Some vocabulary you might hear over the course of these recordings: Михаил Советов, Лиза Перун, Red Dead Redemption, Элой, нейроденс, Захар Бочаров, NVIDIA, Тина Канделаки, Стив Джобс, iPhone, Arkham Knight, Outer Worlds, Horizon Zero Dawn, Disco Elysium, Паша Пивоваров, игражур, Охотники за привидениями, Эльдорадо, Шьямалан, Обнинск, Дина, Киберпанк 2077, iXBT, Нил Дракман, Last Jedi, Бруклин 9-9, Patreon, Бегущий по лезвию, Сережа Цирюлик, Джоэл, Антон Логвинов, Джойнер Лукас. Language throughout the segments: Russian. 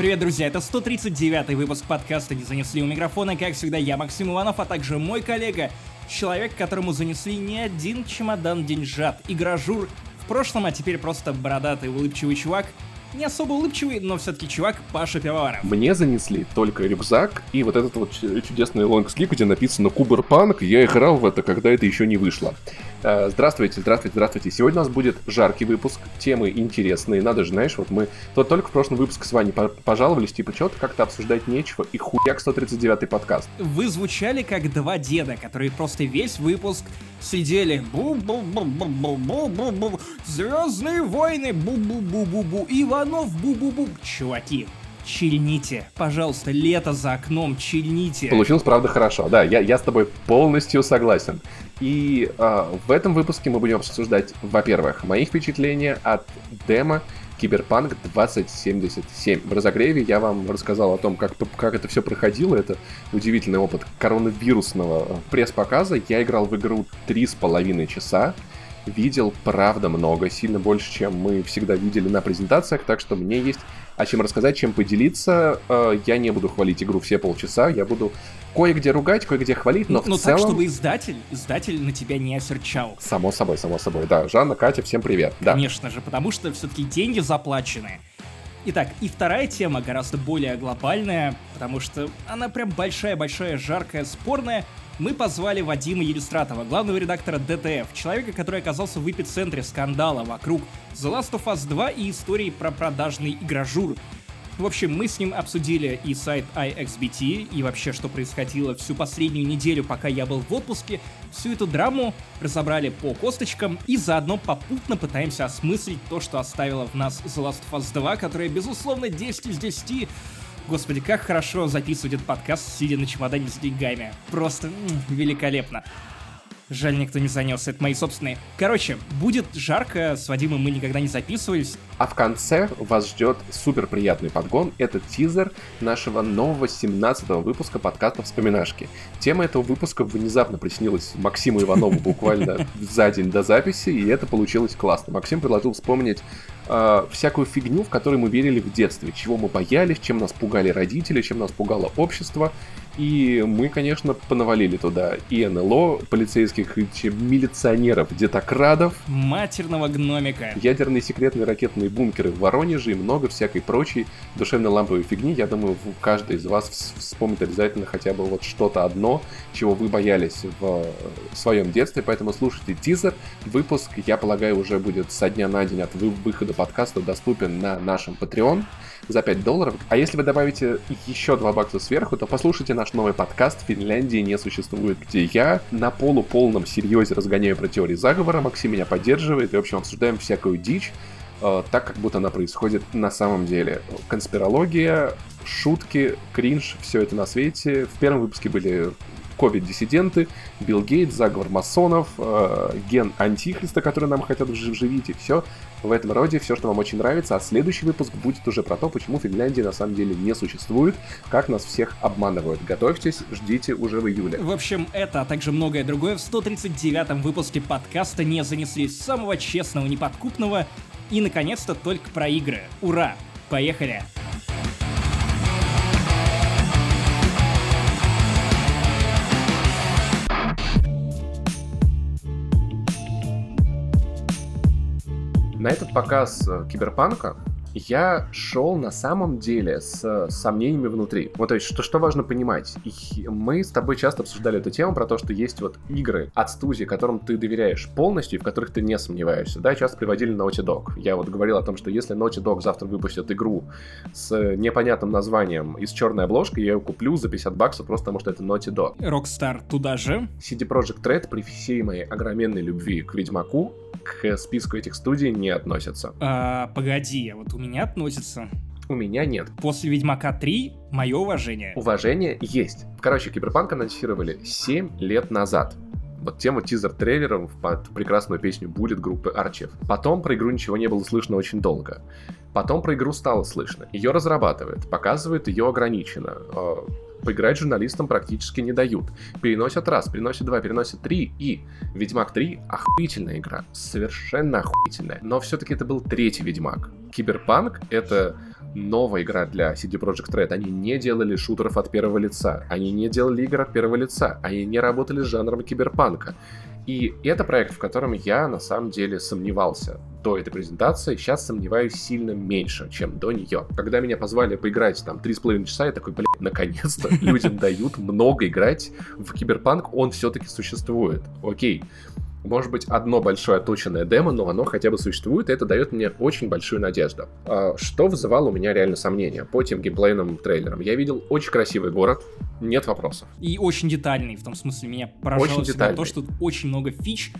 Привет, друзья, это 139-й выпуск подкаста «Не занесли» у микрофона. Как всегда, я, Максим Иванов, а также мой коллега, человек, которому занесли не один чемодан деньжат, игражур, в прошлом, а теперь просто бородатый улыбчивый чувак, не особо улыбчивый, но все-таки чувак, Паша Пивоваров. Мне занесли только рюкзак и вот этот вот чудесный лонгслип, где написано «Киберпанк». Я играл в это, когда это еще не вышло. Здравствуйте. Сегодня у нас будет жаркий выпуск, темы интересные. Надо же, знаешь, вот мы только в прошлом выпуске с вами пожаловались, типа, что-то как-то обсуждать нечего, и хуяк 139-й подкаст. Вы звучали как два деда, которые просто весь выпуск сидели бу-бу-бу-бу-бу-бу-бу-бу, «Звездные войны», бу-бу-бу-бу-бу, Иванов, бу-бу-бу. Чуваки, чильните, пожалуйста, лето за окном, чильните. Получилось, правда, хорошо, да, я с тобой полностью согласен. И в этом выпуске мы будем обсуждать, во-первых, мои впечатления от демо Киберпанк 2077. В разогреве я вам рассказал о том, как это все проходило. Это удивительный опыт коронавирусного пресс-показа. Я играл в игру 3,5 часа. Видел, правда, много, сильно больше, чем мы всегда видели на презентациях, так что мне есть о чем рассказать, чем поделиться. Я не буду хвалить игру все полчаса, я буду кое-где ругать, кое-где хвалить, но в целом... Но так, чтобы издатель на тебя не осерчал. Само собой, да. Жанна, Катя, всем привет. Конечно да. Же, потому что все-таки деньги заплачены. Итак, и вторая тема гораздо более глобальная, потому что она прям большая-большая, жаркая, спорная. Мы позвали Вадима Елистратова, главного редактора ДТФ, человека, который оказался в эпицентре скандала вокруг The Last of Us 2 и истории про продажный игражур. В общем, мы с ним обсудили и сайт iXBT, и вообще, что происходило всю последнюю неделю, пока я был в отпуске. Всю эту драму разобрали по косточкам, и заодно попутно пытаемся осмыслить то, что оставило в нас The Last of Us 2, которая, безусловно, 10 из 10... Господи, как хорошо записывать этот подкаст, сидя на чемодане с деньгами. Просто великолепно. Жаль, никто не занялся, это мои собственные. Короче, будет жарко, с Вадимом мы никогда не записывались. А в конце вас ждет супер приятный подгон. Это тизер нашего нового 17-го выпуска подкаста «Вспоминашки». Тема этого выпуска внезапно приснилась Максиму Иванову буквально за день до записи, и это получилось классно. Максим предложил вспомнить всякую фигню, в которую мы верили в детстве, чего мы боялись, чем нас пугали родители, чем нас пугало общество. И мы, конечно, понавалили туда и НЛО, полицейских, и милиционеров, детокрадов, матерного гномика, ядерные секретные ракетные бункеры в Воронеже и много всякой прочей душевно-ламповой фигни. Я думаю, каждый из вас вспомнит обязательно хотя бы вот что-то одно, чего вы боялись в своем детстве. Поэтому слушайте тизер. Выпуск, я полагаю, уже будет со дня на день от выхода подкаста доступен на нашем Patreon за $5. А если вы добавите еще $2 сверху, то послушайте наш новый подкаст «Финляндии не существует», где я на полуполном серьезе разгоняю про теории заговора, Максим меня поддерживает, и, в общем, обсуждаем всякую дичь, так, как будто она происходит на самом деле. Конспирология, шутки, кринж, все это на свете. В первом выпуске были ковид-диссиденты, Билл Гейтс, заговор масонов, ген антихриста, который нам хотят вживить, и все в этом роде, все, что вам очень нравится. А следующий выпуск будет уже про то, почему Финляндия на самом деле не существует, как нас всех обманывают. Готовьтесь, ждите уже в июле. В общем, это, а также многое другое в 139-м выпуске подкаста «Не занесли», самого честного, неподкупного и, наконец-то, только про игры. Ура! Поехали! На этот показ Киберпанка я шел на самом деле с сомнениями внутри. Вот, то есть, что важно понимать. Мы с тобой часто обсуждали эту тему про то, что есть вот игры от студии, которым ты доверяешь полностью и в которых ты не сомневаешься. Да, часто приводили Naughty Dog. Я вот говорил о том, что если Naughty Dog завтра выпустит игру с непонятным названием и с черной обложкой, я ее куплю за $50 просто потому, что это Naughty Dog. Rockstar туда же. CD Projekt Red при всей моей огроменной любви к Ведьмаку к списку этих студий не относятся. Погоди, вот у меня относятся. У меня нет. После Ведьмака 3 мое уважение. Уважение есть. Короче, Киберпанк анонсировали 7 лет назад. Вот тему тизер-трейлеров под прекрасную песню «Буллет» группы Арчев. Потом про игру ничего не было слышно очень долго. Потом про игру стало слышно. Ее разрабатывают, показывают ее ограниченно. Поиграть журналистам практически не дают. Переносят раз, переносят два, переносят три. И Ведьмак 3 охуительная игра. Совершенно охуительная. Но все-таки это был третий Ведьмак. Киберпанк — это новая игра для CD Projekt Red. Они не делали шутеров от первого лица, они не делали игр от первого лица, они не работали с жанром киберпанка. И это проект, в котором я на самом деле сомневался до этой презентации, сейчас сомневаюсь сильно меньше, чем до нее. Когда меня позвали поиграть там 3,5 часа, я такой, блядь, наконец-то людям дают много играть в киберпанк, он все-таки существует, окей. Может быть, одно большое отточенное демо, но оно хотя бы существует, и это дает мне очень большую надежду. Что вызывало у меня реально сомнения по тем геймплейным трейлерам? Я видел очень красивый город, нет вопросов. И очень детальный, в том смысле, меня поражало всегда то, что очень много фич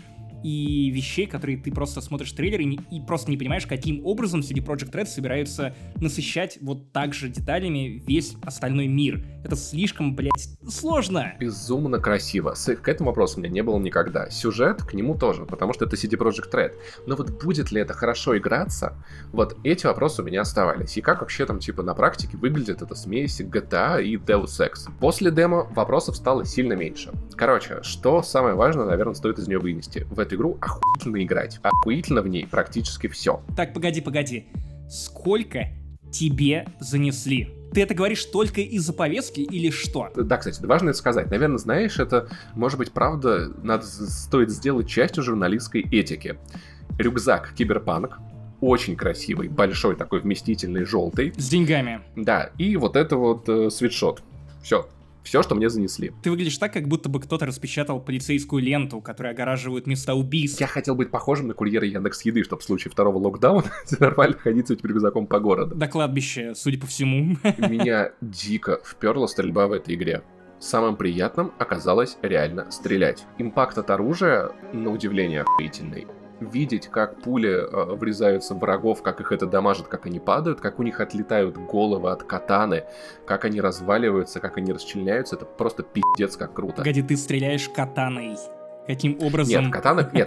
и вещей, которые ты просто смотришь в трейлере и просто не понимаешь, каким образом CD Projekt Red собираются насыщать вот так же деталями весь остальной мир. Это слишком, блядь, сложно. Безумно красиво. К этому вопросу у меня не было никогда. Сюжет к нему тоже, потому что это CD Projekt Red. Но вот будет ли это хорошо играться, вот эти вопросы у меня оставались. И как вообще там типа на практике выглядит эта смесь GTA и Deus Ex? После демо вопросов стало сильно меньше. Короче, что самое важное, наверное, стоит из нее вынести. В эту игру охуительно играть. Охуительно в ней практически все. Так, погоди. Сколько тебе занесли? Ты это говоришь только из-за повестки или что? Да, кстати, важно это сказать. Наверное, знаешь, это, может быть, правда, стоит сделать частью журналистской этики. Рюкзак Киберпанк. Очень красивый, большой такой, вместительный, желтый. С деньгами. Да, и вот это вот свитшот. Все. Все, что мне занесли. Ты выглядишь так, как будто бы кто-то распечатал полицейскую ленту, которая огораживает места убийств. Я хотел быть похожим на курьера Яндекс.Еды, чтобы в случае второго локдауна нормально ходить с этим рюкзаком по городу. До кладбища, судя по всему. Меня дико вперла стрельба в этой игре. Самым приятным оказалось реально стрелять. Импакт от оружия, на удивление, охуительный. Видеть, как пули врезаются в врагов, как их это дамажит, как они падают, как у них отлетают головы от катаны, как они разваливаются, как они расчленяются, это просто пиздец как круто. Погоди, ты стреляешь катаной. Каким образом? Нет,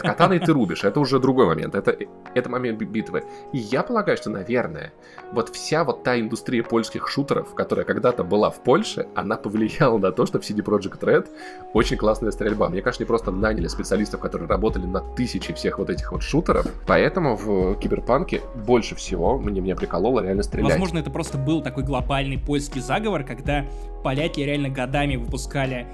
катаной ты рубишь, это уже другой момент, это момент битвы. И я полагаю, что, наверное, вот вся вот та индустрия польских шутеров, которая когда-то была в Польше, она повлияла на то, что в CD Projekt Red очень классная стрельба. Мне кажется, они просто наняли специалистов, которые работали на тысячи всех вот этих вот шутеров, поэтому в Киберпанке больше всего мне прикололо реально стрелять. Возможно, это просто был такой глобальный польский заговор, когда поляки реально годами выпускали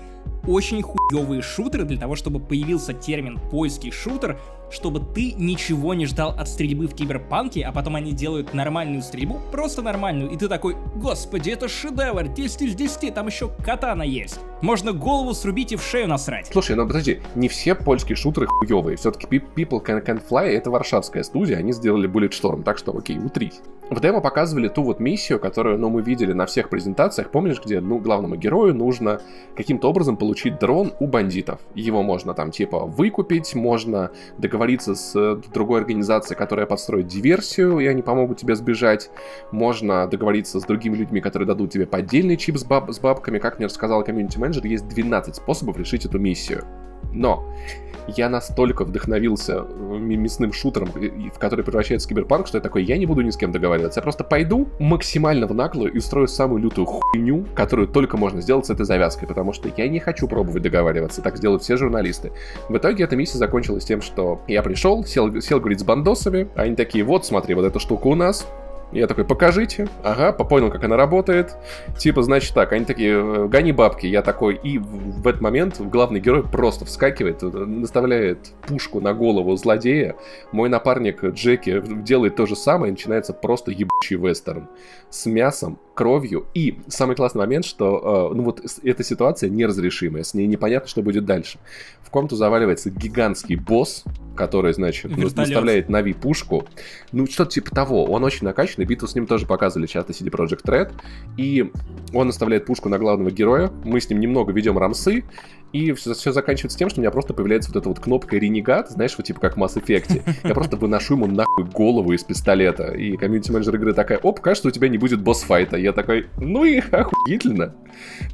очень хуёвые шутеры для того, чтобы появился термин «польский шутер», чтобы ты ничего не ждал от стрельбы в Киберпанке, а потом они делают нормальную стрельбу, просто нормальную, и ты такой: «Господи, это шедевр, 10 из 10, там еще катана есть. Можно голову срубить и в шею насрать». Слушай, ну подожди, не все польские шутеры хуёвые, все-таки People Can Fly — это варшавская студия, они сделали Bulletstorm, так что окей, утрись. В демо показывали ту вот миссию, которую, ну, мы видели на всех презентациях, помнишь, где, ну, главному герою нужно каким-то образом получить дрон у бандитов. Его можно там типа выкупить, можно договориться с другой организацией, которая подстроит диверсию, и они помогут тебе сбежать. Можно договориться с другими людьми, которые дадут тебе поддельный чип с бабками. Как мне рассказал комьюнити-менеджер, есть 12 способов решить эту миссию. Но я настолько вдохновился мясным шутером, в который превращается Киберпанк, что я такой: я не буду ни с кем договариваться, я просто пойду максимально в наглую и устрою самую лютую хуйню, которую только можно сделать с этой завязкой, потому что я не хочу пробовать договариваться, так сделают все журналисты. В итоге эта миссия закончилась тем, что я пришел, сел говорить с бандосами, они такие: вот смотри, вот эта штука у нас. Я такой: покажите. Ага, понял, как она работает. Типа, значит так. Они такие: гони бабки. Я такой. И в этот момент главный герой просто вскакивает, наставляет пушку на голову злодея. Мой напарник Джеки делает то же самое. И начинается просто ебучий вестерн. С мясом, кровью. И самый классный момент, что ну вот эта ситуация неразрешимая. С ней непонятно, что будет дальше. В комнату заваливается гигантский босс, который, значит, наставляет на Ви пушку. Ну, что-то типа того. Он очень накачан. Битву с ним тоже показывали сейчас на CD Projekt Red. И он оставляет пушку на главного героя. Мы с ним немного ведем рамсы. И все заканчивается тем, что у меня просто появляется вот эта вот кнопка «Ренегат», знаешь, вот типа как в Mass Effect. Я просто выношу ему нахуй голову из пистолета. И комьюнити-менеджер игры такая: оп, кажется, у тебя не будет босс-файта. Я такой: ну и охуительно.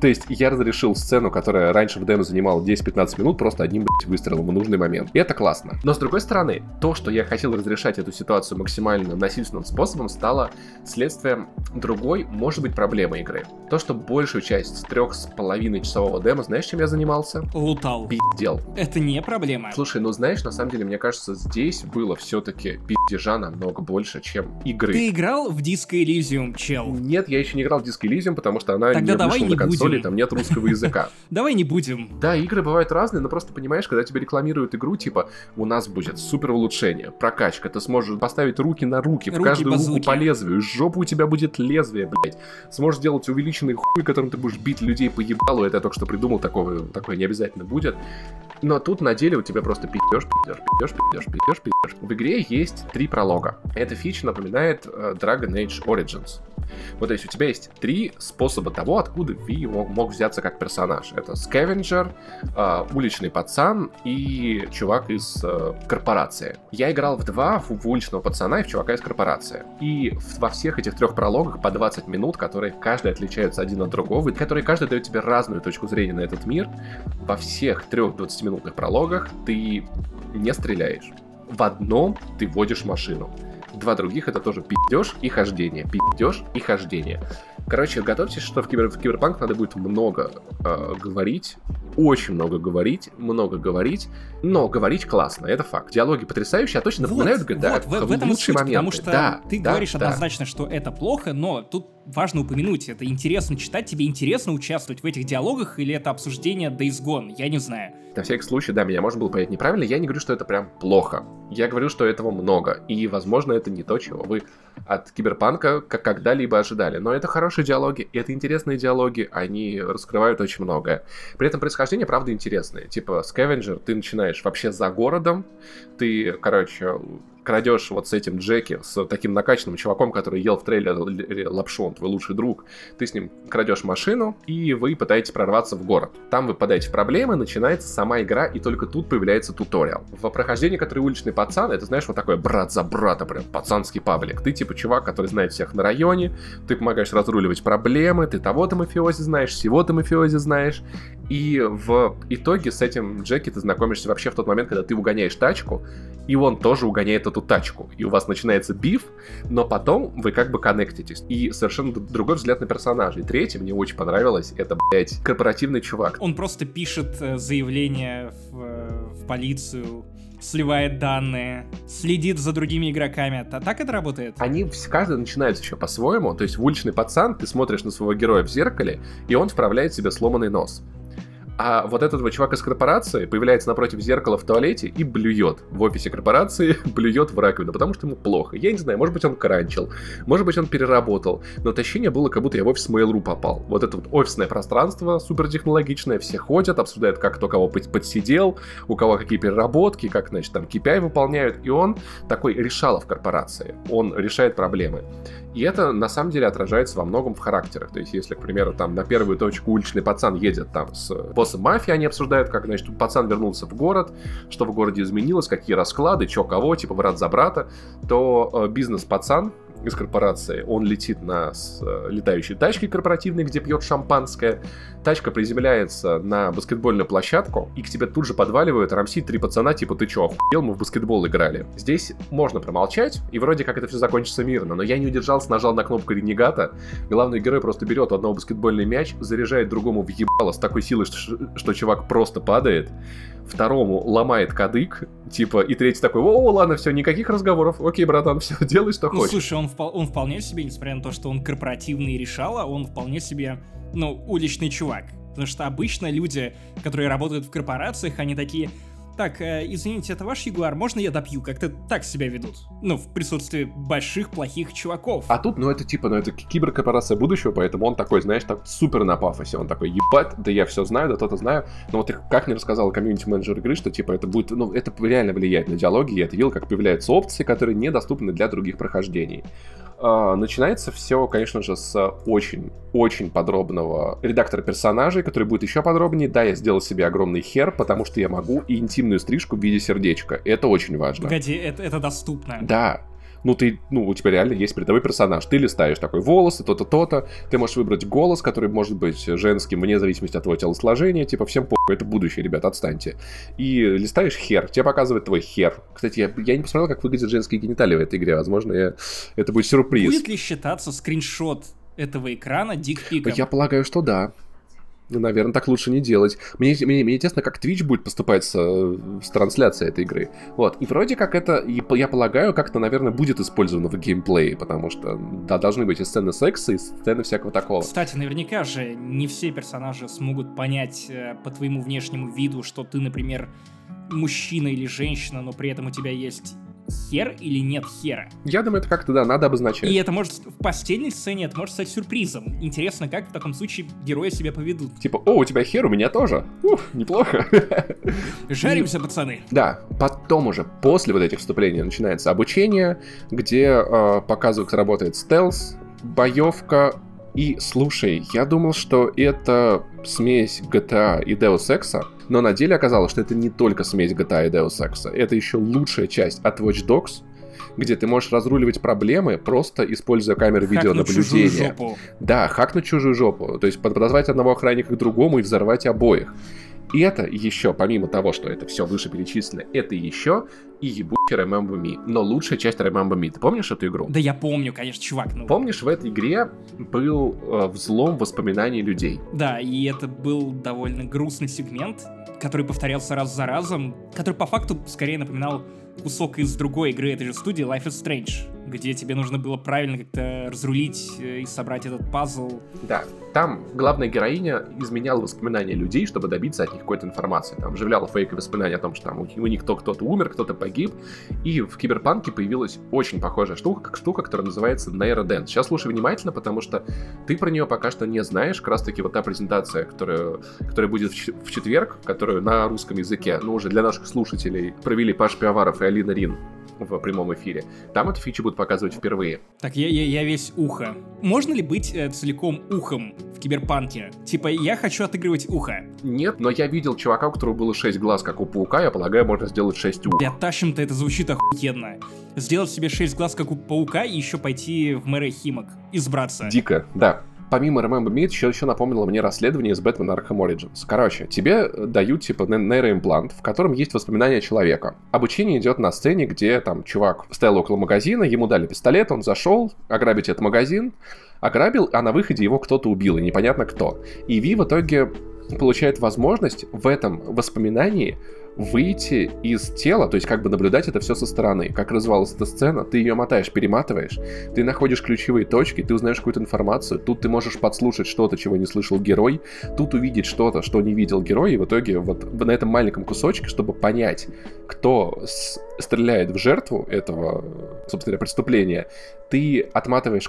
То есть я разрешил сцену, которая раньше в демо занимала 10-15 минут, просто одним, блядь, выстрелом в нужный момент. И это классно. Но с другой стороны, то, что я хотел разрешать эту ситуацию максимально насильственным способом, стало следствием другой, может быть, проблемы игры. То, что большую часть 3,5-часового демо, знаешь, чем я занимался? лутался. Лутал. Пиздел. Это не проблема. Слушай, ну знаешь, на самом деле, мне кажется, здесь было все-таки пиздежа намного больше, чем игры. Ты играл в Disco Elysium, чел? Нет, я еще не играл в Disco Elysium, потому что она тогда не вышла на консоли, там нет русского языка. Давай не будем. Да, игры бывают разные, но просто понимаешь, когда тебе рекламируют игру, типа, у нас будет супер улучшение, прокачка, ты сможешь поставить руки на руки, в каждую руку по лезвию, жопу у тебя будет лезвие, блять. Сможешь делать увеличенный хуй, которым ты будешь бить людей по ебалу, это я только что придумал, такое не обязательно будет. Но тут на деле у тебя просто пиздёж. В игре есть 3 пролога. Эта фича напоминает Dragon Age Origins. Вот, то есть у тебя есть 3 способа того, откуда Ви мог взяться как персонаж. Это скавенджер, уличный пацан и чувак из корпорации. Я играл в 2, в уличного пацана и в чувака из корпорации. И во всех этих 3 прологах по 20 минут, которые каждый отличаются один от другого, и которые каждый дает тебе разную точку зрения на этот мир, во всех 3 20-минутных прологах ты не стреляешь. В одном ты водишь машину. 2 других — это тоже пиздёж и хождение. Короче, готовьтесь, что в Киберпанк надо будет очень много говорить, но говорить классно, это факт. Диалоги потрясающие, а точно напоминают GTA. В этом лучший момент, потому что ты говоришь однозначно, что это плохо, но тут важно упомянуть, это интересно читать, тебе интересно участвовать в этих диалогах, или это обсуждение Days Gone, я не знаю. На всякий случай, да, меня можно было понять неправильно, я не говорю, что это прям плохо, я говорю, что этого много, и, возможно, это не то, чего вы от Киберпанка когда-либо ожидали, но это хорошие диалоги, это интересные диалоги, они раскрывают очень многое. При этом происхождение, правда, интересное, типа скавенджер, ты начинаешь вообще за городом, ты, короче... крадешь вот с этим Джеки, с таким накачанным чуваком, который ел в трейлере лапшу, он твой лучший друг, ты с ним крадешь машину, и вы пытаетесь прорваться в город. Там вы попадаете в проблемы, начинается сама игра, и только тут появляется туториал. В прохождении, который уличный пацан, это, знаешь, вот такое брат за брата, прям пацанский паблик. Ты типа чувак, который знает всех на районе, ты помогаешь разруливать проблемы, ты того-то мафиози знаешь, всего-то мафиози знаешь, и в итоге с этим Джеки ты знакомишься вообще в тот момент, когда ты угоняешь тачку, и он тоже угоняет эту тачку, и у вас начинается биф, но потом вы как бы коннектитесь. И совершенно другой взгляд на персонажей. 3, мне очень понравилось, это, блядь, корпоративный чувак. Он просто пишет заявление в полицию, сливает данные, следит за другими игроками. А так это работает? Они каждый начинают еще по-своему, то есть в уличный пацан ты смотришь на своего героя в зеркале, и он вправляет себе сломанный нос. А вот этот вот чувак из корпорации появляется напротив зеркала в туалете и блюет в офисе корпорации, блюет в раковину, потому что ему плохо. Я не знаю, может быть, он кранчил, может быть, он переработал, но ощущение было, как будто я в офис Mail.ru попал. Вот это вот офисное пространство супертехнологичное, все ходят, обсуждают, как кто кого подсидел, у кого какие переработки, как, значит, там KPI выполняют, и он такой решала в корпорации, он решает проблемы. И это, на самом деле, отражается во многом в характерах. То есть, если, к примеру, там на первую точку уличный пацан едет там с боссом мафии, они обсуждают, как, значит, пацан вернулся в город, что в городе изменилось, какие расклады, чё кого, типа брат за брата, то бизнес-пацан из корпорации, он летит на летающей тачке корпоративной, где пьет шампанское, тачка приземляется на баскетбольную площадку, и к тебе тут же подваливают рамсить 3 пацана, типа, ты чё, охуел, мы в баскетбол играли. Здесь можно промолчать, и вроде как это все закончится мирно, но я не удержался, нажал на кнопку ренегата, главный герой просто берет у одного баскетбольный мяч, заряжает другому в ебало с такой силой, что чувак просто падает, второму ломает кадык, типа, и третий такой, о, ладно, все, никаких разговоров, окей, братан, все, делай, что хочешь. Слушай, он вполне себе, несмотря на то, что он корпоративный решала, он вполне себе, уличный чувак. Потому что обычно люди, которые работают в корпорациях, они такие... Так, извините, это ваш ягуар, можно я допью? Как-то так себя ведут. В присутствии больших, плохих чуваков. А тут, это киберкорпорация будущего, поэтому он такой, знаешь, так супер на пафосе. Он такой, ебать, да я все знаю, да то-то знаю. Но вот как мне рассказал комьюнити-менеджер игры, что, это будет, это реально влияет на диалоги. Я это видел, как появляются опции, которые недоступны для других прохождений. Начинается все, конечно же, с очень-очень подробного редактора персонажей, который будет еще подробнее. Да, я сделал себе огромный хер, потому что я могу и интимную стрижку в виде сердечка. Это очень важно. Погоди, это доступно. Да. У тебя реально есть передовой персонаж. Ты листаешь такой волосы, то-то, то-то. Ты можешь выбрать голос, который может быть женским, вне зависимости от твоего телосложения. Типа, всем похуй, это будущее, ребят, отстаньте. И листаешь хер, тебе показывает твой хер. Кстати, я не посмотрел, как выглядят женские гениталии в этой игре. Возможно, это будет сюрприз. Будет ли считаться скриншот этого экрана дикпиком? Я полагаю, что да. Наверное, так лучше не делать. Мне интересно, как Twitch будет поступать с трансляцией этой игры. Вот. И вроде как это, я полагаю, как-то, наверное, будет использовано в геймплее, потому что, да, должны быть и сцены секса, и сцены всякого такого. Кстати, наверняка же не все персонажи смогут понять по твоему внешнему виду, что ты, например, мужчина или женщина, но при этом у тебя есть... хер или нет хера. Я думаю, это как-то, да, надо обозначать. И это может, в постельной сцене это может стать сюрпризом. Интересно, как в таком случае герои себя поведут. Типа, о, у тебя хер, у меня тоже. Ух, неплохо. Жаримся, пацаны. Да, потом уже, после вот этих вступлений начинается обучение, где показывают, как работает стелс, боевка. И, слушай, я думал, что это смесь GTA и Deus Ex, но на деле оказалось, что это не только смесь GTA и Deus Ex, это еще лучшая часть от Watch Dogs, где ты можешь разруливать проблемы, просто используя камеры видеонаблюдения. Хакнуть чужую жопу. Да, хакнуть чужую жопу, то есть подозвать одного охранника к другому и взорвать обоих. И это еще, помимо того, что это все вышеперечислено, это еще и ебучий Remember Me. Но лучшая часть Remember Me. Ты помнишь эту игру? Да я помню, конечно, чувак. Ну... Помнишь, в этой игре был взлом воспоминаний людей? Да, и это был довольно грустный сегмент, который повторялся раз за разом, который по факту скорее напоминал кусок из другой игры этой же студии Life is Strange, где тебе нужно было правильно как-то разрулить и собрать этот пазл. Да, там главная героиня изменяла воспоминания людей, чтобы добиться от них какой-то информации. Там вживляла фейковые воспоминания о том, что там у них кто-то умер, кто-то погиб. И в Киберпанке появилась очень похожая штука, которая называется нейроденс. Сейчас слушай внимательно, потому что ты про нее пока что не знаешь. Как раз таки вот та презентация, которая будет в четверг, которую на русском языке, ну уже для наших слушателей, провели Паш Пивоваров и Алина Рин в прямом эфире. Там эту фичу будут показывать впервые. Так, я весь ухо. Можно ли быть целиком ухом в Киберпанке? Типа, я хочу отыгрывать ухо. Нет, но я видел чувака, у которого было 6 глаз, как у паука. Я полагаю, можно сделать 6 ух. Бля, тащим-то это звучит охуенно. Сделать себе 6 глаз, как у паука, и еще пойти в мэры Химок. Избраться. Дико, да. Помимо Remember Me, еще напомнило мне расследование из Batman Arkham Origins. Короче, тебе дают, типа, нейроимплант, в котором есть воспоминания человека. Обучение идет на сцене, где, там, чувак стоял около магазина, ему дали пистолет, он зашел ограбить этот магазин, ограбил, а на выходе его кто-то убил, и непонятно кто. И Ви в итоге получает возможность в этом воспоминании выйти из тела, то есть как бы наблюдать это все со стороны. Как развалась эта сцена, ты ее мотаешь, перематываешь, ты находишь ключевые точки, ты узнаешь какую-то информацию, тут ты можешь подслушать что-то, чего не слышал герой, тут увидеть что-то, что не видел герой, и в итоге вот на этом маленьком кусочке, чтобы понять, кто стреляет в жертву этого, собственно, преступления, ты отматываешь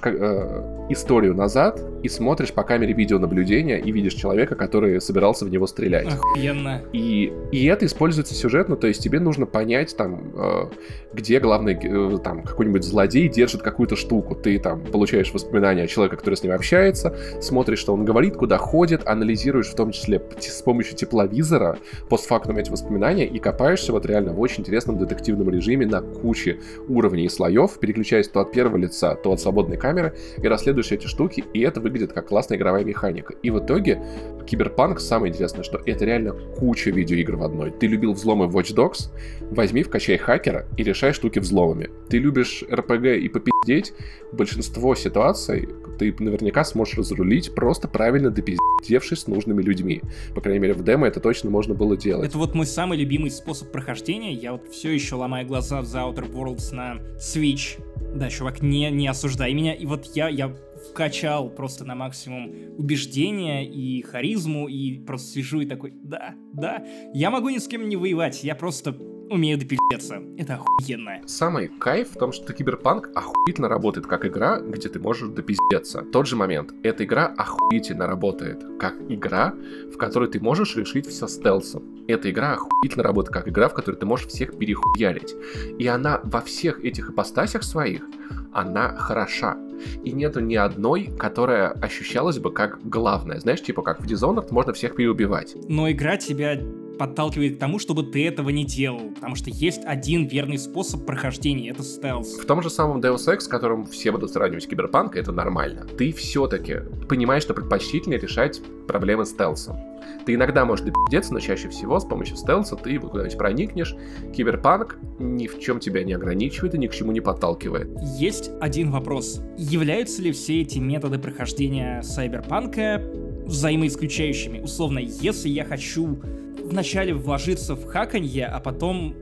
историю назад и смотришь по камере видеонаблюдения и видишь человека, который собирался в него стрелять. Охуенно. И это используется сюжетно, то есть тебе нужно понять, там, где главный, там, какой-нибудь злодей держит какую-то штуку. Ты там получаешь воспоминания о человеке, который с ним общается, смотришь, что он говорит, куда ходит, анализируешь в том числе с помощью тепловизора постфактум эти воспоминания и копаешься вот реально в очень интересном детективном режиме на куче уровней и слоев, переключаясь то от первого лица, то от свободной камеры, и расследуешь эти штуки, и это выглядит как классная игровая механика. И в итоге Киберпанк, самое интересное, что это реально куча видеоигр в одной. Ты любил взломы в Watch Dogs, возьми, вкачай хакера и решай штуки взломами. Ты любишь RPG и попиздеть, большинство ситуаций ты наверняка сможешь разрулить, просто правильно допиздевшись с нужными людьми. По крайней мере, в демо это точно можно было делать. Это вот мой самый любимый способ прохождения. Я вот все еще ломаю глаза за Outer Worlds на Switch. Да, чувак, не осуждай меня. И вот я вкачал просто на максимум убеждения и харизму, и просто свежу и такой, да, я могу ни с кем не воевать, я просто умею допиздеться. Это охуенно. Самый кайф в том, что Киберпанк охуительно работает как игра, где ты можешь допиздеться. Тот же момент. Эта игра охуительно работает как игра, в которой ты можешь решить все стелсом. Эта игра охуительно работает как игра, в которой ты можешь всех перехуярить. И она во всех этих ипостасях своих, она хороша. И нету ни одной, которая ощущалась бы как главная. Знаешь, типа как в Dishonored можно всех переубивать. Но игра тебя подталкивает к тому, чтобы ты этого не делал, потому что есть один верный способ прохождения — это стелс. В том же самом Deus Ex, которым все будут сравнивать Киберпанк, это нормально. Ты все-таки понимаешь, что предпочтительнее решать проблемы стелсом. Ты иногда можешь допиздеться, но чаще всего с помощью стелса ты куда-нибудь проникнешь. Киберпанк ни в чем тебя не ограничивает и ни к чему не подталкивает. Есть один вопрос. Являются ли все эти методы прохождения Сайберпанка взаимоисключающими. Условно, если я хочу вначале вложиться в хаканье, а потом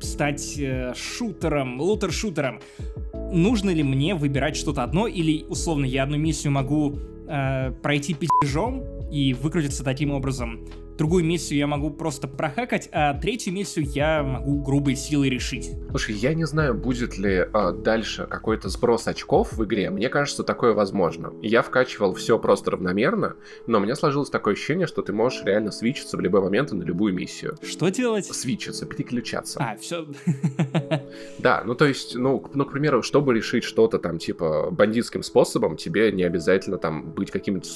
стать шутером, лутер-шутером, нужно ли мне выбирать что-то одно, или, условно, я одну миссию могу пройти пи***жом и выкрутиться таким образом, другую миссию я могу просто прохакать, а третью миссию я могу грубой силой решить. Слушай, я не знаю, будет ли дальше какой-то сброс очков в игре. Мне кажется, такое возможно. Я вкачивал все просто равномерно, но у меня сложилось такое ощущение, что ты можешь реально свитчиться в любой момент и на любую миссию. Что делать? Свитчиться, переключаться. А, все. Да, ну то есть, ну, к примеру, чтобы решить что-то там типа бандитским способом, тебе не обязательно там быть каким-то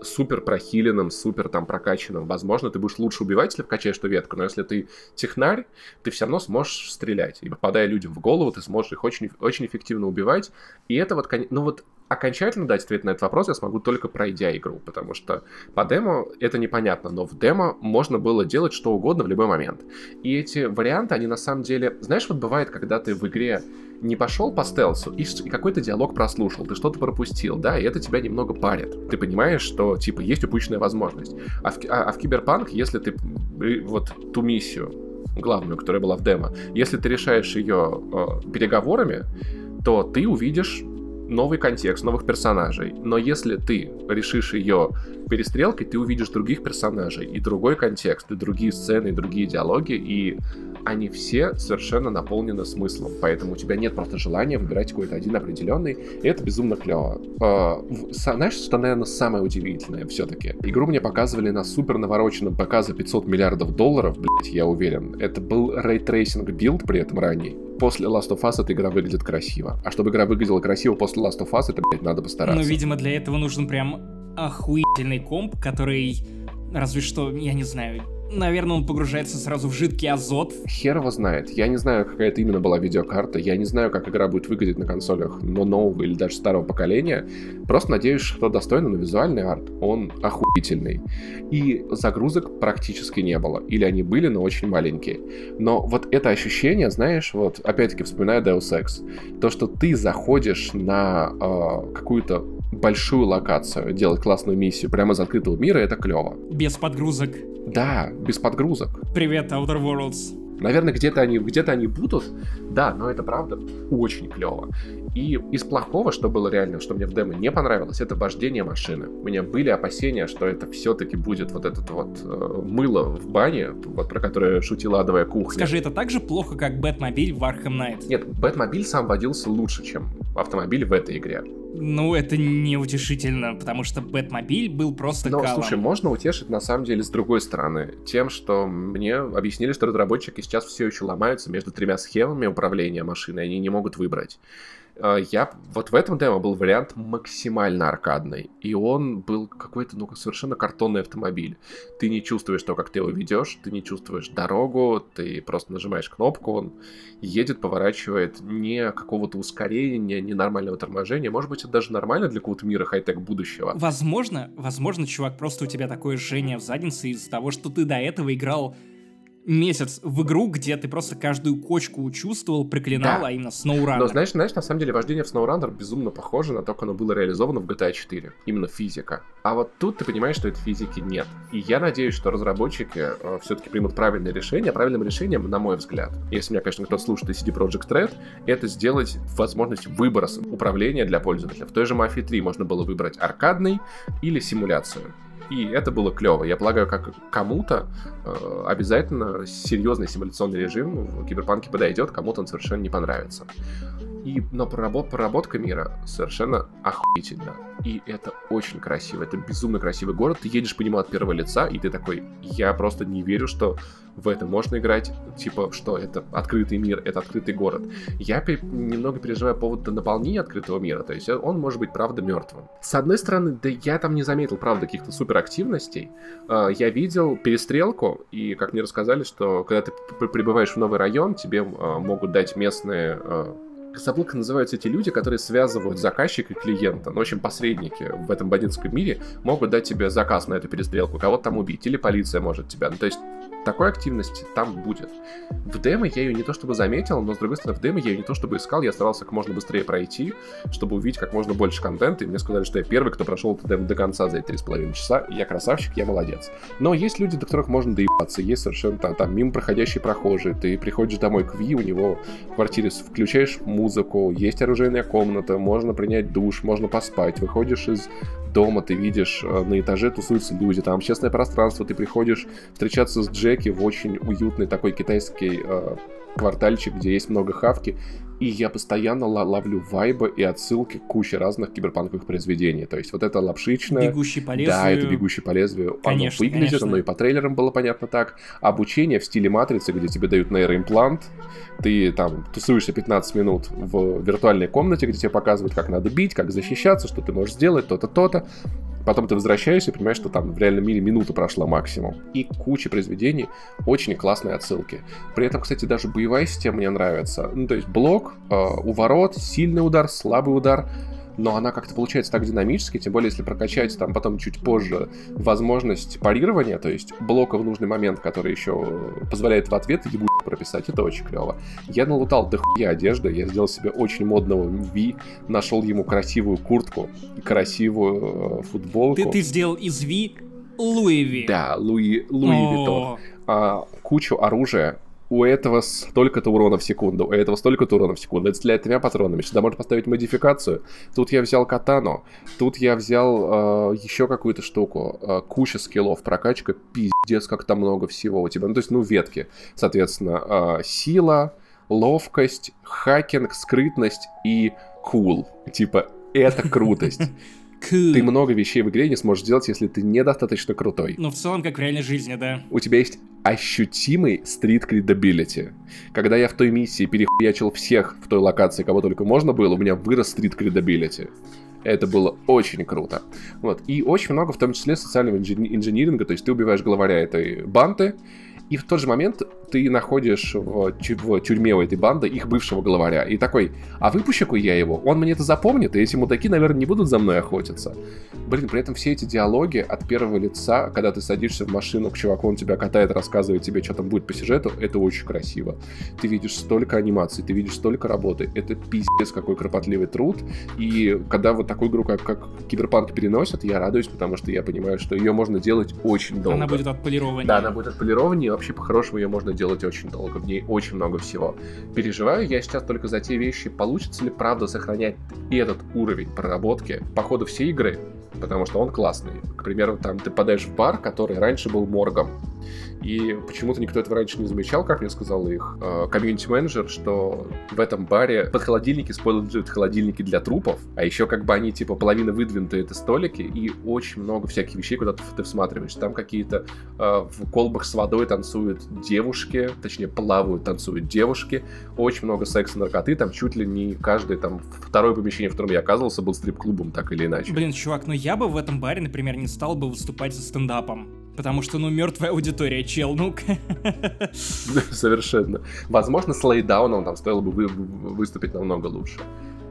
супер прохиленным, супер там прокачанным. Возможно, ты будешь лучше убивать, если вкачаешь эту ветку, но если ты технарь, ты все равно сможешь стрелять. И попадая людям в голову, ты сможешь их очень, очень эффективно убивать. И это вот, ну вот, окончательно дать ответ на этот вопрос я смогу только пройдя игру, потому что по демо это непонятно, но в демо можно было делать что угодно в любой момент. И эти варианты, они на самом деле... Знаешь, вот бывает, когда ты в игре не пошел по стелсу и какой-то диалог прослушал, ты что-то пропустил, да, и это тебя немного парит. Ты понимаешь, что, типа, есть упущенная возможность. А в Киберпанк, если ты вот ту миссию, главную, которая была в демо, если ты решаешь ее переговорами, то ты увидишь новый контекст, новых персонажей. Но если ты решишь ее перестрелкой, ты увидишь других персонажей, и другой контекст, и другие сцены, и другие диалоги, и они все совершенно наполнены смыслом. Поэтому у тебя нет просто желания выбирать какой-то один определенный, и это безумно клево. Знаешь, что, наверное, самое удивительное все-таки? Игру мне показывали на супер навороченном ПК за $500 миллиардов, блять, я уверен. Это был рейтрейсинг билд при этом ранний. После Last of Us эта игра выглядит красиво. А чтобы игра выглядела красиво после Last of Us, это, блядь, надо постараться. Ну, видимо, для этого нужен прям охуительный комп, который, разве что, я не знаю, наверное, он погружается сразу в жидкий азот. Хер его знает. Я не знаю, какая это именно была видеокарта. Я не знаю, как игра будет выглядеть на консолях, но нового или даже старого поколения. Просто надеюсь, что достойно, но визуальный арт, он охуительный. И загрузок практически не было. Или они были, но очень маленькие. Но вот это ощущение, знаешь, вот опять-таки вспоминаю Deus Ex. То, что ты заходишь на какую-то большую локацию, делать классную миссию прямо из открытого мира, это клево. Без подгрузок. Да, без подгрузок. Привет, Outer Worlds. Наверное, где-то они будут, да, но это правда очень клево. И из плохого, что было реально, что мне в демо не понравилось, это вождение машины. У меня были опасения, что это все-таки будет вот этот вот мыло в бане, вот про которое шутила адовая кухня. Скажи, это так же плохо, как Бэтмобиль в Arkham Knight? Нет, Бэтмобиль сам водился лучше, чем автомобиль в этой игре. Ну, это неутешительно, потому что Бэтмобиль был просто калом. Но, слушай, можно утешить, на самом деле, с другой стороны. Тем, что мне объяснили, что разработчики сейчас все еще ломаются между тремя схемами управления машиной, они не могут выбрать. Вот в этом демо был вариант максимально аркадный, и он был какой-то, ну, совершенно картонный автомобиль. Ты не чувствуешь то, как ты его ведешь, ты не чувствуешь дорогу, ты просто нажимаешь кнопку, он едет, поворачивает, не какого-то ускорения, не нормального торможения. Может быть, это даже нормально для какого-то мира хай-тек будущего. Возможно, чувак, просто у тебя такое жжение в заднице из-за того, что ты до этого играл месяц в игру, где ты просто каждую кочку чувствовал, проклинал, да. А именно SnowRunner. Но знаешь, на самом деле вождение в SnowRunner безумно похоже на то, как оно было реализовано в GTA 4. Именно физика. А вот тут ты понимаешь, что этой физики нет. И я надеюсь, что разработчики все-таки примут правильное решение. Правильным решением, на мой взгляд, если меня, конечно, кто-то слушает из CD Projekt Red, это сделать возможность выбора управления для пользователя. В той же Mafia 3 можно было выбрать аркадный или симуляцию. И это было клево. Я полагаю, как кому-то обязательно серьезный симуляционный режим в Киберпанке подойдет, кому-то он совершенно не понравится. Но проработка мира совершенно охуительна. И это очень красиво. Это безумно красивый город. Ты едешь по нему от первого лица, и ты такой, я просто не верю, что в это можно играть. Типа, что это открытый мир, это открытый город. Я немного переживаю по поводу наполнения открытого мира. То есть он может быть, правда, мертвым. С одной стороны, да я там не заметил, правда, каких-то суперактивностей. Я видел перестрелку, и, как мне рассказали, что когда ты прибываешь в новый район, тебе могут дать местные... Забыл, как называются эти люди, которые связывают заказчика и клиента. Ну, в общем, посредники в этом бандитском мире могут дать тебе заказ на эту перестрелку, кого-то там убить, или полиция может тебя. Ну, то есть такой активности там будет. В демо я ее не то чтобы заметил, но, с другой стороны, в демо я ее не то чтобы искал, я старался как можно быстрее пройти, чтобы увидеть как можно больше контента, и мне сказали, что я первый, кто прошел это демо до конца за эти 3,5 часа, я красавчик, я молодец. Но есть люди, до которых можно доебаться, есть совершенно там мимо проходящие прохожие, ты приходишь домой к Ви, у него в квартире включаешь музыку, есть оружейная комната, можно принять душ, можно поспать, выходишь из дома, ты видишь, на этаже тусуются люди, там общественное пространство, ты приходишь встречаться с Джеки в очень уютный такой китайский квартальчик, где есть много хавки, и я постоянно ловлю вайбы и отсылки к куче разных киберпанковых произведений. То есть вот это лапшичное... Бегущий по лезвию. Да, это «Бегущий по лезвию». Конечно, оно выглядит, конечно. Оно и по трейлерам было понятно так. Обучение в стиле «Матрицы», где тебе дают нейроимплант, ты там тусуешься 15 минут в виртуальной комнате, где тебе показывают, как надо бить, как защищаться, что ты можешь сделать, то-то, то-то. Потом ты возвращаешься и понимаешь, что там в реальном мире минута прошла максимум. И куча произведений, очень классные отсылки. При этом, кстати, даже боевая система мне нравится. Ну, то есть блок, у ворот, сильный удар, слабый удар. Но она как-то получается так динамически, тем более, если прокачать там потом чуть позже возможность парирования, то есть блока в нужный момент, который еще позволяет в ответ ебучку прописать, это очень клево. Я налутал до хуя одежды, я сделал себе очень модного Ви, нашел ему красивую куртку, красивую футболку. Ты сделал из Ви Луи Ви. Да, Луи Витон. Кучу оружия. У этого столько-то урона в секунду, у этого столько-то урона в секунду. Это стреляет тремя патронами. Сюда можно поставить модификацию. Тут я взял катану, тут я взял еще какую-то штуку. Куча скиллов, прокачка, пиздец, как там много всего у тебя. Ну, то есть, ветки. Соответственно, сила, ловкость, хакинг, скрытность и кул. Типа, это крутость. Ты много вещей в игре не сможешь сделать, если ты недостаточно крутой. Но в целом, как в реальной жизни, да. У тебя есть ощутимый стрит кредабилити. Когда я в той миссии перехуячил всех в той локации, кого только можно было, у меня вырос стрит кредабилити. Это было очень круто. Вот. И очень много, в том числе, социального инжиниринга. То есть ты убиваешь главаря этой банды, и в тот же момент ты находишь в тюрьме у этой банды их бывшего главаря. И такой, а выпущу-ка я его, он мне это запомнит, и эти мудаки, наверное, не будут за мной охотиться. Блин, при этом все эти диалоги от первого лица, когда ты садишься в машину к чуваку, он тебя катает, рассказывает тебе, что там будет по сюжету, это очень красиво. Ты видишь столько анимаций, ты видишь столько работы. Это пиздец, какой кропотливый труд. И когда вот такую игру, как Киберпанк, переносят, я радуюсь, потому что я понимаю, что ее можно делать очень долго. Она будет отполированнее. Да, она будет отполированнее, вообще по-хорошему ее можно делать очень долго, в ней очень много всего. Переживаю я сейчас только за те вещи, получится ли правда сохранять этот уровень проработки по ходу всей игры, потому что он классный. К примеру, там ты подаешь в бар, который раньше был моргом, и почему-то никто этого раньше не замечал, как мне сказал их комьюнити-менеджер, что в этом баре под холодильники используют холодильники для трупов, а еще как бы они типа половина выдвинуты, это столики, и очень много всяких вещей, куда ты всматриваешься. Там какие-то в колбах с водой танцуют девушки, точнее плавают, танцуют девушки, очень много секса, наркоты, там чуть ли не каждое там второе помещение, в котором я оказывался, был стрип-клубом, так или иначе. Блин, чувак, ну я бы в этом баре, например, не стал бы выступать за стендапом. Потому что, ну, мертвая аудитория, чел, ну-ка. Совершенно. Возможно, с лейдауном там стоило бы выступить намного лучше.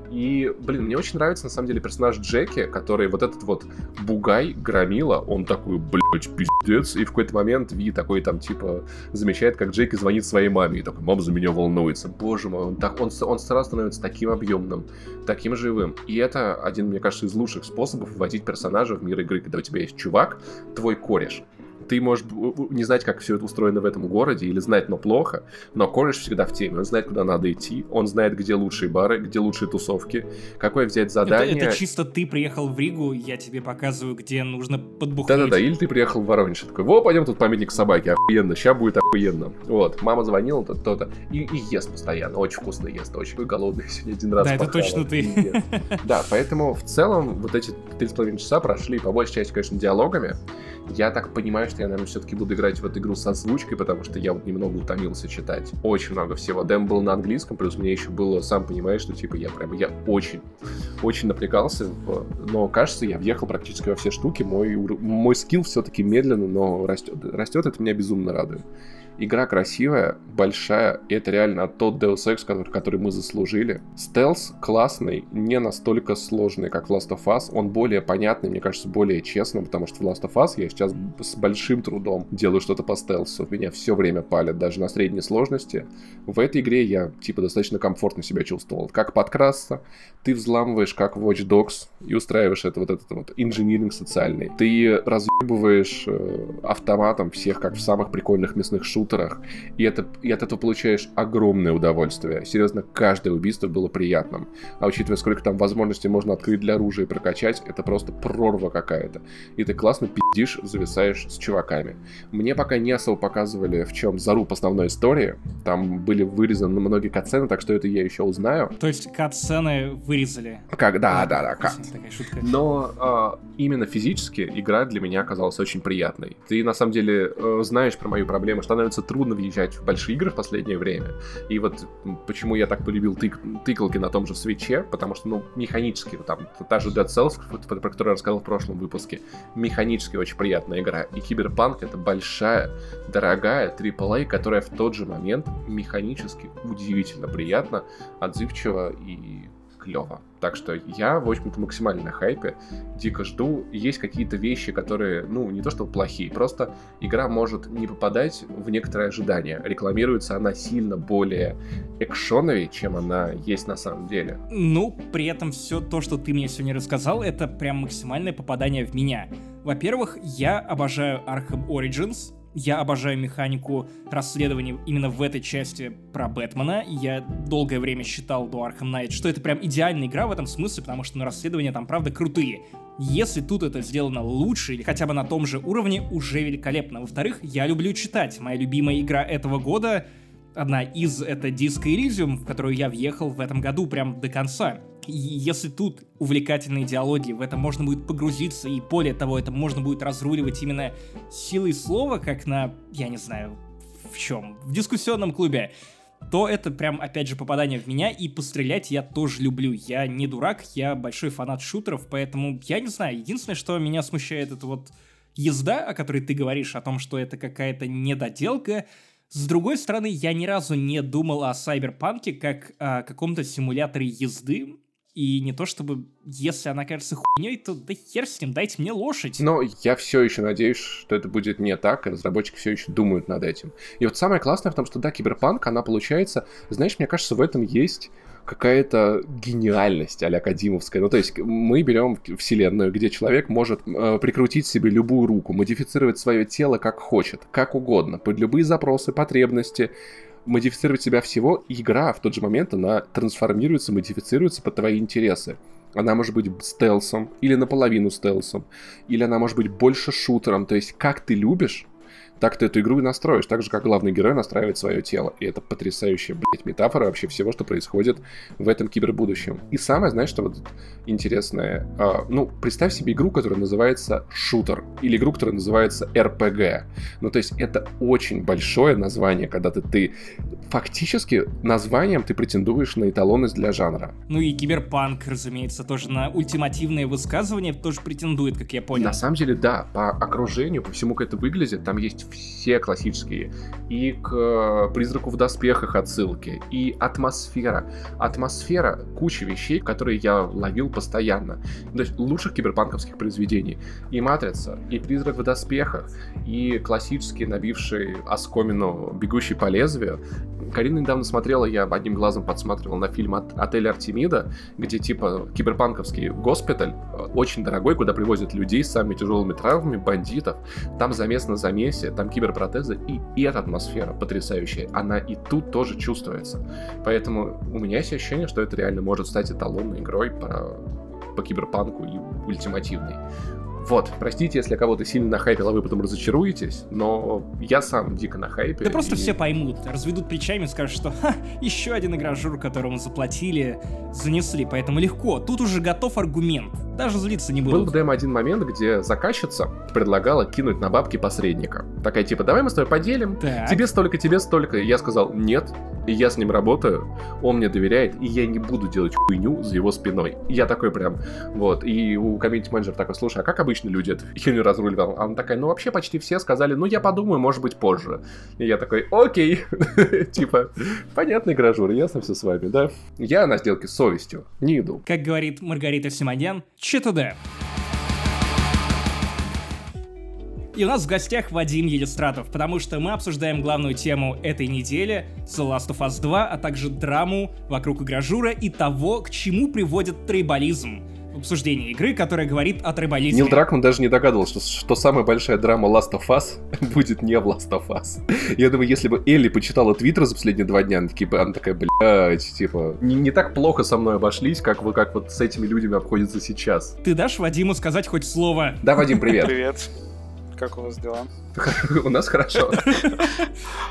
И, блин, мне очень нравится, на самом деле, персонаж Джеки, который вот этот вот бугай, громила, он такой, блядь, пиздец, и в какой-то момент Ви такой там, типа, замечает, как Джеки звонит своей маме, и такой, мама за меня волнуется, боже мой, он сразу становится таким объемным, таким живым, и это один, мне кажется, из лучших способов вводить персонажа в мир игры, когда у тебя есть чувак, твой кореш. Ты можешь не знать, как все это устроено в этом городе, или знать, но плохо, но кореш всегда в теме. Он знает, куда надо идти, он знает, где лучшие бары, где лучшие тусовки, какое взять задание. Это чисто ты приехал в Ригу, я тебе показываю, где нужно подбухнуть. Да-да-да, или ты приехал в Воронеж, такой, пойдем тут памятник собаке, охуенно, ща будет охуенно. Вот, мама звонила, то-то, и ест постоянно, очень вкусно ест, очень голодный, сегодня один раз пахала. Да, это точно ты. Да, поэтому в целом вот эти 3,5 часа прошли, по большей части, конечно, диалогами. Я так понимаю, что я, наверное, все-таки буду играть в эту игру с озвучкой, потому что я вот немного утомился читать. Очень много всего. Демо был на английском, плюс мне еще было, сам понимаешь, что типа я очень, очень напрягался. Но кажется, я въехал практически во все штуки. Мой скилл все-таки медленно, но растет. Это меня безумно радует. Игра красивая, большая, и это реально тот Deus Ex, который мы заслужили. Стелс классный, не настолько сложный, как в Last of Us. Он более понятный, мне кажется, более честный, потому что в Last of Us я сейчас с большим трудом делаю что-то по стелсу. Меня все время палят, даже на средней сложности. В этой игре я, достаточно комфортно себя чувствовал. Как подкрасться, ты взламываешь, как в Watch Dogs, и устраиваешь это, этот инжиниринг социальный. Ты разъебываешь автоматом всех, как в самых прикольных мясных шутерах, и от этого получаешь огромное удовольствие. Серьезно, каждое убийство было приятным. А учитывая, сколько там возможностей можно открыть для оружия и прокачать, это просто прорва какая-то. И ты классно пиздишь, зависаешь с чуваками. Мне пока не особо показывали, в чем заруб основной истории. Там были вырезаны многие катсцены, так что это я еще узнаю. То есть катсцены вырезали? Да, кат. Такая шутка. Но именно физически игра для меня оказалась очень приятной. Ты, на самом деле, знаешь про мою проблему, что становится трудно въезжать в большие игры в последнее время. И вот почему я так полюбил тыкалки на том же Свитче, потому что, механически, там, та же Dead Cells, про которую я рассказал в прошлом выпуске, механически очень приятная игра. И Киберпанк — это большая, дорогая AAA, которая в тот же момент механически удивительно приятна, отзывчива и клёво. Так что я, в общем-то, максимально на хайпе, дико жду. Есть какие-то вещи, которые, не то что плохие, просто игра может не попадать в некоторые ожидания. Рекламируется она сильно более экшоновей, чем она есть на самом деле. При этом все то, что ты мне сегодня рассказал, это прям максимальное попадание в меня. Во-первых, я обожаю Arkham Origins. Я обожаю механику расследований именно в этой части про Бэтмена. Я долгое время считал до Arkham Knight, что это прям идеальная игра в этом смысле, потому что расследования там правда крутые. Если тут это сделано лучше или хотя бы на том же уровне, уже великолепно. Во-вторых, я люблю читать. Моя любимая игра этого года, одна из, это Disco Elysium, в которую я въехал в этом году прям до конца. И если тут увлекательные диалоги, в это можно будет погрузиться, и более того, это можно будет разруливать именно силой слова, как на, я не знаю, в чем, в дискуссионном клубе, то это прям, опять же, попадание в меня, и пострелять я тоже люблю. Я не дурак, я большой фанат шутеров, поэтому, я не знаю, единственное, что меня смущает, это вот езда, о которой ты говоришь, о том, что это какая-то недоделка. С другой стороны, я ни разу не думал о Cyberpunk'е как о каком-то симуляторе езды. И не то чтобы, если она кажется хуйней, то да хер с ним, дайте мне лошадь. Но я все еще надеюсь, что это будет не так, и разработчики все еще думают над этим. И вот самое классное в том, что да, Киберпанк, она получается, знаешь, мне кажется, в этом есть какая-то гениальность а-ля Кадимовская. То есть мы берем вселенную, где человек может прикрутить себе любую руку, модифицировать свое тело как хочет, как угодно, под любые запросы, потребности, модифицировать себя всего, и игра в тот же момент, она трансформируется, модифицируется под твои интересы. Она может быть стелсом, или наполовину стелсом, или она может быть больше шутером, то есть как ты любишь, так ты эту игру и настроишь, так же, как главный герой настраивает свое тело. И это потрясающая, метафора вообще всего, что происходит в этом кибербудущем. И самое, знаешь, что вот интересное, представь себе игру, которая называется шутер, или игру, которая называется RPG. То есть это очень большое название, когда ты фактически названием ты претендуешь на эталонность для жанра. И киберпанк, разумеется, тоже на ультимативные высказывания тоже претендует, как я понял. На самом деле, да, по окружению, по всему, как это выглядит, там есть все классические, и к «Призраку в доспехах» отсылки, и атмосфера, куча вещей, которые я ловил постоянно, то есть лучших киберпанковских произведений, и «Матрица», и «Призрак в доспехах», и классические, набившие оскомину «Бегущий по лезвию». Карина недавно смотрела, я одним глазом подсматривал на фильм «Отель Артемида», где киберпанковский госпиталь, очень дорогой, куда привозят людей с самыми тяжелыми травмами, бандитов, там замес на замесе, там киберпротезы, и эта атмосфера потрясающая, она и тут тоже чувствуется. Поэтому у меня есть ощущение, что это реально может стать эталонной игрой по киберпанку и ультимативной. Вот, простите, если кого-то сильно нахайпил, а вы потом разочаруетесь, но я сам дико на хайпе. Да просто все поймут, разведут плечами и скажут, что ха, еще один игражур, которому заплатили, занесли, поэтому легко. Тут уже готов аргумент. даже злиться не будут. Был в демо один момент, где заказчица предлагала кинуть на бабки посредника. Такая типа, давай мы с тобой поделим, так. Тебе столько. Я сказал, нет, и я с ним работаю, он мне доверяет, и я не буду делать хуйню за его спиной. Я такой прям, вот, и у комьюнити-менеджера такой, слушай, а как обычно люди эту херню разруливал? А она такая, ну вообще почти все сказали, ну я подумаю, может быть позже. И я такой, окей, типа, понятный гражур, ясно все с вами, да? Я на сделке с совестью не иду. Как говорит Маргарита Симоньян, че-то да. И у нас в гостях Вадим Елистратов, потому что мы обсуждаем главную тему этой недели — The Last of Us 2, а также драму вокруг игражура и того, к чему приводит трейбализм в обсуждении игры, которая говорит о трейбализме. Нил Дракман даже не догадывался, что самая большая драма Last of Us будет не в Last of Us. Я думаю, если бы Элли почитала твиттер за последние 2 дня, она такая, блядь, типа, не так плохо со мной обошлись, как вы как вот с этими людьми обходятся сейчас. Ты дашь Вадиму сказать хоть слово? Да, Вадим, привет. Привет. Как у вас дела? У нас хорошо.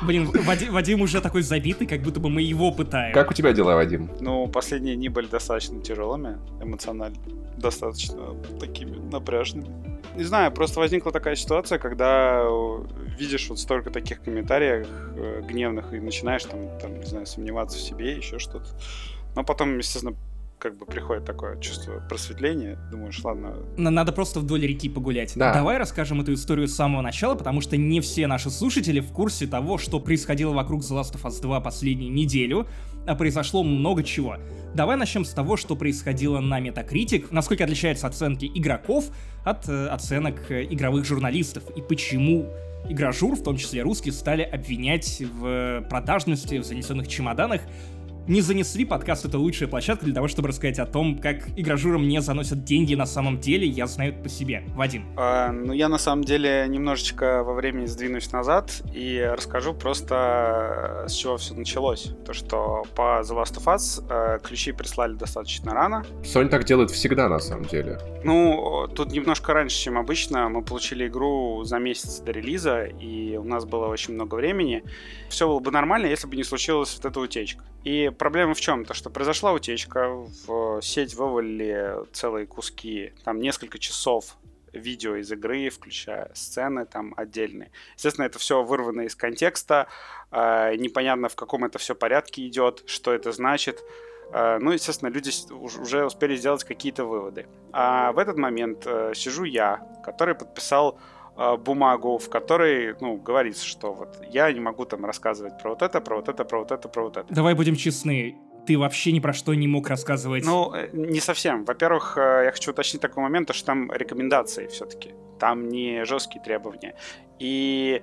Блин, Вадим уже такой забитый, как будто бы мы его пытаем. Как у тебя дела, Вадим? Ну, последние дни были достаточно тяжелыми, эмоционально, достаточно такими напряжными. Не знаю, просто возникла такая ситуация, когда видишь вот столько таких комментариев гневных и начинаешь там, не знаю, сомневаться в себе, еще что-то. Но потом, естественно, как бы приходит такое чувство просветления, думаешь, ладно... Надо просто вдоль реки погулять. Да. Давай расскажем эту историю с самого начала, потому что не все наши слушатели в курсе того, что происходило вокруг The Last of Us 2 последнюю неделю, а произошло много чего. Давай начнем с того, что происходило на Metacritic, насколько отличаются оценки игроков от оценок игровых журналистов, и почему игражур, в том числе русские, стали обвинять в продажности, в занесенных чемоданах. Не занесли, подкаст — это лучшая площадка для того, чтобы рассказать о том, как игражурам не заносят деньги на самом деле, я знаю это по себе. Вадим. Ну, я на самом деле немножечко во времени сдвинусь назад и расскажу просто, с чего все началось. То, что по The Last of Us ключи прислали достаточно рано. Sony так делает всегда, на самом деле. Ну, тут немножко раньше, чем обычно. Мы получили игру за месяц до релиза, и у нас было очень много времени. Все было бы нормально, если бы не случилась вот эта утечка. И проблема в чем? То, что произошла утечка, в сеть вывалили целые куски, там несколько часов видео из игры, включая сцены там отдельные. Естественно, это все вырвано из контекста, непонятно, в каком это все порядке идет, что это значит. Ну, естественно, люди уже успели сделать какие-то выводы. А в этот момент сижу я, который подписал бумагу, в которой, ну, говорится, что вот я не могу там рассказывать про вот это, про вот это, про вот это, про вот это. Давай будем честны, ты вообще ни про что не мог рассказывать. Ну, не совсем. Во-первых, я хочу уточнить такой момент, что там рекомендации все-таки, там не жесткие требования. И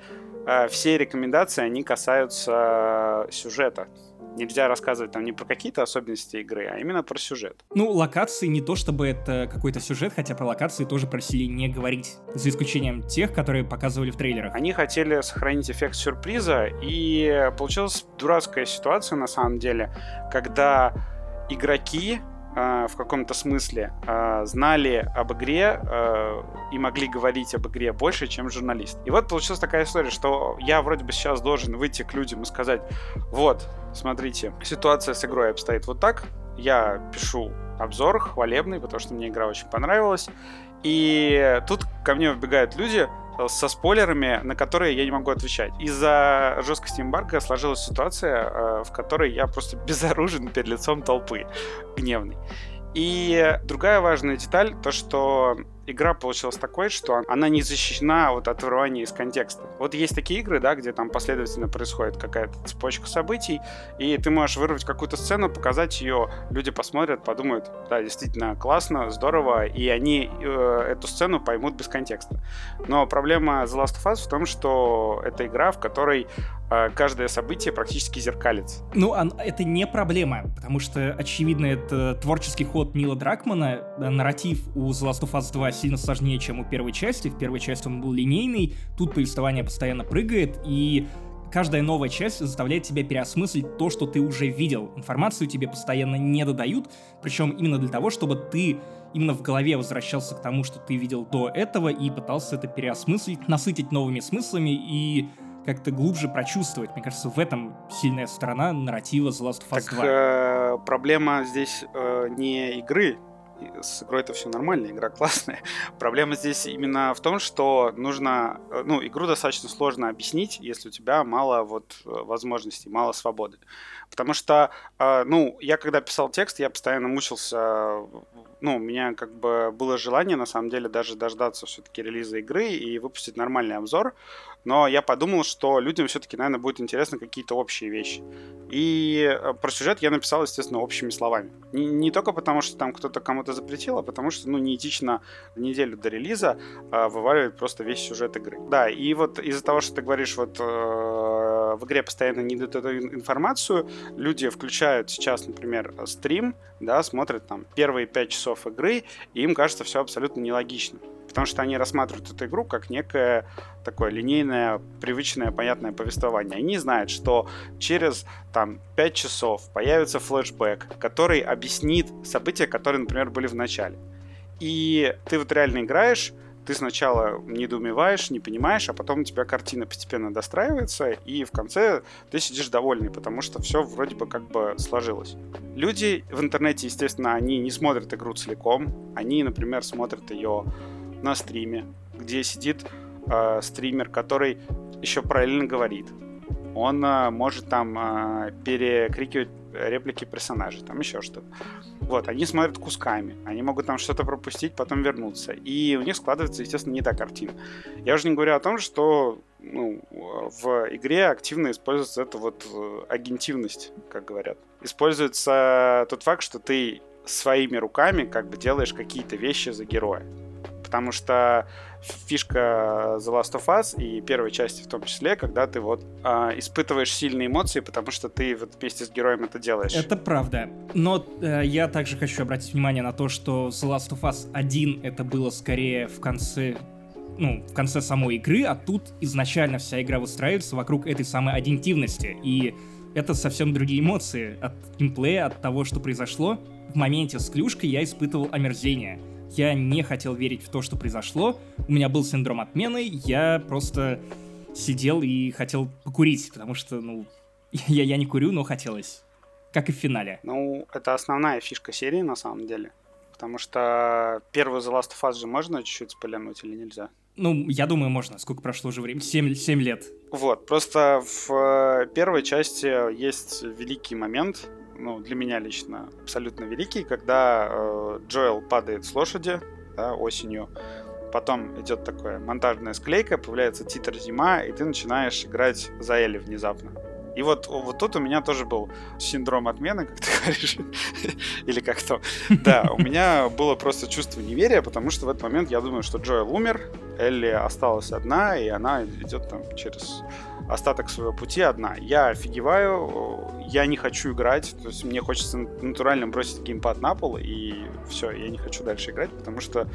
все рекомендации, они касаются сюжета. Нельзя рассказывать там не про какие-то особенности игры, а именно про сюжет. Ну, локации не то чтобы это какой-то сюжет, хотя про локации тоже просили не говорить, за исключением тех, которые показывали в трейлерах. Они хотели сохранить эффект сюрприза, и получилась дурацкая ситуация, на самом деле, когда игроки в каком-то смысле знали об игре и могли говорить об игре больше, чем журналист. И вот получилась такая история, что я вроде бы сейчас должен выйти к людям и сказать: вот, смотрите, ситуация с игрой обстоит вот так, я пишу обзор хвалебный, потому что мне игра очень понравилась, и тут ко мне вбегают люди со спойлерами, на которые я не могу отвечать. Из-за жесткости эмбарго сложилась ситуация, в которой я просто безоружен перед лицом толпы гневной. И другая важная деталь, то что игра получилась такой, что она не защищена вот от вырывания из контекста. Вот есть такие игры, да, где там последовательно происходит какая-то цепочка событий, и ты можешь вырвать какую-то сцену, показать ее, люди посмотрят, подумают, да, действительно классно, здорово, и они эту сцену поймут без контекста. Но проблема The Last of Us в том, что это игра, в которой каждое событие практически зеркалится. Ну, это не проблема, потому что, очевидно, это творческий ход Нила Дракмана. Нарратив у The Last of Us 2 сильно сложнее, чем у первой части. В первой части он был линейный, тут повествование постоянно прыгает, и каждая новая часть заставляет тебя переосмыслить то, что ты уже видел. Информацию тебе постоянно не додают, причем именно для того, чтобы ты именно в голове возвращался к тому, что ты видел до этого, и пытался это переосмыслить, насытить новыми смыслами и как-то глубже прочувствовать. Мне кажется, в этом сильная сторона нарратива The Last of Us 2. Так проблема здесь не игры, с игрой-то все нормально, игра классная. Проблема здесь именно в том, что нужно... Ну, игру достаточно сложно объяснить, если у тебя мало вот возможностей, мало свободы. Потому что, ну, я когда писал текст, я постоянно мучился... Ну, у меня как бы было желание, на самом деле, даже дождаться все-таки релиза игры и выпустить нормальный обзор. Но я подумал, что людям все-таки, наверное, будет интересно какие-то общие вещи. И про сюжет я написал, естественно, общими словами. Не только потому, что там кто-то кому-то запретил, а потому что, ну, неэтично неделю до релиза вываливать просто весь сюжет игры. Да, и вот из-за того, что ты говоришь, вот в игре постоянно не дают эту информацию, люди включают сейчас, например, стрим, да, смотрят там первые 5 часов игры, и им кажется все абсолютно нелогично. Потому что они рассматривают эту игру как некое такое линейное, привычное, понятное повествование. Они знают, что через там, 5 часов появится флешбэк, который объяснит события, которые, например, были в начале. И ты вот реально играешь, ты сначала недоумеваешь, не понимаешь, а потом у тебя картина постепенно достраивается, и в конце ты сидишь довольный, потому что все вроде бы как бы сложилось. Люди в интернете, естественно, они не смотрят игру целиком. Они, например, смотрят ее... на стриме, где сидит стример, который еще параллельно говорит. Он может там перекрикивать реплики персонажей, там еще что-то. Вот, они смотрят кусками, они могут там что-то пропустить, потом вернуться. И у них складывается, естественно, не та картина. Я уже не говорю о том, что ну, в игре активно используется эта вот агентивность, как говорят. Используется тот факт, что ты своими руками как бы делаешь какие-то вещи за героя. Потому что фишка The Last of Us и первой части в том числе, когда ты вот испытываешь сильные эмоции, потому что ты вот вместе с героем это делаешь. Это правда. Но я также хочу обратить внимание на то, что The Last of Us 1 это было скорее в конце самой игры, а тут изначально вся игра выстраивается вокруг этой самой аддитивности. И это совсем другие эмоции от геймплея, от того, что произошло. В моменте с клюшкой я испытывал омерзение. Я не хотел верить в то, что произошло. У меня был синдром отмены. Я просто сидел и хотел покурить, потому что, ну, я не курю, но хотелось. Как и в финале. Ну, это основная фишка серии, на самом деле. Потому что первую The Last of Us же можно чуть-чуть спойлернуть или нельзя? Ну, я думаю, можно. Сколько прошло уже времени? 7 лет. Вот, просто в первой части есть великий момент... Ну, для меня лично абсолютно великий, когда Джоэл падает с лошади, да, осенью. Потом идет такая монтажная склейка, появляется титр «Зима», и ты начинаешь играть за Элли внезапно. И вот тут у меня тоже был синдром отмены, как ты говоришь, или как то. Да, у меня было просто чувство неверия, потому что в этот момент я думаю, что Джоэл умер, Элли осталась одна, и она идет там через... остаток своего пути одна. Я офигеваю, я не хочу играть, то есть мне хочется натурально бросить геймпад на пол, и все, я не хочу дальше играть, потому что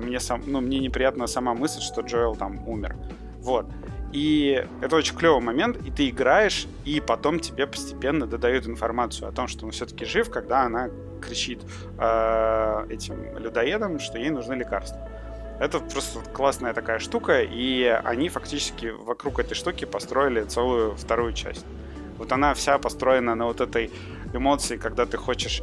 мне неприятна сама мысль, что Джоэл там умер. Вот. И это очень клевый момент, и ты играешь, и потом тебе постепенно додают информацию о том, что он все-таки жив, когда она кричит этим людоедам, что ей нужны лекарства. Это просто классная такая штука, и они фактически вокруг этой штуки построили целую вторую часть. Вот она вся построена на вот этой эмоции, когда ты хочешь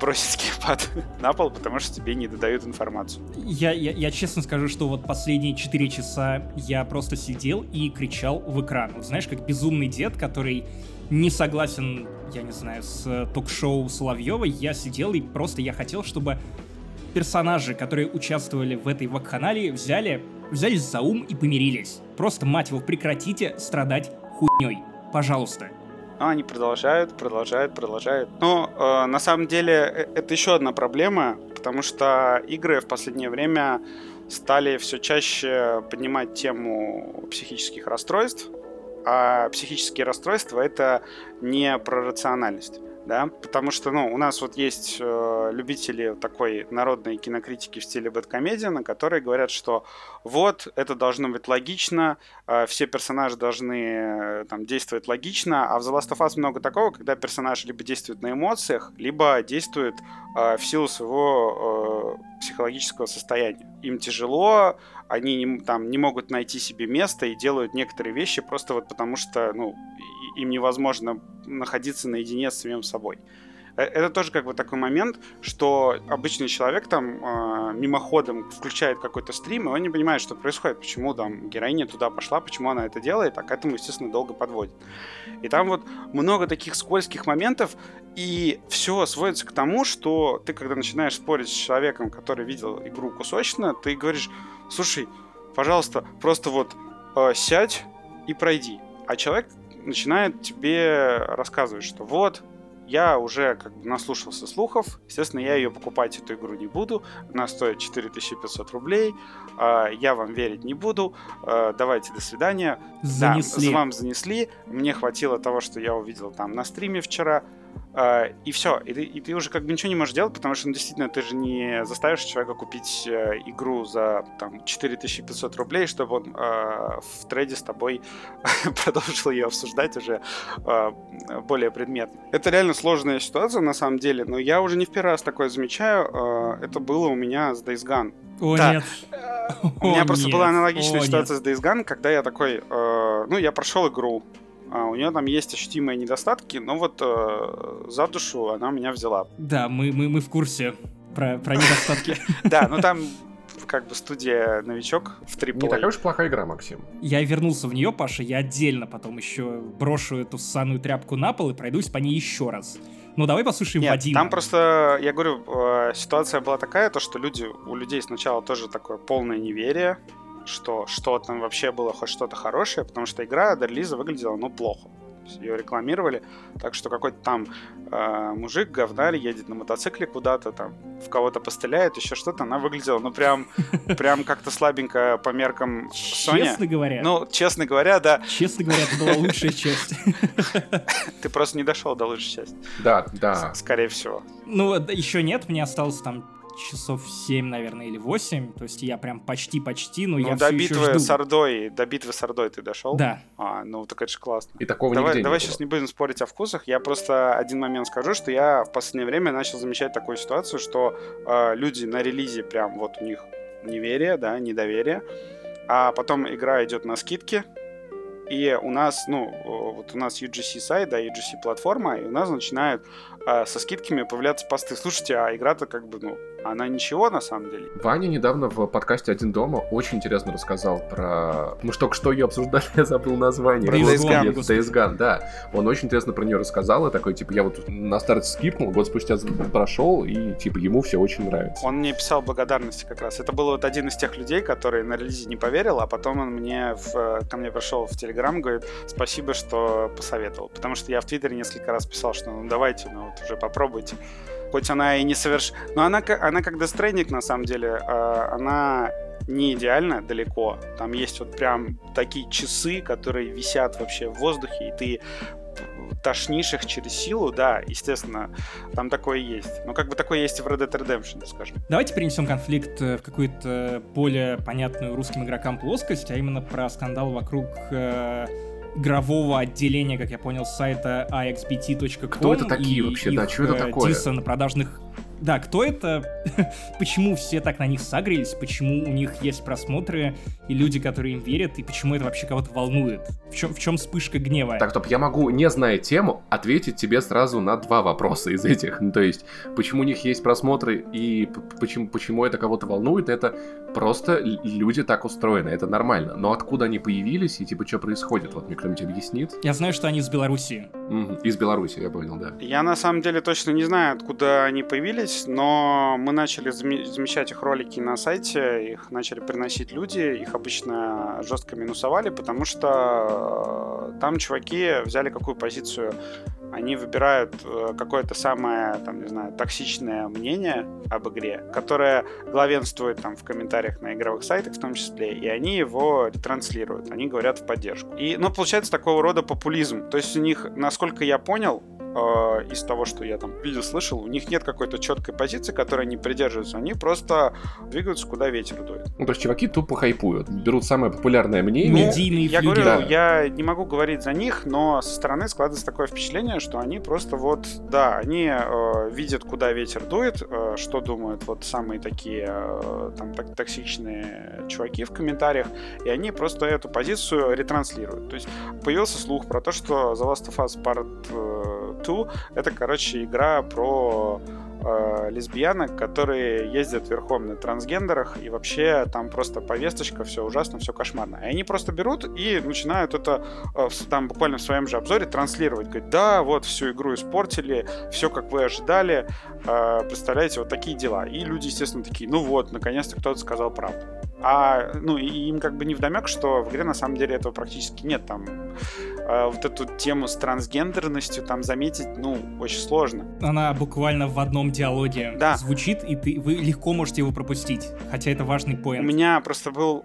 бросить геймпад на пол, потому что тебе не додают информацию. Я честно скажу, что вот последние 4 часа я просто сидел и кричал в экран. Вот знаешь, как безумный дед, который не согласен, я не знаю, с ток-шоу Соловьева, я сидел и просто я хотел, чтобы... персонажи, которые участвовали в этой вакханалии, взялись за ум и помирились. Просто, мать его, прекратите страдать хуйней. Пожалуйста. Но они продолжают. Но на самом деле это еще одна проблема, потому что игры в последнее время стали все чаще поднимать тему психических расстройств, а психические расстройства — это не про рациональность. Да? Потому что у нас вот есть любители такой народной кинокритики в стиле бэдкомедиана, которые говорят, что вот, это должно быть логично, все персонажи должны там, действовать логично, а в The Last of Us много такого, когда персонаж либо действует на эмоциях, либо действует в силу своего психологического состояния. Им тяжело, они там, не могут найти себе место и делают некоторые вещи просто вот потому, что им невозможно находиться наедине с самим собой. это тоже как бы такой момент, что обычный человек там мимоходом включает какой-то стрим, и он не понимает, что происходит, почему там героиня туда пошла, почему она это делает, а к этому, естественно, долго подводит. И там вот много таких скользких моментов, и все сводится к тому, что ты, когда начинаешь спорить с человеком, который видел игру кусочно, ты говоришь: слушай, пожалуйста, просто вот сядь и пройди. А человек начинает тебе рассказывать, что вот, я уже как бы наслушался слухов, естественно, я ее покупать, эту игру, не буду, она стоит 4500 рублей, я вам верить не буду, давайте, до свидания. Занесли. Да, вам занесли, мне хватило того, что я увидел там на стриме вчера, и все, и ты уже как бы ничего не можешь делать, потому что, ну, действительно, ты же не заставишь человека купить игру за там 4500 рублей, чтобы он в треде с тобой продолжил ее обсуждать уже более предметно. Это реально сложная ситуация, на самом деле, но я уже не в первый раз такое замечаю. Это было у меня с Days Gone. О, да. Нет. У меня просто была аналогичная ситуация с Days Gone, когда я такой, я прошел игру, у нее там есть ощутимые недостатки, но вот за душу она меня взяла. Да, мы в курсе про недостатки. Да, но там как бы студия новичок в трипл. Не такая уж плохая игра, Максим. Я вернулся в нее, Паша, я отдельно потом еще брошу эту ссаную тряпку на пол и пройдусь по ней еще раз. Ну, давай послушаем Вадима. Там просто, я говорю, ситуация была такая, то, что у людей сначала тоже такое полное неверие, что там вообще было хоть что-то хорошее, потому что игра до релиза выглядела, ну, плохо. Ее рекламировали, так что какой-то там мужик, говнарь, едет на мотоцикле куда-то, там, в кого-то постреляет, еще что-то, она выглядела, ну, прям как-то слабенько по меркам Sony. Честно говоря. Ну, честно говоря, да. Честно говоря, это была лучшая часть. Ты просто не дошел до лучшей части. Да. Скорее всего. Ну, еще нет, мне осталось там... 7 часов, наверное, или 8. То есть я прям почти, но я все еще жду. До битвы с Ордой ты дошел? Да. Ну так это же классно. И такого нигде не было. Давай сейчас не будем спорить о вкусах. Я просто один момент скажу, что я в последнее время начал замечать такую ситуацию, что люди на релизе прям вот у них неверие, да, недоверие, а потом игра идет на скидки. И у нас, у нас UGC сайт, да, UGC платформа, и у нас начинают со скидками появляться посты. Слушайте, а игра-то как бы, она ничего на самом деле. Ваня недавно в подкасте «Один дома» очень интересно рассказал про... Мы только что ее обсуждали, я забыл название. Про Days Gone, да. Он очень интересно про нее рассказал, и такой, типа, я вот на старте скипнул, год спустя прошел, и, типа, ему все очень нравится. Он мне писал благодарности как раз. Это был вот один из тех людей, который на релизе не поверил, а потом он ко мне пришел в Телеграм, говорит, спасибо, что посоветовал. Потому что я в Твиттере несколько раз писал, что давайте, уже попробуйте. Хоть она и не совершенна. Но она как Death Stranding, на самом деле, она не идеальна далеко. Там есть вот прям такие часы, которые висят вообще в воздухе, и ты тошнишь их через силу, да, естественно, там такое есть. Но как бы такое есть и в Red Dead Redemption, скажем. Давайте перенесем конфликт в какую-то более понятную русским игрокам плоскость, а именно про скандал вокруг игрового отделения, как я понял, сайта iXBT.com. Кто это такие вообще, да, что это такое? Диса на продажных... Да, кто это? Почему все так на них сагрились? Почему у них есть просмотры и люди, которые им верят? И почему это вообще кого-то волнует? В чем вспышка гнева? Так, стоп, я могу, не зная тему, ответить тебе сразу на два вопроса из этих. Ну, то есть, почему у них есть просмотры и почему это кого-то волнует? Это просто люди так устроены, это нормально. Но откуда они появились и, типа, что происходит? Вот мне кто-нибудь объяснит? Я знаю, что они из Белоруссии. Из Беларуси, я понял, да. Я, на самом деле, точно не знаю, откуда они появились, но мы начали замечать их ролики на сайте, их начали приносить люди, их обычно жестко минусовали, потому что там чуваки взяли какую позицию, они выбирают какое-то самое, там, не знаю, токсичное мнение об игре, которое главенствует там в комментариях на игровых сайтах в том числе, и они его ретранслируют, они говорят в поддержку. Но получается такого рода популизм, то есть у них, насколько я понял, из того, что я там видел, слышал, у них нет какой-то четкой позиции, которой они придерживаются, они просто двигаются, куда ветер дует. Ну, то есть чуваки тупо хайпуют, берут самое популярное мнение. Медийные флюги. Я говорю, да. Я не могу говорить за них, но со стороны складывается такое впечатление, что они просто они видят, куда ветер дует, что думают вот самые такие токсичные чуваки в комментариях, и они просто эту позицию ретранслируют. То есть появился слух про то, что The Last of Us Part 2. Это, короче, игра про лесбиянок, которые ездят верхом на трансгендерах, и вообще там просто повесточка, все ужасно, все кошмарно. И они просто берут и начинают это там буквально в своем же обзоре транслировать. Говорят, да, вот всю игру испортили, все как вы ожидали, представляете, вот такие дела. И люди, естественно, такие, ну вот, наконец-то кто-то сказал правду. А, ну, и им как бы невдомек, что в игре на самом деле этого практически нет. Там вот эту тему с трансгендерностью там заметить, ну, очень сложно. Она буквально в одном диалоге звучит, и вы легко можете его пропустить, хотя это важный поинт. У меня просто был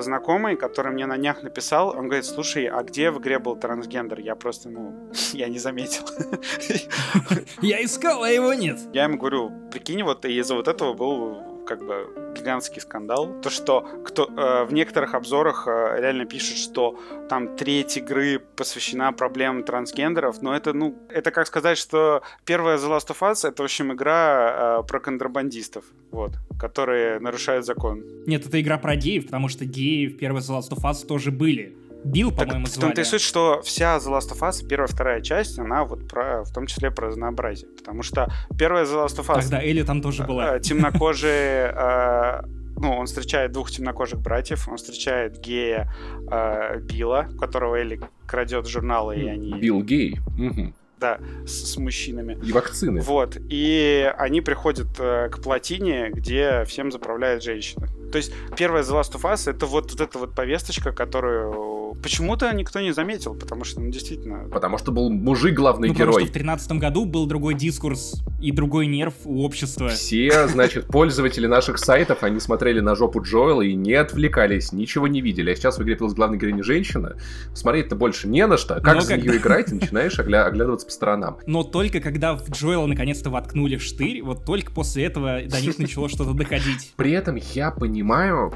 знакомый, который мне на днях написал, он говорит, слушай, а где в игре был трансгендер? Я просто, я не заметил. Я искал, а его нет. Я ему говорю, прикинь, вот из-за вот этого был... как бы гигантский скандал. То, что в некоторых обзорах реально пишут, что там треть игры посвящена проблемам трансгендеров, но это, это как сказать, что первая The Last of Us — это, в общем, игра про контрабандистов, вот, которые нарушают закон. Нет, это игра про геев, потому что геи в первой The Last of Us тоже были. Билл, по-моему, звали. В том-то и суть, что вся The Last of Us, первая, вторая часть, она вот в том числе про разнообразие. Потому что первая The Last of Us... Тогда Элли там тоже была. Темнокожие... он встречает двух темнокожих братьев, он встречает гея Билла, которого Элли крадет журналы, и они... Билл гей. Угу. Да, с мужчинами. И вакцины. Вот. И они приходят к плотине, где всем заправляет женщина. То есть первая The Last of Us — это вот эта вот повесточка, которую... Почему-то никто не заметил, потому что, действительно... Потому что был мужик главный герой. Потому что в 13-м году был другой дискурс и другой нерв у общества. Все, значит, пользователи наших сайтов, они смотрели на жопу Джоэла и не отвлекались, ничего не видели. А сейчас в игре появилась главной героиня женщина. Смотреть-то больше не на что. Как за нее играть, и начинаешь оглядываться по сторонам. Но только когда в Джоэла наконец-то воткнули штырь, вот только после этого до них начало что-то доходить. При этом я понимаю,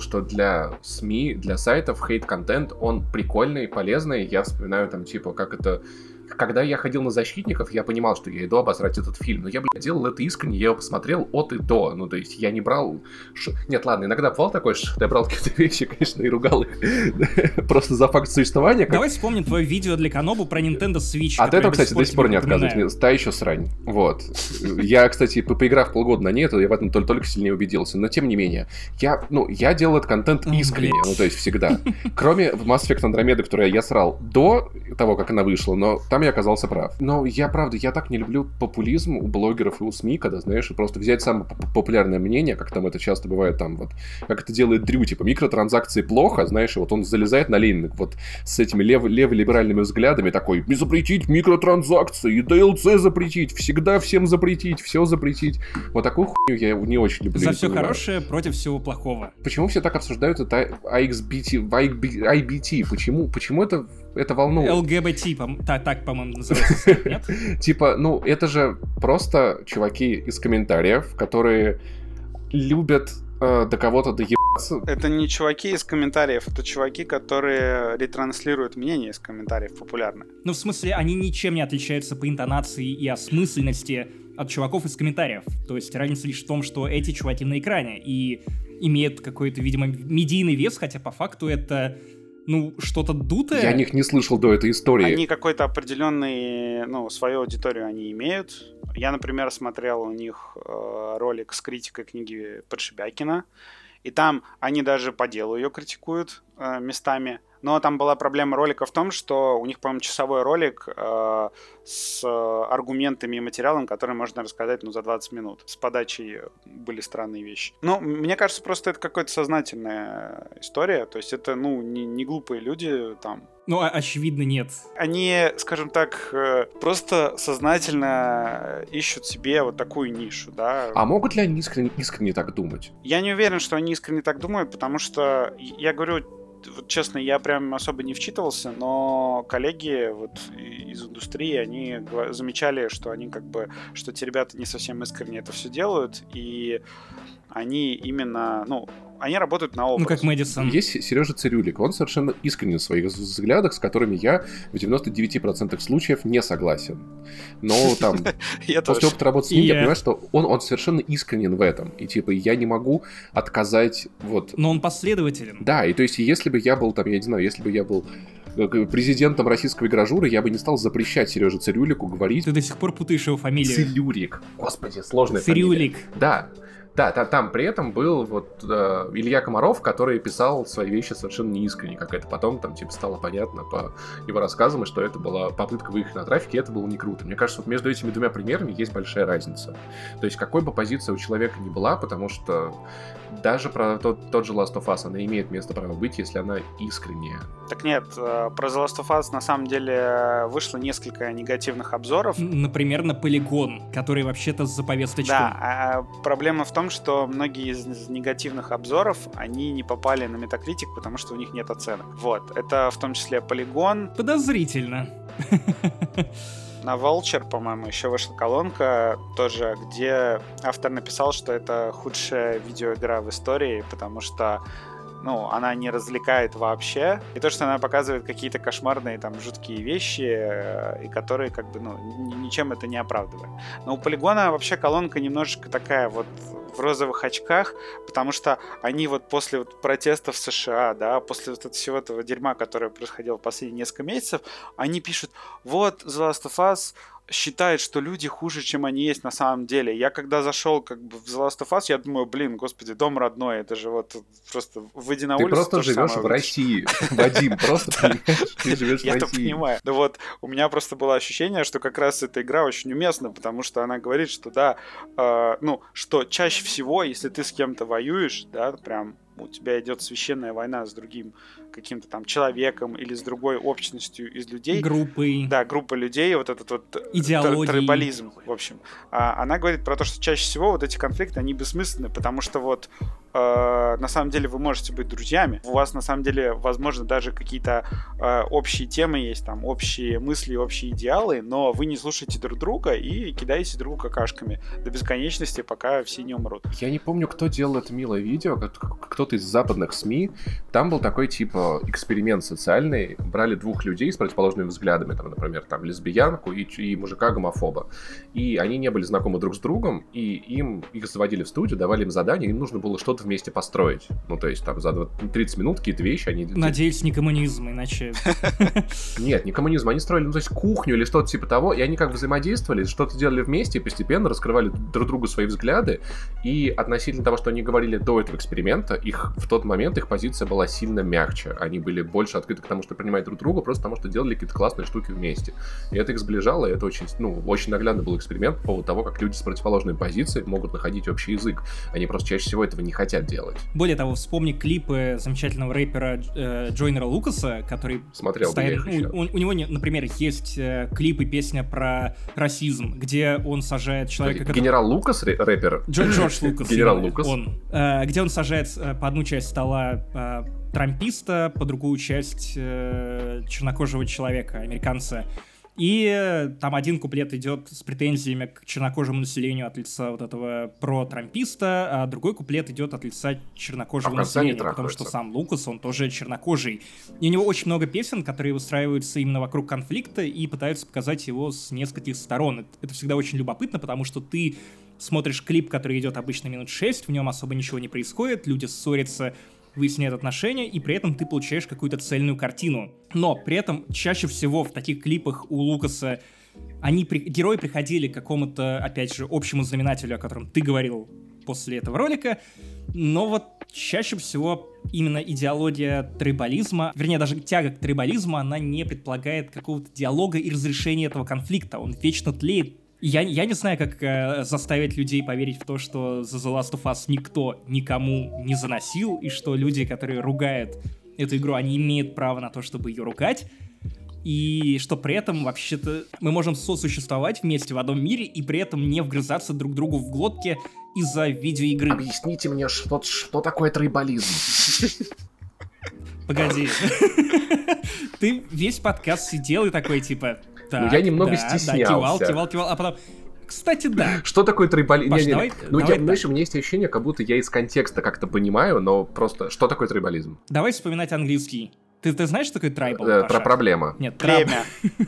что для СМИ, для сайтов хейт-контент, он прикольный, полезный. Я вспоминаю как это... Когда я ходил на «Защитников», я понимал, что я иду обосрать этот фильм. Но я, делал это искренне, я его посмотрел от и до. Ну, то есть я не брал... Нет, ладно, иногда бывал такой, что я брал какие-то вещи, конечно, и ругал их просто за факт существования. Давай вспомним твое видео для Канобу про Nintendo Switch. От этого, кстати, до сих пор не отказываюсь. Та еще срань. Вот. Я, кстати, поиграв полгода на ней, я в этом только сильнее убедился. Но, тем не менее, я делал этот контент искренне. Ну, то есть всегда. Кроме Mass Effect Andromeda, которую я срал до того, как она вышла, но... Там я оказался прав. Но я так не люблю популизм у блогеров и у СМИ, когда, знаешь, просто взять самое популярное мнение, как там это часто бывает, там вот, как это делает Дрю, микротранзакции плохо, знаешь, и вот он залезает на Ленина с этими леволиберальными взглядами, такой, запретить микротранзакции, и DLC запретить, всегда всем запретить, все запретить. Вот такую хуйню я не очень люблю. За все хорошее против всего плохого. Почему все так обсуждают это iXBT? Почему это волнует? ЛГБТ, так, по-моему, называется, нет? Типа, это же просто чуваки из комментариев, которые любят до кого-то доебаться. Это не чуваки из комментариев, это чуваки, которые ретранслируют мнение из комментариев популярные. В смысле, они ничем не отличаются по интонации и осмысленности от чуваков из комментариев. То есть разница лишь в том, что эти чуваки на экране и имеют какой-то, видимо, медийный вес, хотя по факту это... что-то дутое. Я о них не слышал до этой истории. Они какой-то определенный, свою аудиторию они имеют. Я, например, смотрел у них ролик с критикой книги Подшибякина, и там они даже по делу ее критикуют местами. Но там была проблема ролика в том, что у них, по-моему, часовой ролик с аргументами и материалом, который можно рассказать за 20 минут. С подачей были странные вещи. Но мне кажется, просто это какая-то сознательная история. То есть это, не глупые люди там. Очевидно, нет. Они, скажем так, просто сознательно ищут себе вот такую нишу, да. А могут ли они искренне так думать? Я не уверен, что они искренне так думают, потому что, я говорю... Вот, честно, я прям особо не вчитывался, но коллеги из индустрии, они замечали, что они что эти ребята не совсем искренне это все делают, и они именно, они работают на опыт. Как Мэдисон. Есть Сережа Цирюлик, он совершенно искренен в своих взглядах, с которыми я в 99% случаев не согласен. Но там, после опыта работы с ним, я понимаю, что он совершенно искренен в этом. И я не могу отказать. Но он последователен. Да, и то есть, если бы я был президентом российского игражура я бы не стал запрещать Сереже Цирюлику говорить... Ты до сих пор путаешь его фамилию. Цирюлик. Господи, сложная Цирюлик. Фамилия. Да. Да, там при этом был вот Илья Комаров, который писал свои вещи совершенно неискренне, как это потом там типа стало понятно по его рассказам, и что это была попытка выехать на трафик, и это было не круто. Мне кажется, вот между этими двумя примерами есть большая разница. То есть какой бы позиция у человека ни была, потому что даже про тот же Last of Us, она имеет место право быть, если она искренняя. Так нет, про The Last of Us на самом деле вышло несколько негативных обзоров. Например, на Polygon, который вообще-то за повесточку. Да, проблема в том, что многие из негативных обзоров, они не попали на Metacritic, потому что у них нет оценок. Вот, это в том числе Polygon. Подозрительно. На Vulture, по-моему, еще вышла колонка тоже, где автор написал, что это худшая видеоигра в истории, потому что она не развлекает вообще. И то, что она показывает какие-то кошмарные, там, жуткие вещи, и которые, как бы, ничем это не оправдывает. Но у Полигона вообще колонка немножечко такая вот в розовых очках, потому что они вот после вот протестов в США, да, после вот всего этого дерьма, которое происходило в последние несколько месяцев, они пишут: вот The Last of Us считает, что люди хуже, чем они есть на самом деле. Я когда зашел в The Last of Us, я думаю, господи, дом родной, это же вот просто выйди на улицу. Ты просто живешь в России, Вадим, просто понимаешь, ты живешь в России. Я это понимаю. Да вот, у меня просто было ощущение, что как раз эта игра очень уместна, потому что она говорит, что да, что чаще всего, если ты с кем-то воюешь, да, прям у тебя идет священная война с другим каким-то там человеком или с другой общностью из людей. Группой. Да, группа людей, вот этот вот идеологии. Трибализм, в общем. Она говорит про то, что чаще всего вот эти конфликты, они бессмысленны, потому что вот на самом деле вы можете быть друзьями, у вас на самом деле, возможно, даже какие-то общие темы есть, там, общие мысли, общие идеалы, но вы не слушаете друг друга и кидаете друг друга какашками до бесконечности, пока все не умрут. Я не помню, кто делал это милое видео, кто-то из западных СМИ, там был такой, эксперимент социальный, брали двух людей с противоположными взглядами, там, например, там, лесбиянку и мужика-гомофоба. И они не были знакомы друг с другом, и их заводили в студию, давали им задание, им нужно было что-то вместе построить. То есть, там, за 30 минут какие-то вещи они... Надеюсь, не коммунизм, иначе... Нет, не коммунизм, они строили, то есть, кухню или что-то типа того, и они как бы взаимодействовали, что-то делали вместе, и постепенно раскрывали друг другу свои взгляды, и относительно того, что они говорили до этого эксперимента, в тот момент их позиция была сильно мягче. Они были больше открыты к тому, что принимают друг друга, просто потому что делали какие-то классные штуки вместе. И это их сближало, и это очень, очень наглядно был эксперимент по поводу того, как люди с противоположной позиции могут находить общий язык. Они просто чаще всего этого не хотят делать. Более того, вспомни клипы замечательного рэпера Джойнера Лукаса, который... Смотрел бы я их еще. У него, например, есть клип и песня про расизм, где он сажает человека... Генерал Лукас, рэпер? Джордж Лукас. Генерал Лукас. Где он сажает по одну часть стола трамписта, по другую часть чернокожего человека, американца. И там один куплет идет с претензиями к чернокожему населению от лица вот этого про-трамписта, а другой куплет идет от лица чернокожего населения, потому что сам Лукас, он тоже чернокожий. И у него очень много песен, которые выстраиваются именно вокруг конфликта и пытаются показать его с нескольких сторон. Это всегда очень любопытно, потому что ты смотришь клип, который идет обычно минут 6, в нем особо ничего не происходит, люди ссорятся, выясняют отношения, и при этом ты получаешь какую-то цельную картину. Но при этом чаще всего в таких клипах у Лукаса герои приходили к какому-то, опять же, общему знаменателю, о котором ты говорил после этого ролика, но вот чаще всего именно идеология трибализма, вернее, даже тяга к трибализму, она не предполагает какого-то диалога и разрешения этого конфликта, он вечно тлеет. Я не знаю, как заставить людей поверить в то, что за The Last of Us никто никому не заносил, и что люди, которые ругают эту игру, они имеют право на то, чтобы ее ругать, и что при этом вообще-то мы можем сосуществовать вместе в одном мире и при этом не вгрызаться друг другу в глотки из-за видеоигры. Объясните мне, что такое трибализм? Погоди. Ты весь подкаст сидел и такой, Так, я немного стеснялся. Кивал, а потом... Кстати, да. Что такое трибализм? Знаешь, у меня есть ощущение, как будто я из контекста как-то понимаю, но просто что такое трибализм? Давай вспоминать английский. Ты знаешь, что такое трайбл? Про проблема. Нет, племя.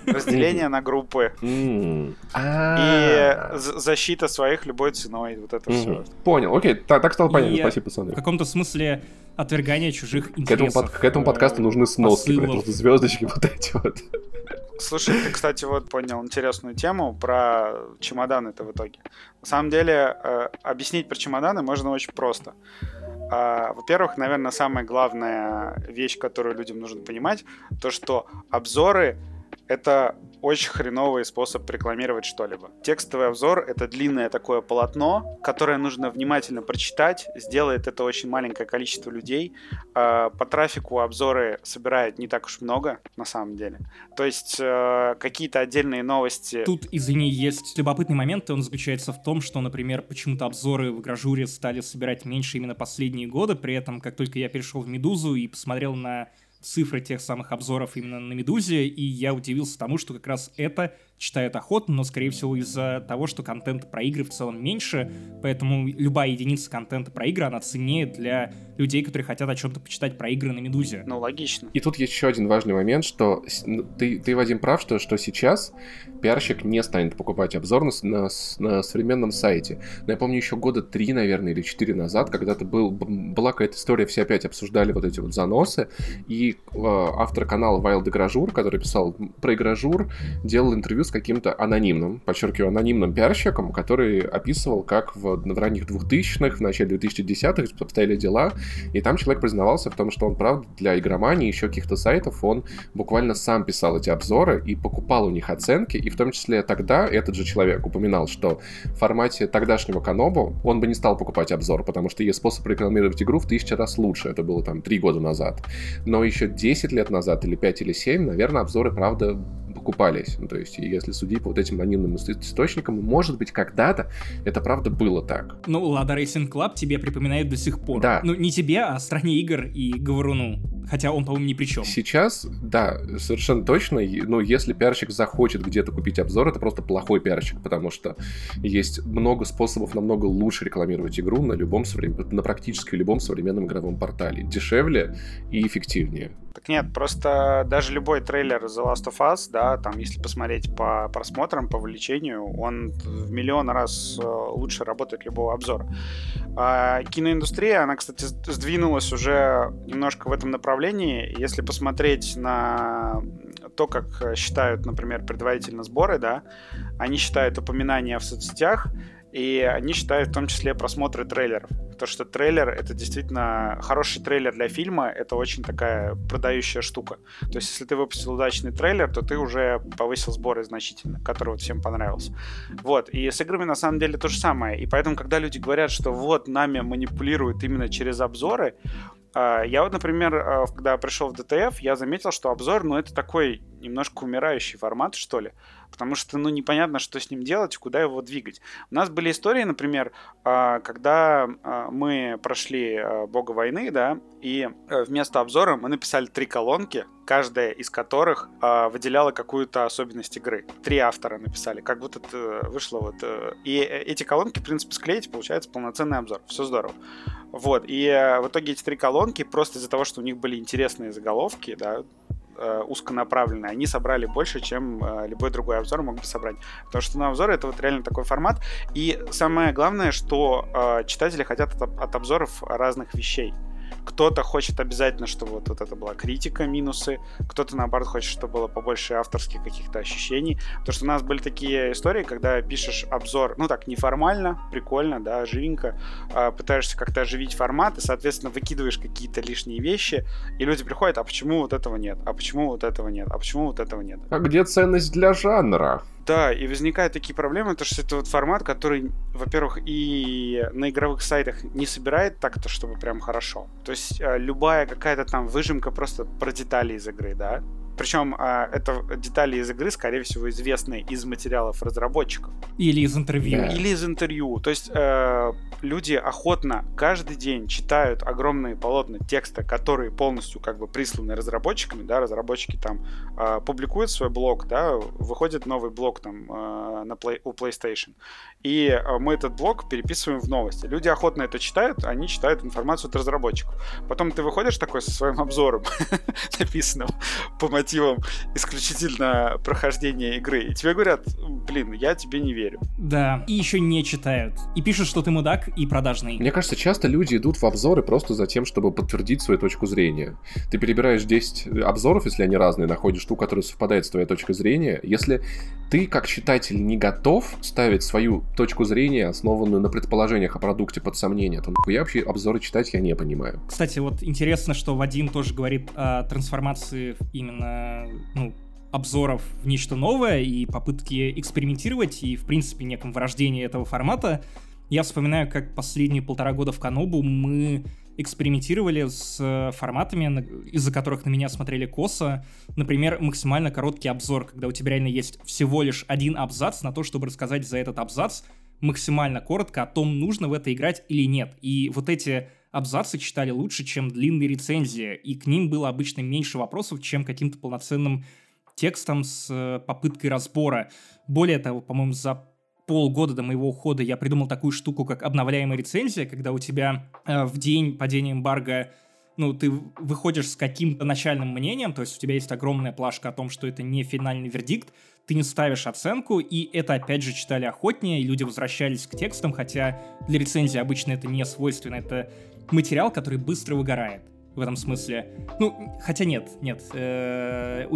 Разделение на группы. И защита своих любой ценой. Вот это все. Понял, окей, так стало понятно. Спасибо, пацаны. В каком-то смысле отвергание чужих интересов. К этому подкасту нужны сноски, просто звездочки вот эти вот. Слушай, ты, кстати, вот понял интересную тему про чемоданы-то в итоге. На самом деле, объяснить про чемоданы можно очень просто. Во-первых, наверное, самая главная вещь, которую людям нужно понимать, то, что обзоры — это очень хреновый способ рекламировать что-либо. Текстовый обзор — это длинное такое полотно, которое нужно внимательно прочитать. Сделает это очень маленькое количество людей. По трафику обзоры собирают не так уж много, на самом деле. То есть какие-то отдельные новости... Тут, извини, есть любопытный момент, и он заключается в том, что, например, почему-то обзоры в Гражуре стали собирать меньше именно последние годы. При этом, как только я перешел в «Медузу» и посмотрел на... цифры тех самых обзоров именно на «Медузе», и я удивился тому, что как раз это читают охотно, но, скорее всего, из-за того, что контент про игры в целом меньше, поэтому любая единица контента про игры, она ценнее для людей, которые хотят о чем-то почитать про игры на «Медузе». Ну, логично. И тут еще один важный момент, что ты Вадим, прав, что сейчас пиарщик не станет покупать обзор на современном сайте. Но я помню еще года 3, наверное, или 4 назад, когда-то была какая-то история, все опять обсуждали вот эти вот заносы, и автор канала Wild de Grajur, который писал про Grajur, делал интервью с каким-то анонимным, подчеркиваю, анонимным пиарщиком, который описывал, как в ранних 2000-х, в начале 2010-х обстояли дела, и там человек признавался в том, что он, правда, для игромании, еще каких-то сайтов, он буквально сам писал эти обзоры и покупал у них оценки, и в том числе тогда этот же человек упоминал, что в формате тогдашнего Канобу он бы не стал покупать обзор, потому что есть способ рекламировать игру в 1000 раз лучше, это было там 3 года назад, но еще 10 лет назад, или 5, или 7, наверное, обзоры, правда, покупались. То есть, если судить по вот этим анонимным источникам, может быть, когда-то это, правда, было так. Ну, Лада Рейсинг Клаб тебе припоминает до сих пор. Да. Ну, не тебе, а стране игр и Говоруну. Хотя он, по-моему, ни при чем. Сейчас, да, совершенно точно. Но если пиарщик захочет где-то купить обзор, это просто плохой пиарщик, потому что есть много способов намного лучше рекламировать игру на практически любом современном игровом портале. Дешевле и эффективнее. Так нет, просто даже любой трейлер The Last of Us, да, там, если посмотреть по просмотрам, по вовлечению, он в миллион раз лучше работает любого обзора. Киноиндустрия, она, кстати, сдвинулась уже немножко в этом направлении. Если посмотреть на то, как считают, например, предварительно сборы, да, они считают упоминания в соцсетях, и они считают в том числе просмотры трейлеров. То, что трейлер — это действительно хороший трейлер для фильма, это очень такая продающая штука. То есть, если ты выпустил удачный трейлер, то ты уже повысил сборы значительно, который вот всем понравился. Вот. И с играми на самом деле то же самое. И поэтому, когда люди говорят, что вот нами манипулируют именно через обзоры, я вот, например, когда пришел в ДТФ, я заметил, что обзор, ну, это такой немножко умирающий формат, что ли. Потому что, ну, непонятно, что с ним делать, куда его двигать. У нас были истории, например, когда мы прошли «Бога войны», да, и вместо обзора мы написали 3 колонки, каждая из которых выделяла какую-то особенность игры. 3 автора написали, как будто это вышло вот... И эти колонки, в принципе, склеить, получается полноценный обзор. Все здорово. Вот, и в итоге эти 3 колонки, просто из-за того, что у них были интересные заголовки, да, узконаправленные, они собрали больше, чем любой другой обзор мог бы собрать. Потому что на обзоры это вот реально такой формат. И самое главное, что читатели хотят от обзоров разных вещей. Кто-то хочет обязательно, чтобы вот это была критика, минусы. Кто-то, наоборот, хочет, чтобы было побольше авторских каких-то ощущений. Потому что у нас были такие истории, когда пишешь обзор, ну так, неформально, прикольно, да, живенько. Пытаешься как-то оживить формат и, соответственно, выкидываешь какие-то лишние вещи. И люди приходят, а почему вот этого нет? А почему вот этого нет? А почему вот этого нет? А где ценность для жанра? Да, и возникают такие проблемы, потому что это вот формат, который, во-первых, и на игровых сайтах не собирает так-то, чтобы прям хорошо. То есть любая какая-то там выжимка просто про детали из игры, да, Причем это детали из игры, скорее всего, известны из материалов разработчиков. Или из интервью. Да. Или из интервью. То есть люди охотно каждый день читают огромные полотна текста, которые полностью как бы присланы разработчиками. Да, разработчики там публикуют свой блог, да, выходит новый блог там, у PlayStation. И мы этот блог переписываем в новости. Люди охотно это читают, они читают информацию от разработчиков. Потом ты выходишь такой со своим обзором, написанным по мотивам исключительно прохождения игры. И тебе говорят, блин, я тебе не верю. Да, и еще не читают. И пишут, что ты мудак и продажный. Мне кажется, часто люди идут в обзоры просто за тем, чтобы подтвердить свою точку зрения. Ты перебираешь 10 обзоров, если они разные, находишь ту, которая совпадает с твоей точкой зрения. Если ты, как читатель, не готов ставить свою точку зрения, основанную на предположениях о продукте, под сомнение, то нахуя вообще обзоры читать я не понимаю. Кстати, вот интересно, что Вадим тоже говорит о трансформации именно, ну, обзоров в нечто новое и попытки экспериментировать и, в принципе, неком вырождении этого формата. Я вспоминаю, как последние 1.5 года в Канобу мы экспериментировали с форматами, из-за которых на меня смотрели косо. Например, максимально короткий обзор, когда у тебя реально есть всего лишь один абзац на то, чтобы рассказать за этот абзац максимально коротко о том, нужно в это играть или нет. И вот эти абзацы читали лучше, чем длинные рецензии, и к ним было обычно меньше вопросов, чем каким-то полноценным текстом с попыткой разбора. Более того, по-моему, за полгода до моего ухода я придумал такую штуку, как обновляемая рецензия, когда у тебя в день падения эмбарго, ну, ты выходишь с каким-то начальным мнением, то есть у тебя есть огромная плашка о том, что это не финальный вердикт, ты не ставишь оценку, и это, опять же, читали охотнее, и люди возвращались к текстам, хотя для рецензии обычно это не свойственно, это материал, который быстро выгорает. В этом смысле. Ну, хотя нет. У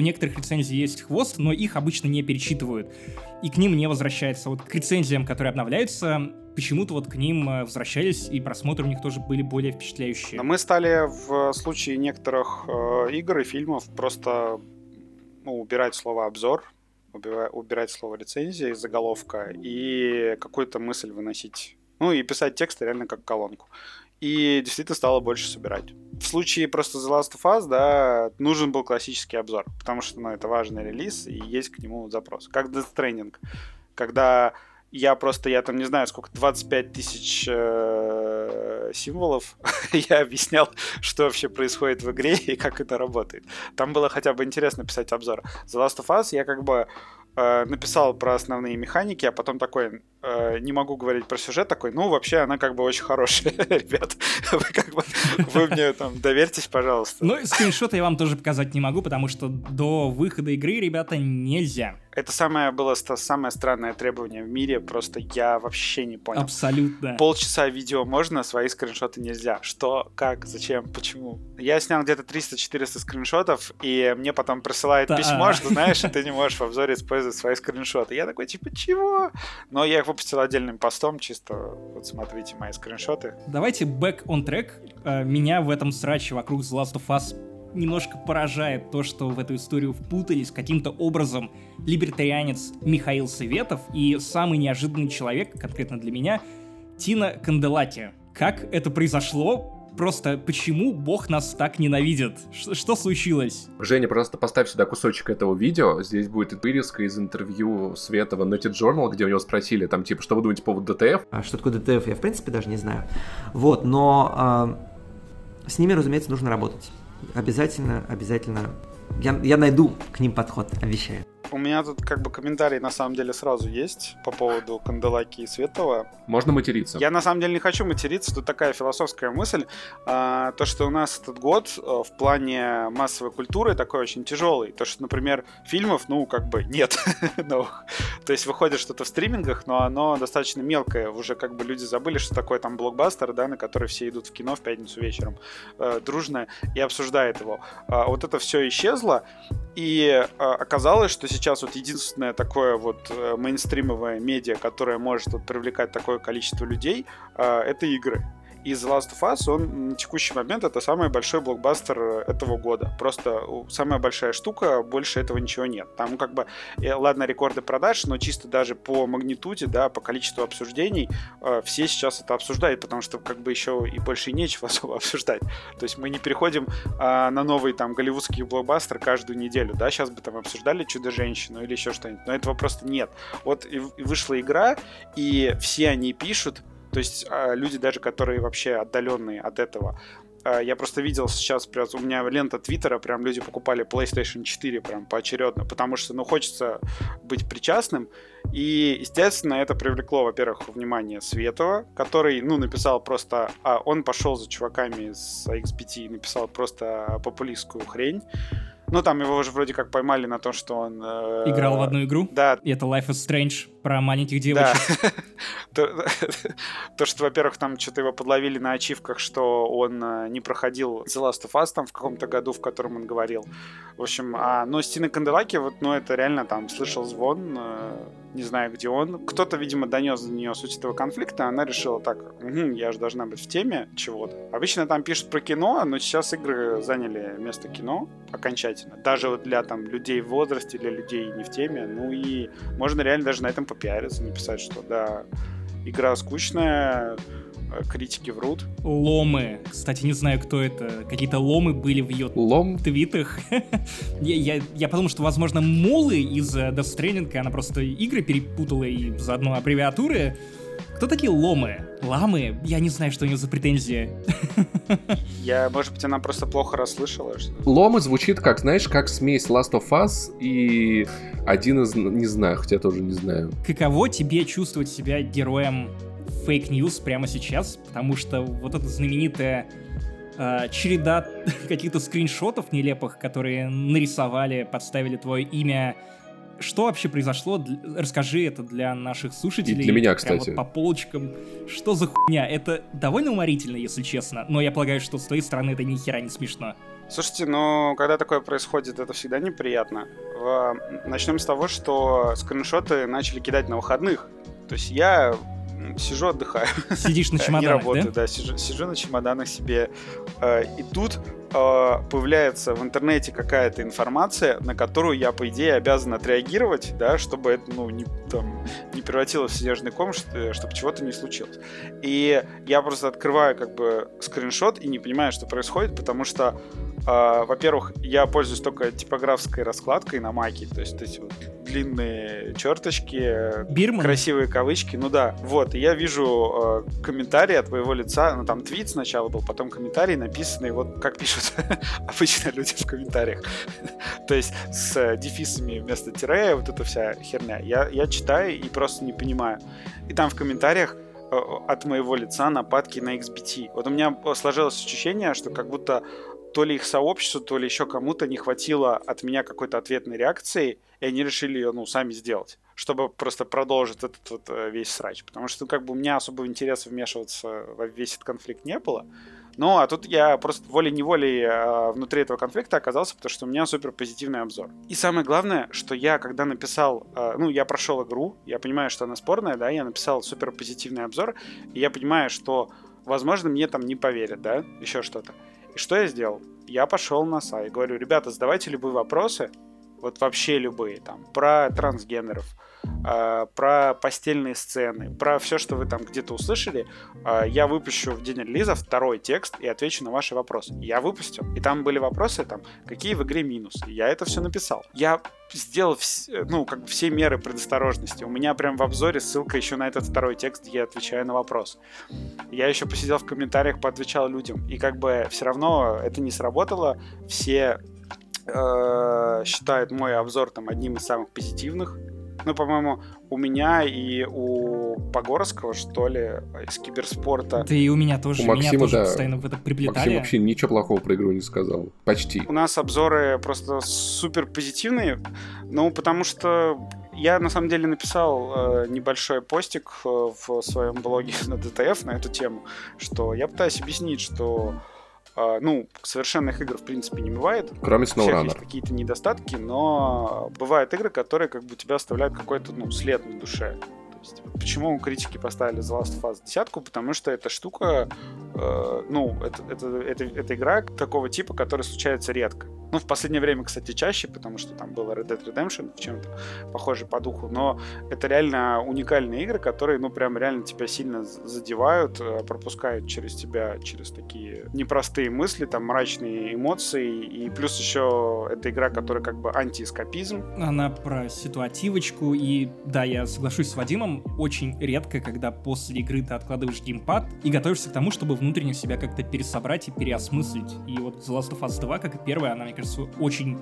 некоторых рецензий есть хвост, но их обычно не перечитывают. И к ним не возвращается. Вот к рецензиям, которые обновляются, почему-то вот к ним возвращались, и просмотры у них тоже были более впечатляющие. Но мы стали в случае некоторых игр и фильмов просто убирать слово «обзор», убирать слово «рецензия» из заголовка и какую-то мысль выносить. Ну, и писать тексты реально как колонку. И действительно стало больше собирать. В случае просто The Last of Us, да, нужен был классический обзор, потому что, ну, это важный релиз, и есть к нему запрос. Как Death Stranding, когда я там не знаю сколько, 25 тысяч символов, я объяснял, что вообще происходит в игре и как это работает. Там было хотя бы интересно писать обзор. The Last of Us я как бы написал про основные механики, а потом такой, не могу говорить про сюжет, такой, ну, вообще она как бы очень хорошая, ребят, вы мне там доверьтесь, пожалуйста. Ну, скриншоты я вам тоже показать не могу, потому что до выхода игры, ребята, нельзя. Это самое странное требование в мире, просто я вообще не понял. Абсолютно. Полчаса видео можно, свои скриншоты нельзя. Что, как, зачем, почему? Я снял где-то 300-400 скриншотов, и мне потом присылают письмо, что, знаешь, ты не можешь в обзоре использовать свои скриншоты. Я такой, типа, чего? Но я их выпустил отдельным постом, чисто вот смотрите мои скриншоты. Давайте back on track. Меня в этом сраче вокруг The Last of Us немножко поражает то, что в эту историю впутались каким-то образом либертарианец Михаил Советов и самый неожиданный человек, конкретно для меня, Тина Канделаки. Как это произошло? Просто почему Бог нас так ненавидит? Что случилось? Женя, просто поставь сюда кусочек этого видео. Здесь будет вырезка из интервью Светова Naughty Journal, где у него спросили, там, типа, что вы думаете по поводу ДТФ? А что такое ДТФ, я, в принципе, даже не знаю. Вот, но с ними, разумеется, нужно работать. Обязательно. Я найду к ним подход, обещаю. У меня тут как бы комментарий на самом деле сразу есть по поводу Канделаки и Светова. Можно материться. Я на самом деле не хочу материться, тут такая философская мысль. То, что у нас этот год в плане массовой культуры такой очень тяжелый. То, что, например, фильмов, ну, как бы нет новых. То есть выходит что-то в стримингах, но оно достаточно мелкое. Уже как бы люди забыли, что такое там блокбастер, да, на который все идут в кино в пятницу вечером дружно и обсуждают его. Вот это все исчезло, и оказалось, что сейчас вот единственное такое вот мейнстримовое медиа, которое может вот привлекать такое количество людей, это игры. из The Last of Us, он на текущий момент это самый большой блокбастер этого года. Просто самая большая штука, больше этого ничего нет. Там как бы, ладно, рекорды продаж, но чисто даже по магнитуде, да, по количеству обсуждений, все сейчас это обсуждают, потому что как бы еще и больше нечего особо обсуждать. То есть мы не переходим на новые там голливудские блокбастеры каждую неделю, да, сейчас бы там обсуждали «Чудо-женщину» или еще что-нибудь, но этого просто нет. Вот и вышла игра, и все они пишут, то есть люди даже, которые вообще отдаленные от этого. Я просто видел сейчас, прям, у меня лента Твиттера, прям люди покупали PlayStation 4 прям поочередно, потому что, ну, хочется быть причастным. И, естественно, это привлекло, во-первых, внимание Светова, который, ну, написал просто... он пошел за чуваками с iXBT и написал просто популистскую хрень. Ну, там его уже вроде как поймали на то, что он... играл в одну игру? Да. И это Life is Strange про маленьких девочек. То, что, во-первых, там что-то его подловили на ачивках, что он не проходил The Last of Us там в каком-то году, в котором он говорил. В общем, но Стина Канделаки, вот, ну, это реально там слышал звон, не знаю, где он. Кто-то, видимо, донес до нее суть этого конфликта, она решила так, я же должна быть в теме чего-то. Обычно там пишут про кино, но сейчас игры заняли место кино окончательно. Даже вот для там людей в возрасте, для людей не в теме. Ну и можно реально даже на этом попиариться, написать, что да, игра скучная, критики врут. Ломы. Кстати, не знаю, кто это. Какие-то ломы были в ее твитах. Я подумал, что, возможно, молы из Death Stranding, она просто игры перепутала и заодно аббревиатуры. Кто такие ломы? Ламы? Я не знаю, что у нее за претензии. Может быть, она просто плохо расслышала. Ломы звучит как, знаешь, как смесь Last of Us и один из... Не знаю, хотя тоже не знаю. Каково тебе чувствовать себя героем фейк-ньюс прямо сейчас? Потому что вот эта знаменитая череда каких-то скриншотов нелепых, которые нарисовали, подставили твое имя... Что вообще произошло? Расскажи это для наших слушателей. И для меня, кстати. Прямо вот по полочкам. Что за хуйня? Это довольно уморительно, если честно. Но я полагаю, что с твоей стороны это ни хера не смешно. Слушайте, ну, когда такое происходит, это всегда неприятно. Начнем с того, что скриншоты начали кидать на выходных. То есть я... сижу, отдыхаю. Сидишь на чемоданах, не работаю, да? Сижу на чемоданах себе. И тут появляется в интернете какая-то информация, на которую я, по идее, обязан отреагировать, да, чтобы это, ну, не превратилось в снежный ком, чтобы чего-то не случилось. И я просто открываю как бы скриншот и не понимаю, что происходит, потому что, во-первых, я пользуюсь только типографской раскладкой на маке, то есть эти вот длинные черточки, Бирман, красивые кавычки, ну да, вот, и я вижу комментарии от твоего лица, ну там твит сначала был, потом комментарий, написанный вот как пишут обычно люди в комментариях, то есть с дефисами вместо тире, вот эта вся херня, я читаю и просто не понимаю, и там в комментариях от моего лица нападки на XBT, вот у меня сложилось ощущение, что как будто то ли их сообществу, то ли еще кому-то не хватило от меня какой-то ответной реакции, и они решили ее, ну, сами сделать, чтобы просто продолжить этот вот весь срач. Потому что, ну, как бы у меня особого интереса вмешиваться во весь этот конфликт не было. Ну, а тут я просто волей-неволей внутри этого конфликта оказался, потому что у меня супер позитивный обзор. И самое главное, что я, когда написал... я прошел игру, я понимаю, что она спорная, да, я написал супер позитивный обзор, и я понимаю, что, возможно, мне там не поверят, да, еще что-то. И что я сделал? Я пошел на сайт, говорю, ребята, задавайте любые вопросы, вот вообще любые, там, про трансгендеров, про постельные сцены, про все, что вы там где-то услышали. Я выпущу в день релиза второй текст и отвечу на ваши вопросы. Я выпустил. И там были вопросы, там, какие в игре минусы. Я это все написал. Я сделал, все меры предосторожности. У меня прям в обзоре ссылка еще на этот второй текст, где я отвечаю на вопрос. Я еще посидел в комментариях, поотвечал людям. И как бы все равно это не сработало. Все считают мой обзор там одним из самых позитивных. Ну, по-моему, у меня и у Погорского, что ли, из киберспорта. Да и у меня тоже. У Максима, меня тоже, да, постоянно в это приплетали. Максим вообще ничего плохого про игру не сказал. Почти. У нас обзоры просто супер позитивные. Ну, потому что я, на самом деле, написал небольшой постик в своем блоге на ДТФ на эту тему, что я пытаюсь объяснить, что... совершенных игр в принципе не бывает. Кроме SnowRunner. Есть какие-то недостатки, но бывают игры, которые как бы у тебя оставляют какой-то след на душе. Почему критики поставили The Last of Us 10? Потому что эта штука, это игра такого типа, которая случается редко. Ну, в последнее время, кстати, чаще, потому что там было Red Dead Redemption, в чем-то похоже по духу, но это реально уникальные игры, которые, ну, прям реально тебя сильно задевают, пропускают через тебя, через такие непростые мысли, там, мрачные эмоции, и плюс еще это игра, которая как бы антиэскапизм. Она про ситуативочку, и, да, я соглашусь с Вадимом, очень редко, когда после игры ты откладываешь геймпад и готовишься к тому, чтобы внутренне себя как-то пересобрать и переосмыслить. И вот The Last of Us 2, как и первая, она, мне кажется, очень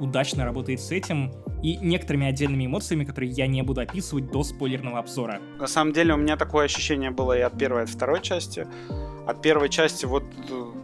удачно работает с этим и некоторыми отдельными эмоциями, которые я не буду описывать до спойлерного обзора. На самом деле у меня такое ощущение было и от первой, и от второй части. От первой части вот